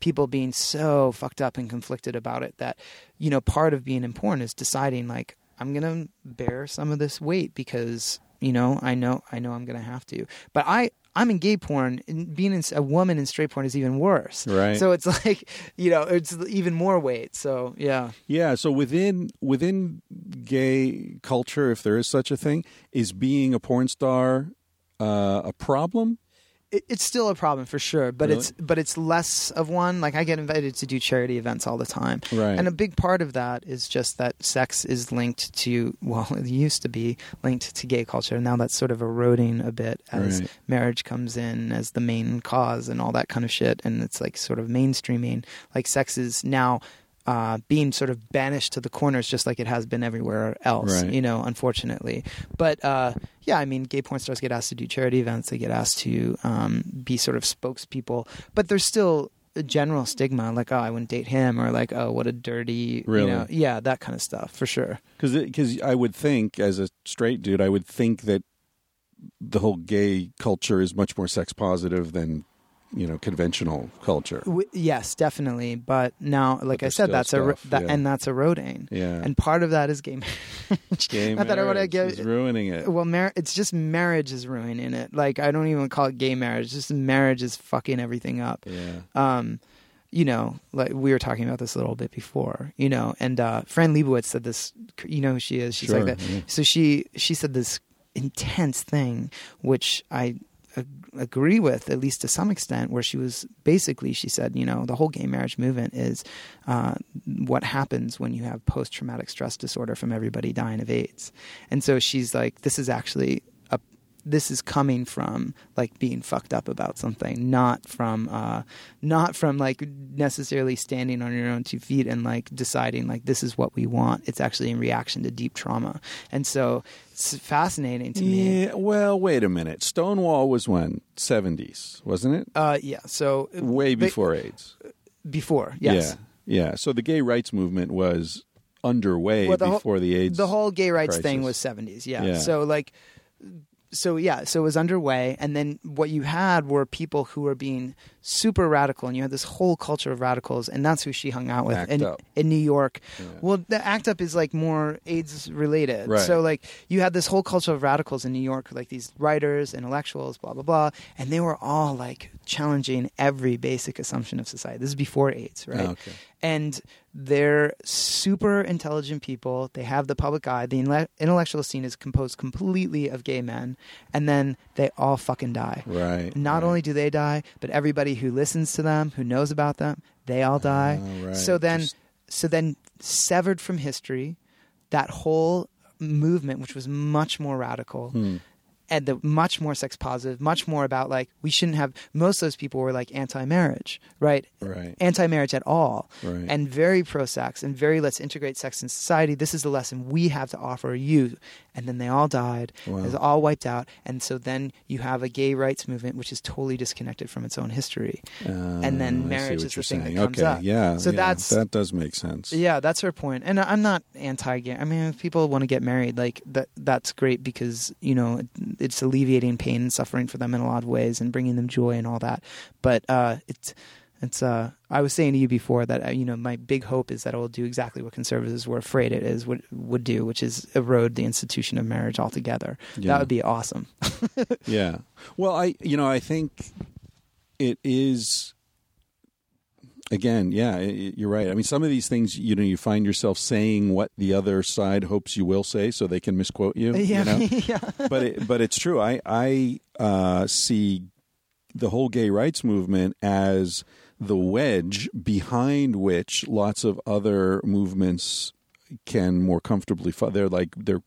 people being so fucked up and conflicted about it that, you know, part of being in porn is deciding like, I'm going to bear some of this weight because, you know, I know I'm going to have to. But I'm in gay porn, and being a woman in straight porn is even worse. Right. So it's like, you know, it's even more weight. So, yeah. Yeah. So within gay culture, if there is such a thing, is being a porn star a problem? It's still a problem for sure, but really? it's less of one. Like, I get invited to do charity events all the time. Right. And a big part of that is just that sex is linked to, well, it used to be linked to gay culture. And now that's sort of eroding a bit as marriage comes in as the main cause and all that kind of shit. And it's like sort of mainstreaming. Like, sex is now being sort of banished to the corners just like it has been everywhere else, you know, unfortunately. But I mean, gay porn stars get asked to do charity events. They get asked to be sort of spokespeople. But there's still a general stigma, like, oh, I wouldn't date him, or like, oh, what a dirty, really? You know. Yeah, that kind of stuff, for sure. Because I would think, as a straight dude, I would think that the whole gay culture is much more sex positive than you know, conventional culture. Yes, definitely. But now, like I said, that's and that's eroding. Yeah. And part of that is gay marriage. Gay marriage is ruining it. Well, it's just marriage is ruining it. Like, I don't even call it gay marriage. Just marriage is fucking everything up. Yeah. You know, like we were talking about this a little bit before, you know, and Fran Lebowitz said this, you know who she is. She's like that. Yeah. So she said this intense thing, which I agree with, at least to some extent, where she was basically, she said, you know, the whole gay marriage movement is what happens when you have post-traumatic stress disorder from everybody dying of AIDS. And so she's like, this is actually, this is coming from like being fucked up about something, not from like necessarily standing on your own 2 feet and like deciding like this is what we want. It's actually in reaction to deep trauma. And so it's fascinating to me. Yeah, well, wait a minute. Stonewall was when? 70s, wasn't it? Yeah. So way before AIDS. Before, yes. Yeah. So the gay rights movement was underway before the AIDS. The whole gay rights thing was 70s. Yeah. So it was underway, and then what you had were people who were being super radical, and you had this whole culture of radicals, and that's who she hung out with in New York. Yeah. Well, the ACT UP is like more AIDS related. Right. So like you had this whole culture of radicals in New York, like these writers, intellectuals, blah, blah, blah, and they were all like challenging every basic assumption of society. This is before AIDS, right? Oh, okay. And they're super intelligent people. They have the public eye. The intellectual scene is composed completely of gay men. And then they all fucking die. Right. Not only do they die, but everybody who listens to them, who knows about them, they all die. Oh, right. So then severed from history, that whole movement, which was much more radical, and the much more sex positive, much more about like we shouldn't have. Most of those people were like anti-marriage, right? Anti-marriage at all, right. And very pro-sex and very let's integrate sex in society. This is the lesson we have to offer you. And then they all died. Wow. It was all wiped out. And so then you have a gay rights movement, which is totally disconnected from its own history. And then marriage is the thing that comes up. Yeah, so that does make sense. Yeah, that's her point. And I'm not anti-gay. I mean, if people want to get married, like that's great because, you know, it's alleviating pain and suffering for them in a lot of ways and bringing them joy and all that. But it's I was saying to you before that, you know, my big hope is that it will do exactly what conservatives were afraid it would do, which is erode the institution of marriage altogether. Yeah. That would be awesome. Yeah. Well, I think it is, again, yeah, you're right. I mean, some of these things, you know, you find yourself saying what the other side hopes you will say so they can misquote you. Yeah. You know? Yeah. But it's true. I see the whole gay rights movement as the wedge behind which lots of other movements can more comfortably they're the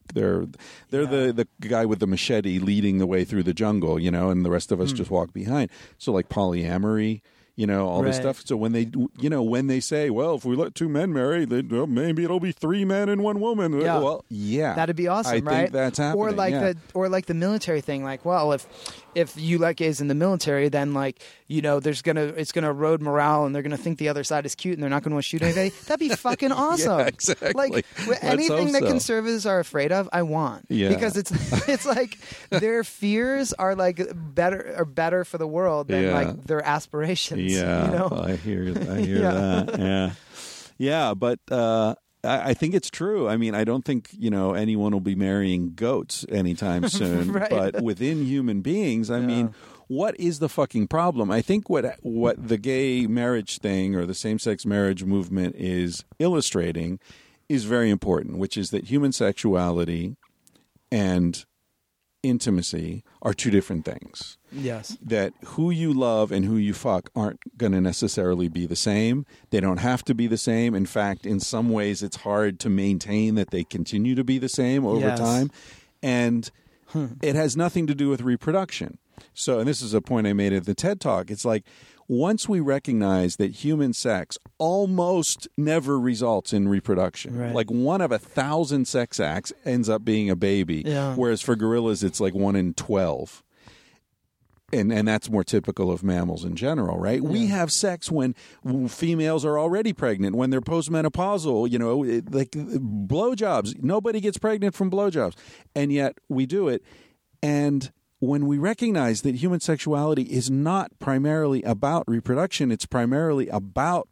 guy with the machete leading the way through the jungle, you know, and the rest of us just walk behind. So like polyamory, you know, all this stuff. So when they, you know, say, well, if we let two men marry, maybe it'll be three men and one woman. Yeah. Well, yeah, that'd be awesome. I think that's happening. Or like the military thing. Like, well, if you let gays in the military, then like, you know, it's gonna erode morale, and they're gonna think the other side is cute, and they're not gonna want to shoot anybody. That'd be fucking awesome. Yeah, exactly. Like anything that conservatives are afraid of, I want. Yeah. Because it's like their fears are like better for the world than like their aspirations. Yeah, you know? I hear that. Yeah, yeah, but. I think it's true. I mean, I don't think, you know, anyone will be marrying goats anytime soon. Right. But within human beings, I mean, what is the fucking problem? I think what the gay marriage thing or the same-sex marriage movement is illustrating is very important, which is that human sexuality and intimacy are two different things. Yes. That who you love and who you fuck aren't going to necessarily be the same. They don't have to be the same. In fact, in some ways, it's hard to maintain that they continue to be the same over time. And it has nothing to do with reproduction. So, and this is a point I made at the TED Talk. It's like once we recognize that human sex almost never results in reproduction, like 1 of 1,000 sex acts ends up being a baby, whereas for gorillas, it's like 1 in 12. And that's more typical of mammals in general, right? Yeah. We have sex when females are already pregnant, when they're postmenopausal, you know, like blowjobs. Nobody gets pregnant from blowjobs. And yet we do it. And when we recognize that human sexuality is not primarily about reproduction, it's primarily about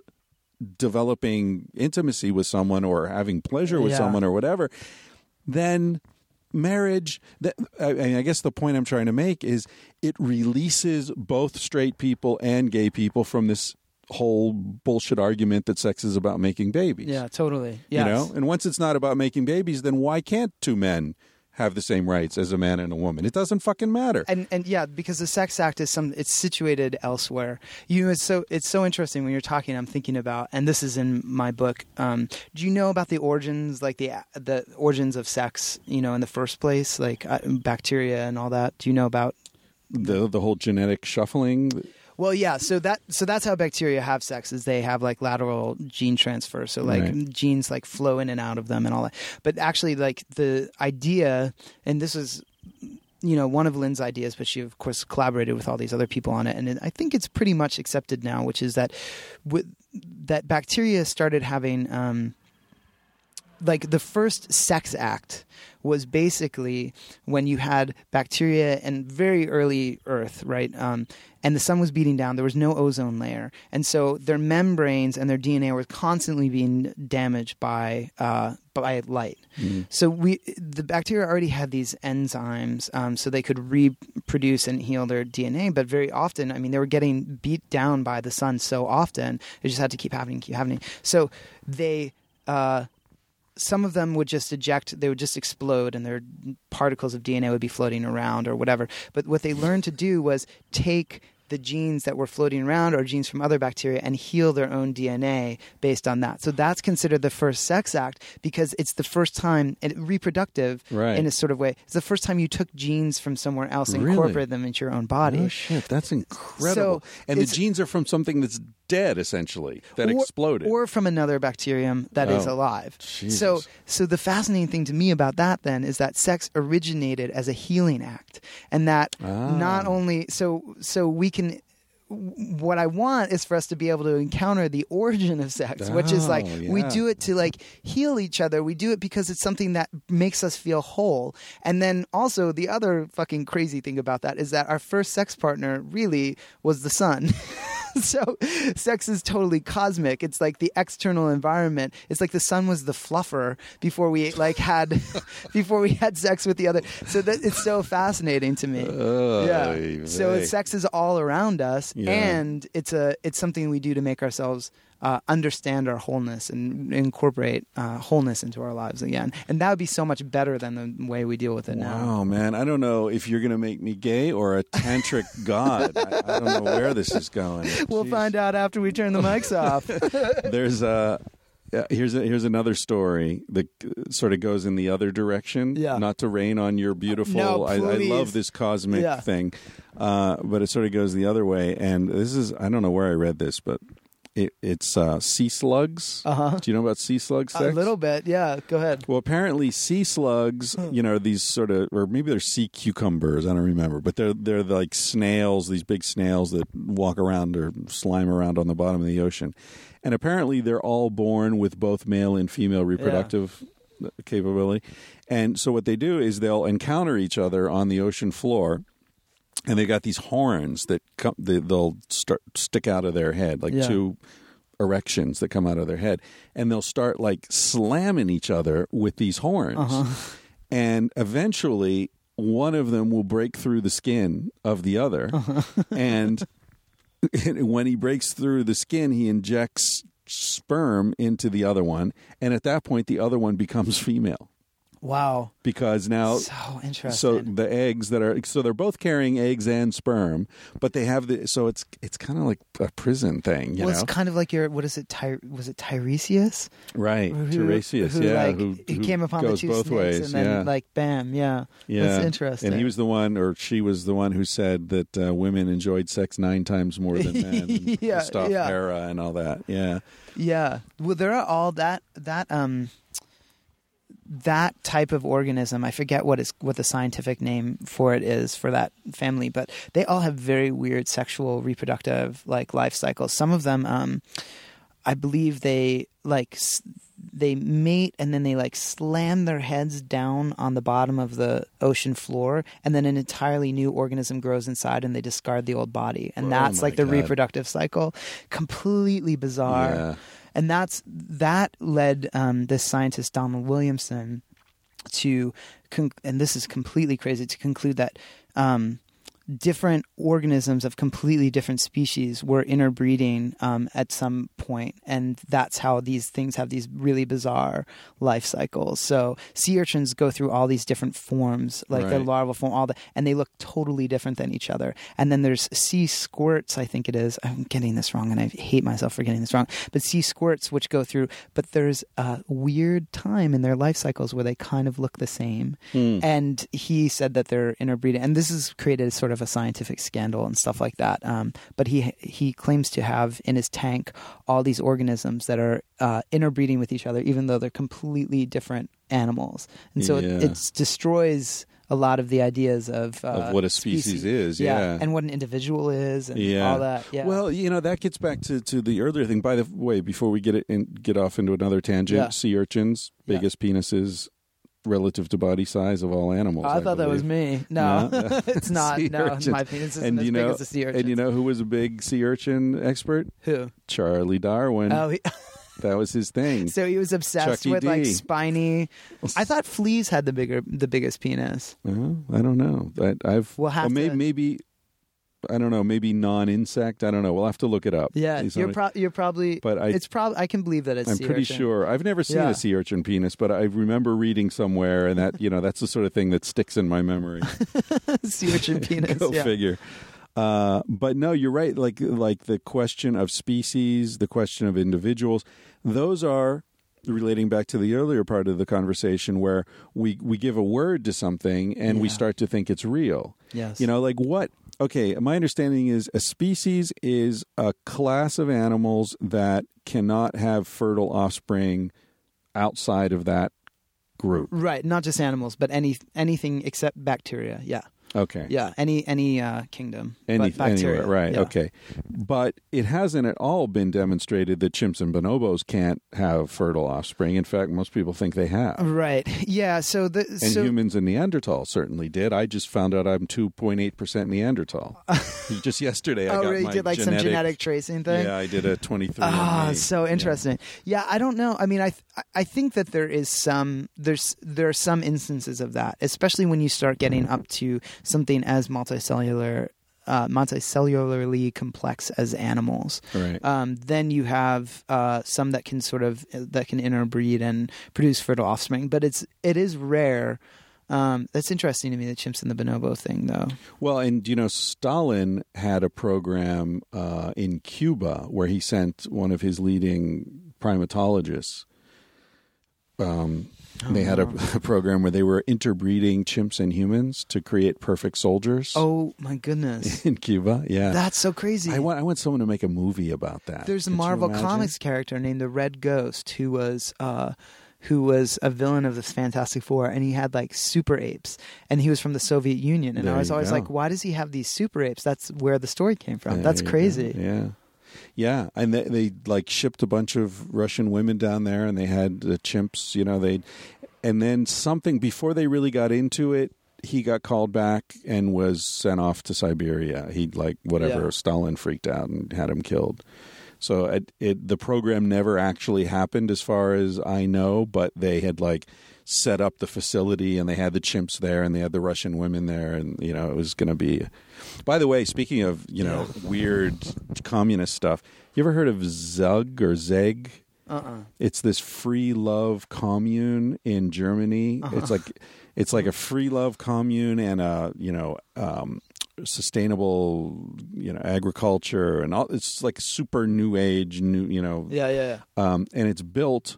developing intimacy with someone or having pleasure with someone or whatever, then marriage, I guess the point I'm trying to make is it releases both straight people and gay people from this whole bullshit argument that sex is about making babies. Yeah, totally. Yes. You know, and once it's not about making babies, then why can't two men have the same rights as a man and a woman? It doesn't fucking matter. And yeah, because the sex act is it's situated elsewhere. You know, it's so interesting when you're talking. I'm thinking about, and this is in my book. Do you know about the origins, like the origins of sex? You know, in the first place, like bacteria and all that. Do you know about the whole genetic shuffling? Well, yeah, so that's how bacteria have sex, is they have like lateral gene transfer. So like genes like flow in and out of them and all that. But actually, like, the idea, and this is, you know, one of Lynn's ideas, but she of course collaborated with all these other people on it, and I think it's pretty much accepted now, which is that bacteria started having like the first sex act was basically when you had bacteria and very early Earth, right? And the sun was beating down. There was no ozone layer. And so their membranes and their DNA were constantly being damaged by light. Mm-hmm. So the bacteria already had these enzymes, so they could reproduce and heal their DNA. But very often, I mean, they were getting beat down by the sun so often, they just had to keep happening. So they... some of them would just eject, they would just explode, and their particles of DNA would be floating around or whatever. But what they learned to do was take the genes that were floating around or genes from other bacteria and heal their own DNA based on that. So that's considered the first sex act, because it's the first time, and reproductive in a sort of way, it's the first time you took genes from somewhere else and incorporated them into your own body. Oh, shit. That's incredible. So and the genes are from something that's dead, essentially, that exploded. Or from another bacterium that is alive. Jesus. So the fascinating thing to me about that then is that sex originated as a healing act. And that not only... So we can... What I want is for us to be able to encounter the origin of sex, which is like we do it to like heal each other. We do it because it's something that makes us feel whole. And then also the other fucking crazy thing about that is that our first sex partner really was the sun. So sex is totally cosmic. It's like the external environment. It's like the sun was the fluffer before we had sex with the other. So that it's so fascinating to me. So sex is all around us, and it's something we do to make ourselves understand our wholeness and incorporate wholeness into our lives again. And that would be so much better than the way we deal with it now. Oh, man. I don't know if you're going to make me gay or a tantric god. I don't know where this is going. We'll find out after we turn the mics off. There's here's another story that sort of goes in the other direction. Yeah. Not to rain on your beautiful... No, I love this cosmic thing. But it sort of goes the other way. And this is... I don't know where I read this, but... It's sea slugs. Uh-huh. Do you know about sea slug sex? A little bit, yeah. Go ahead. Well, apparently sea slugs, you know, these sort of, or maybe they're sea cucumbers. I don't remember, but they're like snails, these big snails that walk around or slime around on the bottom of the ocean. And apparently, they're all born with both male and female reproductive capability. And so what they do is they'll encounter each other on the ocean floor. And they got these horns that they'll stick out of their head, like two erections that come out of their head. And they'll start like slamming each other with these horns. Uh-huh. And eventually one of them will break through the skin of the other. Uh-huh. And when he breaks through the skin, he injects sperm into the other one. And at that point, the other one becomes female. Wow. Because now, so interesting. So the eggs that are, so they're both carrying eggs and sperm, but they have the, so it's kind of like a prison thing, you know? It's kind of like your, what is it, was it Tiresias? Right, Tiresias, who came upon the two snakes ways, and then like, bam, yeah. That's interesting. And he was the one, or she was the one who said that women enjoyed sex 9 times more than men, and Hera and all that, Yeah, well, there are all that type of organism, I forget what the scientific name for it is for that family, but they all have very weird sexual reproductive like life cycles. Some of them, I believe they like they mate, and then they like slam their heads down on the bottom of the ocean floor, and then an entirely new organism grows inside, and they discard the old body. And that's like the reproductive cycle. Completely bizarre. Yeah. And that led this scientist, Donald Williamson, to and this is completely crazy, to conclude that different organisms of completely different species were interbreeding at some point, and that's how these things have these really bizarre life cycles. So sea urchins go through all these different forms, like their larval form, and they look totally different than each other. And then there's sea squirts, I think it is. I'm getting this wrong, and I hate myself for getting this wrong. But sea squirts, which go through, but there's a weird time in their life cycles where they kind of look the same. And he said that they're interbreeding, and this has created a sort of a scientific scandal and stuff like that. But he claims to have in his tank all these organisms that are interbreeding with each other, even though they're completely different animals. And so it destroys a lot of the ideas of what a species is, and what an individual is, and all that. Yeah. Well, you know, that gets back to the earlier thing. By the way, before we get off into another tangent, sea urchins, biggest penises relative to body size of all animals. I thought that was me. No. It's not. No, my penis isn't as big as a sea urchin. And you know who was a big sea urchin expert? Who? Charlie Darwin. Oh, that was his thing. So he was obsessed with like spiny. I thought fleas had the biggest penis. Well, I don't know. I don't know. Maybe non-insect. I don't know. We'll have to look it up. Yeah, you're probably. But I can believe that it's. I'm sea pretty urchin. Sure. I've never seen a sea urchin penis, but I remember reading somewhere, and that that's the sort of thing that sticks in my memory. Sea urchin penis. Go figure. But no, you're right. Like the question of species, the question of individuals, those are relating back to the earlier part of the conversation where we give a word to something and we start to think it's real. Yes. Like what. Okay, my understanding is a species is a class of animals that cannot have fertile offspring outside of that group. Right, not just animals, but anything except bacteria, Okay. Yeah, any kingdom. Bacteria, anywhere, right, okay. But it hasn't at all been demonstrated that chimps and bonobos can't have fertile offspring. In fact, most people think they have. Right, yeah. So humans and Neanderthal certainly did. I just found out I'm 2.8% Neanderthal. Just yesterday I got really? My did like some genetic tracing thing? Yeah, I did a 23. Ah, so interesting. Yeah, I don't know. I mean, I think that there are some instances of that, especially when you start getting up to something as multicellularly complex as animals. Right. Then you have some that can interbreed and produce fertile offspring, but it is rare. That's interesting to me, the chimps and the bonobo thing, though. Well, and Stalin had a program in Cuba where he sent one of his leading primatologists. They had a program where they were interbreeding chimps and humans to create perfect soldiers. Oh, my goodness. In Cuba, yeah. That's so crazy. I want someone to make a movie about that. There's a Marvel Comics character named the Red Ghost who was a villain of the Fantastic Four, and he had like super apes, and he was from the Soviet Union. And I was always like, why does he have these super apes? That's where the story came from. That's crazy. Yeah. Yeah, and they like shipped a bunch of Russian women down there, and they had chimps, and then something before they really got into it, he got called back and was sent off to Siberia. Stalin freaked out and had him killed. So the program never actually happened as far as I know, but they had like set up the facility, and they had the chimps there, and they had the Russian women there, and it was going to be... By the way, speaking of, weird communist stuff, you ever heard of Zug or Zeg? It's this free love commune in Germany. It's like a free love commune and a, sustainable, agriculture and all. It's like super new age, and it's built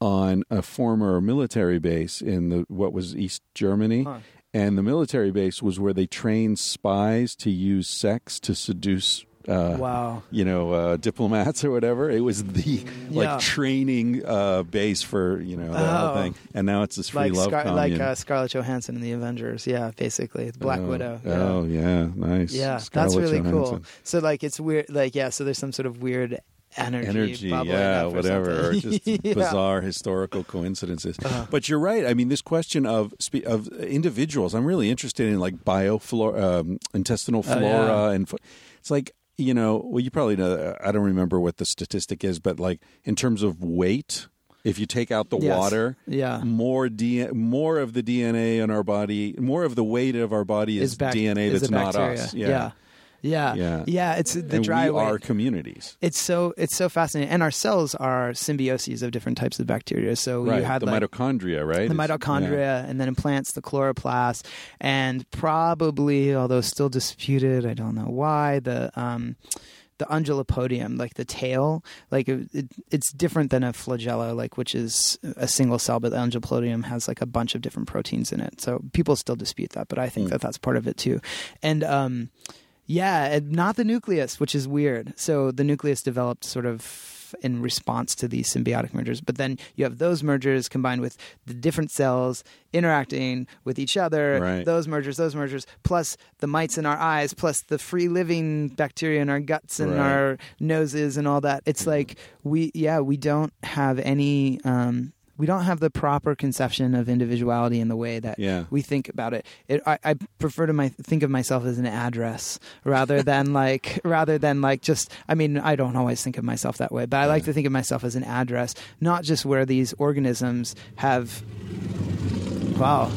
on a former military base in what was East Germany. And the military base was where they trained spies to use sex to seduce, diplomats or whatever. It was the training base for the whole thing. And now it's this free love commune, like Scarlett Johansson in the Avengers. Yeah, basically Black Widow. Yeah. Oh yeah, nice. Yeah, Scarlett Johansson. That's really cool. So like it's weird. Like so there's some sort of weird energy bubbling up or whatever, or just bizarre historical coincidences. But you're right. I mean, this question of individuals, I'm really interested in, like, intestinal flora, and it's like, you know, well, you probably know, I don't remember what the statistic is, but, like, in terms of weight, if you take out the water, more of the DNA in our body, more of the weight of our body is DNA that's not us. Yeah, it's the dry weight. We are communities. It's so fascinating, and our cells are symbioses of different types of bacteria. So you had the mitochondria, right? The mitochondria, and then in plants, the chloroplasts, and probably, although still disputed, I don't know why, the undulopodium, like the tail, like it's different than a flagella, like, which is a single cell, but the undulopodium has, like, a bunch of different proteins in it. So people still dispute that, but I think that's part of it too, and not the nucleus, which is weird. So the nucleus developed sort of in response to these symbiotic mergers. But then you have those mergers combined with the different cells interacting with each other, those mergers, plus the mites in our eyes, plus the free-living bacteria in our guts and our noses and all that. It's like we don't have any we don't have the proper conception of individuality in the way that we think about it. I prefer to think of myself as an address rather than just. I mean, I don't always think of myself that way, but I like to think of myself as an address, not just where these organisms have. Wow.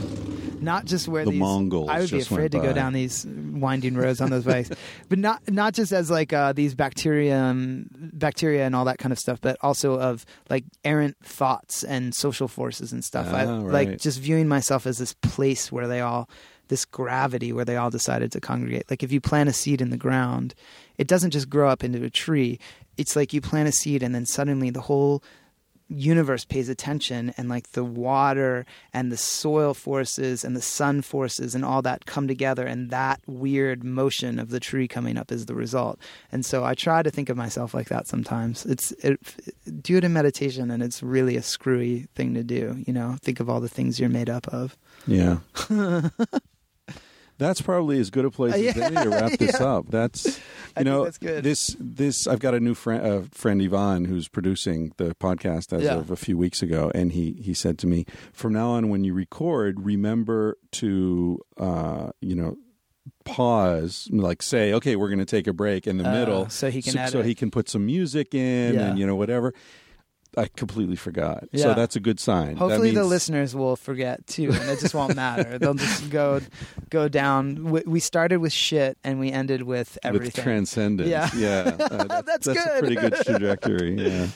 Not just where these Mongols, I would be afraid to go down these winding roads on those bikes, but not just as like these bacteria and all that kind of stuff, but also of like errant thoughts and social forces and stuff. Like just viewing myself as this place where this gravity where they all decided to congregate. Like if you plant a seed in the ground, it doesn't just grow up into a tree. It's like you plant a seed and then suddenly the whole universe pays attention, and like the water and the soil forces and the sun forces and all that come together, and that weird motion of the tree coming up is the result. And so I try to think of myself like that sometimes. Do it in meditation, and it's really a screwy thing to do, you know? Think of all the things you're made up of. Yeah. That's probably as good a place as any to wrap this up. That's good. This I've got a new friend Ivan, who's producing the podcast as of a few weeks ago, and he said to me, "From now on, when you record, remember to pause, like say, okay, we're going to take a break in the middle, so he can put some music in and whatever." I completely forgot. Yeah. So that's a good sign. Hopefully the listeners will forget too, and it just won't matter. They'll just go down. We started with shit and we ended with everything. With transcendence. That's good. That's a pretty good trajectory. Yeah.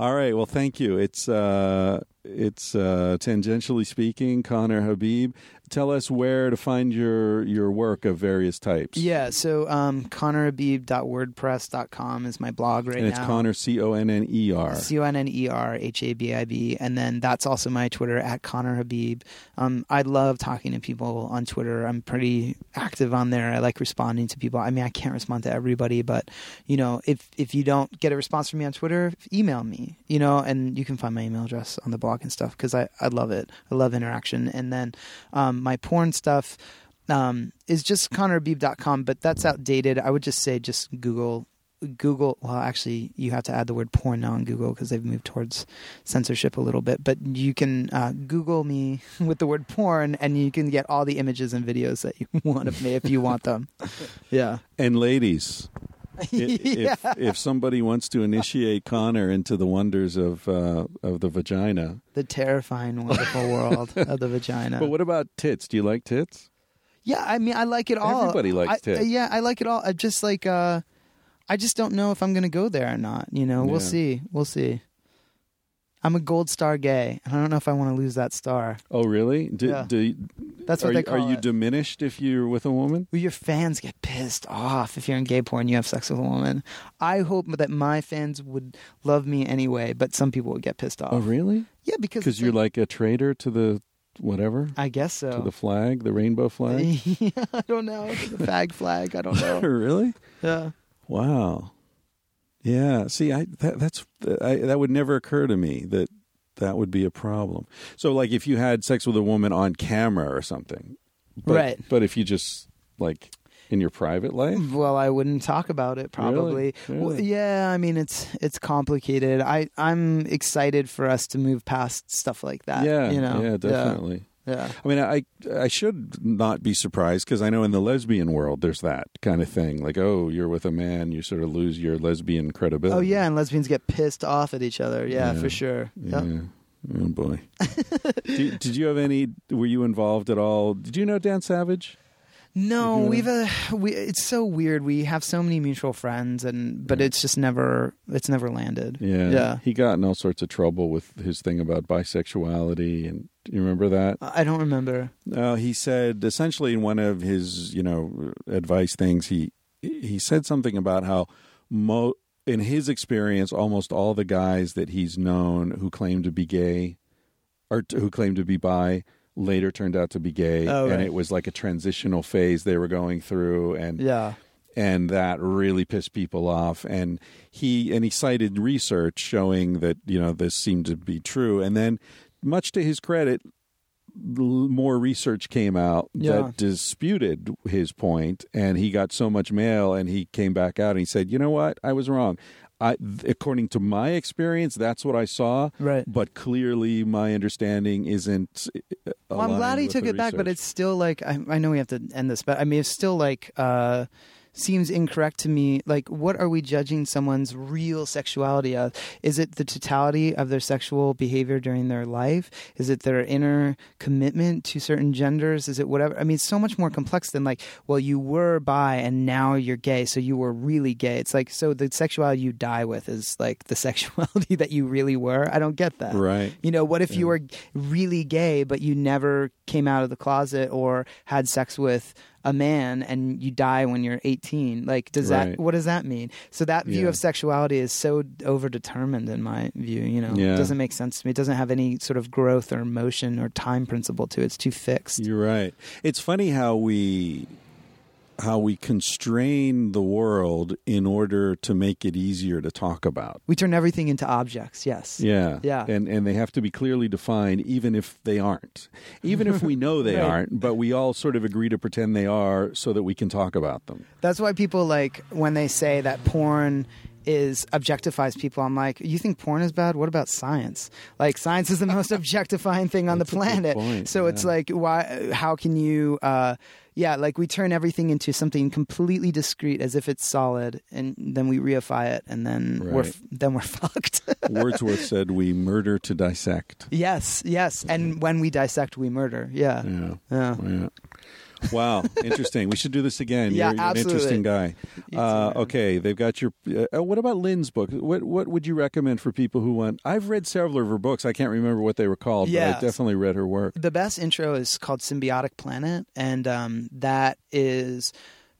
All right. Well, thank you. It's Tangentially Speaking, Conner Habib. Tell us where to find your work of various types. Yeah, so connerhabib.wordpress.com is my blog right now. And it's Conner, C-O-N-N-E-R. C-O-N-N-E-R-H-A-B-I-B. And then that's also my Twitter, @ConnerHabib. I love talking to people on Twitter. I'm pretty active on there. I like responding to people. I mean, I can't respond to everybody, but, you know, if you don't get a response from me on Twitter, email me, you know, and you can find my email address on the blog and stuff, because I love it. I love interaction. And then my porn stuff is just connerhabib.com, but that's outdated. I would just say just Google. Well, actually, you have to add the word porn now on Google because they've moved towards censorship a little bit. But you can Google me with the word porn, and you can get all the images and videos that you want of me if you want them. Yeah. And ladies, if somebody wants to initiate Conner into the wonders of the vagina, the terrifying, wonderful world of the vagina. But what about tits? Do you like tits? Yeah, I mean, I like it all. Everybody likes tits. Yeah, I like it all. I just like, I just don't know if I'm going to go there or not. You know, we'll see. We'll see. I'm a gold star gay, and I don't know if I want to lose that star. Oh, really? That's what they call it. Are you diminished if you're with a woman? Well, your fans get pissed off if you're in gay porn. You have sex with a woman. I hope that my fans would love me anyway, but some people would get pissed off. Oh, really? Yeah, because you're like a traitor to the whatever. I guess so. To the flag, the rainbow flag. I don't know. To the fag flag. I don't know. Really? Yeah. Wow. Yeah, see, that would never occur to me that would be a problem. So, like, if you had sex with a woman on camera or something, but if you just like In your private life? Well, I wouldn't talk about it, probably. Really? Well, yeah, I mean, it's complicated. I'm excited for us to move past stuff like that. Yeah, you know? Yeah, definitely. Yeah. I mean, I should not be surprised, because I know in the lesbian world, there's that kind of thing. Like, oh, you're with a man, you sort of lose your lesbian credibility. Oh, yeah, and lesbians get pissed off at each other. Yeah. For sure. Yeah. Yep. Oh, boy. Did you have any, were you involved at all? Did you know Dan Savage? No, it's so weird. We have so many mutual friends, but it's just never landed. Yeah. Yeah. He got in all sorts of trouble with his thing about bisexuality, and you remember that? I don't remember. He said essentially in one of his, advice things, he said something about how in his experience, almost all the guys that he's known who claim to be gay or who claim to be bi later turned out to be gay. Oh, right. And it was like a transitional phase they were going through, and that really pissed people off. And he cited research showing that, this seemed to be true. And then, much to his credit, more research came out that disputed his point, and he got so much mail, and he came back out and he said, you know what, I was wrong. According to my experience, that's what I saw. Right. But clearly, my understanding isn't. Well, I'm glad he took it back, but it's still like I know we have to end this, but I mean, it's still like seems incorrect to me. Like, what are we judging someone's real sexuality of? Is it the totality of their sexual behavior during their life? Is it their inner commitment to certain genders? Is it whatever? I mean, it's so much more complex than like, well, you were bi and now you're gay, so you were really gay. It's like, so the sexuality you die with is like the sexuality that you really were. I don't get that. Right. What if you were really gay, but you never came out of the closet or had sex with a man, and you die when you're 18? Like, what does that mean? So that view of sexuality is so overdetermined in my view, It doesn't make sense to me. It doesn't have any sort of growth or motion or time principle to it. It's too fixed. You're right. It's funny how we constrain the world in order to make it easier to talk about. We turn everything into objects, yes. Yeah. Yeah. And they have to be clearly defined, even if they aren't. Even if we know they aren't, but we all sort of agree to pretend they are so that we can talk about them. That's why people, like, when they say that porn objectifies people, I'm like, you think porn is bad? What about science? Like, science is the most objectifying thing on the planet. Point, so it's like, why? How can you... like, we turn everything into something completely discrete as if it's solid, and then we reify it, and then we're fucked. Wordsworth said, "We murder to dissect." Yes, and when we dissect, we murder. Yeah. Wow, interesting. We should do this again. You're absolutely an interesting guy. Okay, they've got your... what about Lynn's book? What would you recommend for people who want... I've read several of her books. I can't remember what they were called, but I definitely read her work. The best intro is called Symbiotic Planet, and that's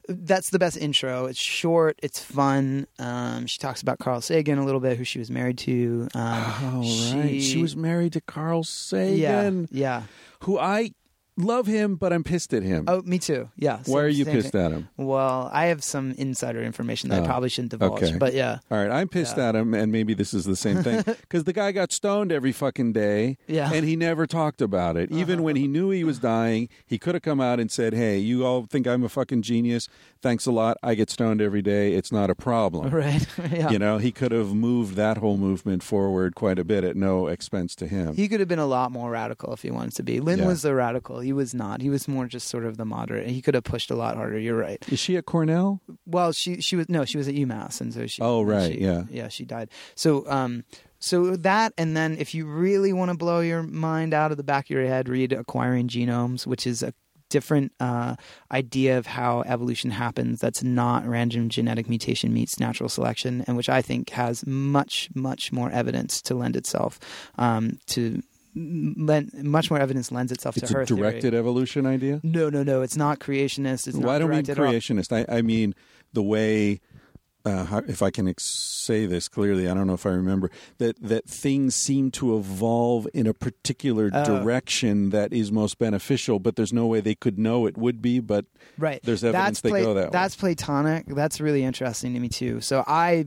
the best intro. It's short. It's fun. She talks about Carl Sagan a little bit, who she was married to. She was married to Carl Sagan. Yeah. Who I... love him, but I'm pissed at him. Oh, me too. Yeah. Why are you pissed at him? Well, I have some insider information that I probably shouldn't divulge, but yeah. All right, I'm pissed at him, and maybe this is the same thing, because the guy got stoned every fucking day, and he never talked about it. Even when he knew he was dying, he could have come out and said, hey, you all think I'm a fucking genius. Thanks a lot. I get stoned every day. It's not a problem. Right. Yeah. He could have moved that whole movement forward quite a bit at no expense to him. He could have been a lot more radical if he wanted to be. Lynn was the radical. He was not. He was more just sort of the moderate. He could have pushed a lot harder. You're right. Is she at Cornell? Well, she was at UMass, and so she. Oh, right. She died. So, so that, and then if you really want to blow your mind out of the back of your head, read Acquiring Genomes, which is a different idea of how evolution happens. That's not random genetic mutation meets natural selection, and which I think has much, much more evidence to lend itself to. Much more evidence lends itself to her. It's a directed evolution idea? No. It's not creationist. It's not directed. Well, I don't mean creationist. I mean the way, if I can say this clearly, I don't know if I remember, that things seem to evolve in a particular direction that is most beneficial, but there's no way they could know it would be, but there's evidence they go that way. That's Platonic. That's really interesting to me, too. So I...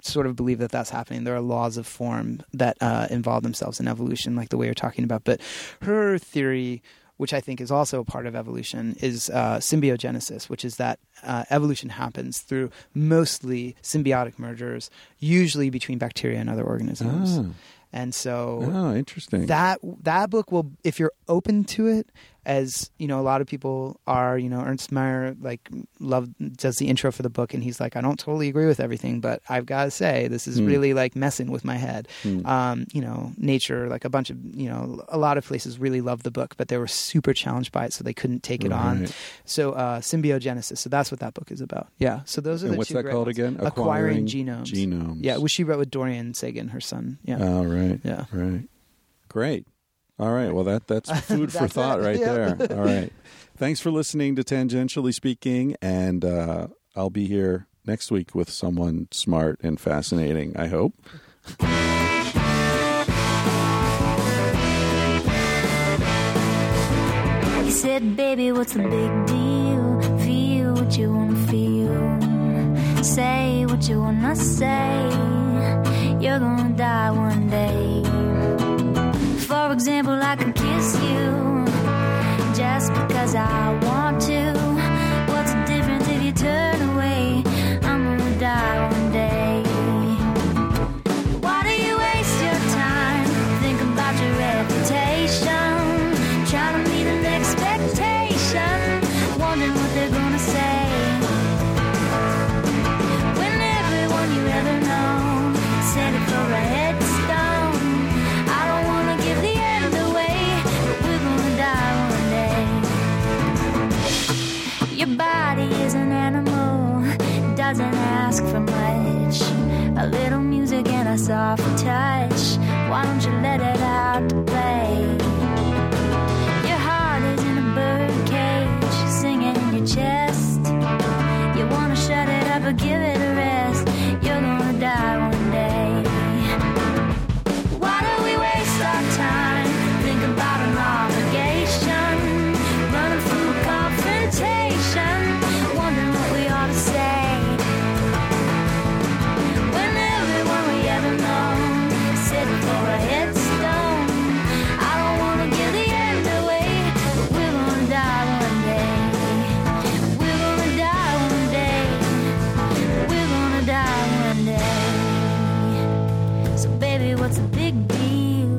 sort of believe that that's happening. There are laws of form that involve themselves in evolution, like the way you're talking about. But her theory which I think is also a part of evolution, is symbiogenesis, which is that evolution happens through mostly symbiotic mergers, usually between bacteria and other organisms. Oh. And so interesting. That book will, if you're open to it, as you know, a lot of people are, you know, Ernst Mayr does the intro for the book, and he's like, I don't totally agree with everything, but I've got to say this is really messing with my head. Nature, a bunch of, a lot of places really loved the book, but they were super challenged by it, so they couldn't take it on. So symbiogenesis. So that's what that book is about. Yeah. So those are the two. And what's that called again? Acquiring Genomes. Yeah, which she wrote with Dorian Sagan, her son. Yeah. Oh, right. Yeah. Right. Great. All right. Well, that's food for thought right there. All right. Thanks for listening to Tangentially Speaking, and I'll be here next week with someone smart and fascinating, I hope. You said, baby, what's the big deal? Feel what you want to feel. Say what you want to say. You're going to die one day. For example, I can kiss you just because I want to. What's the difference if you turn away? I'm gonna die one day. Why do you waste your time? Think about your reputation, trying to meet an expectation, wondering what they're gonna say. When everyone you ever know said it for a headstone. Your body is an animal, doesn't ask for much. A little music and a soft touch. Why don't you let it out to play? Your heart is in a birdcage, singing in your chest. You wanna shut it up or give it a rest. You're gonna die one day. Why do we waste our time? Think about an obligation, running from a confrontation. Wondering what we ought to say. When everyone we ever know said it for a headstone. I don't want to give the end away, but we're gonna die one day. We're gonna die one day. We're gonna die one day. So baby, what's the big deal?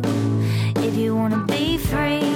If you want to be free,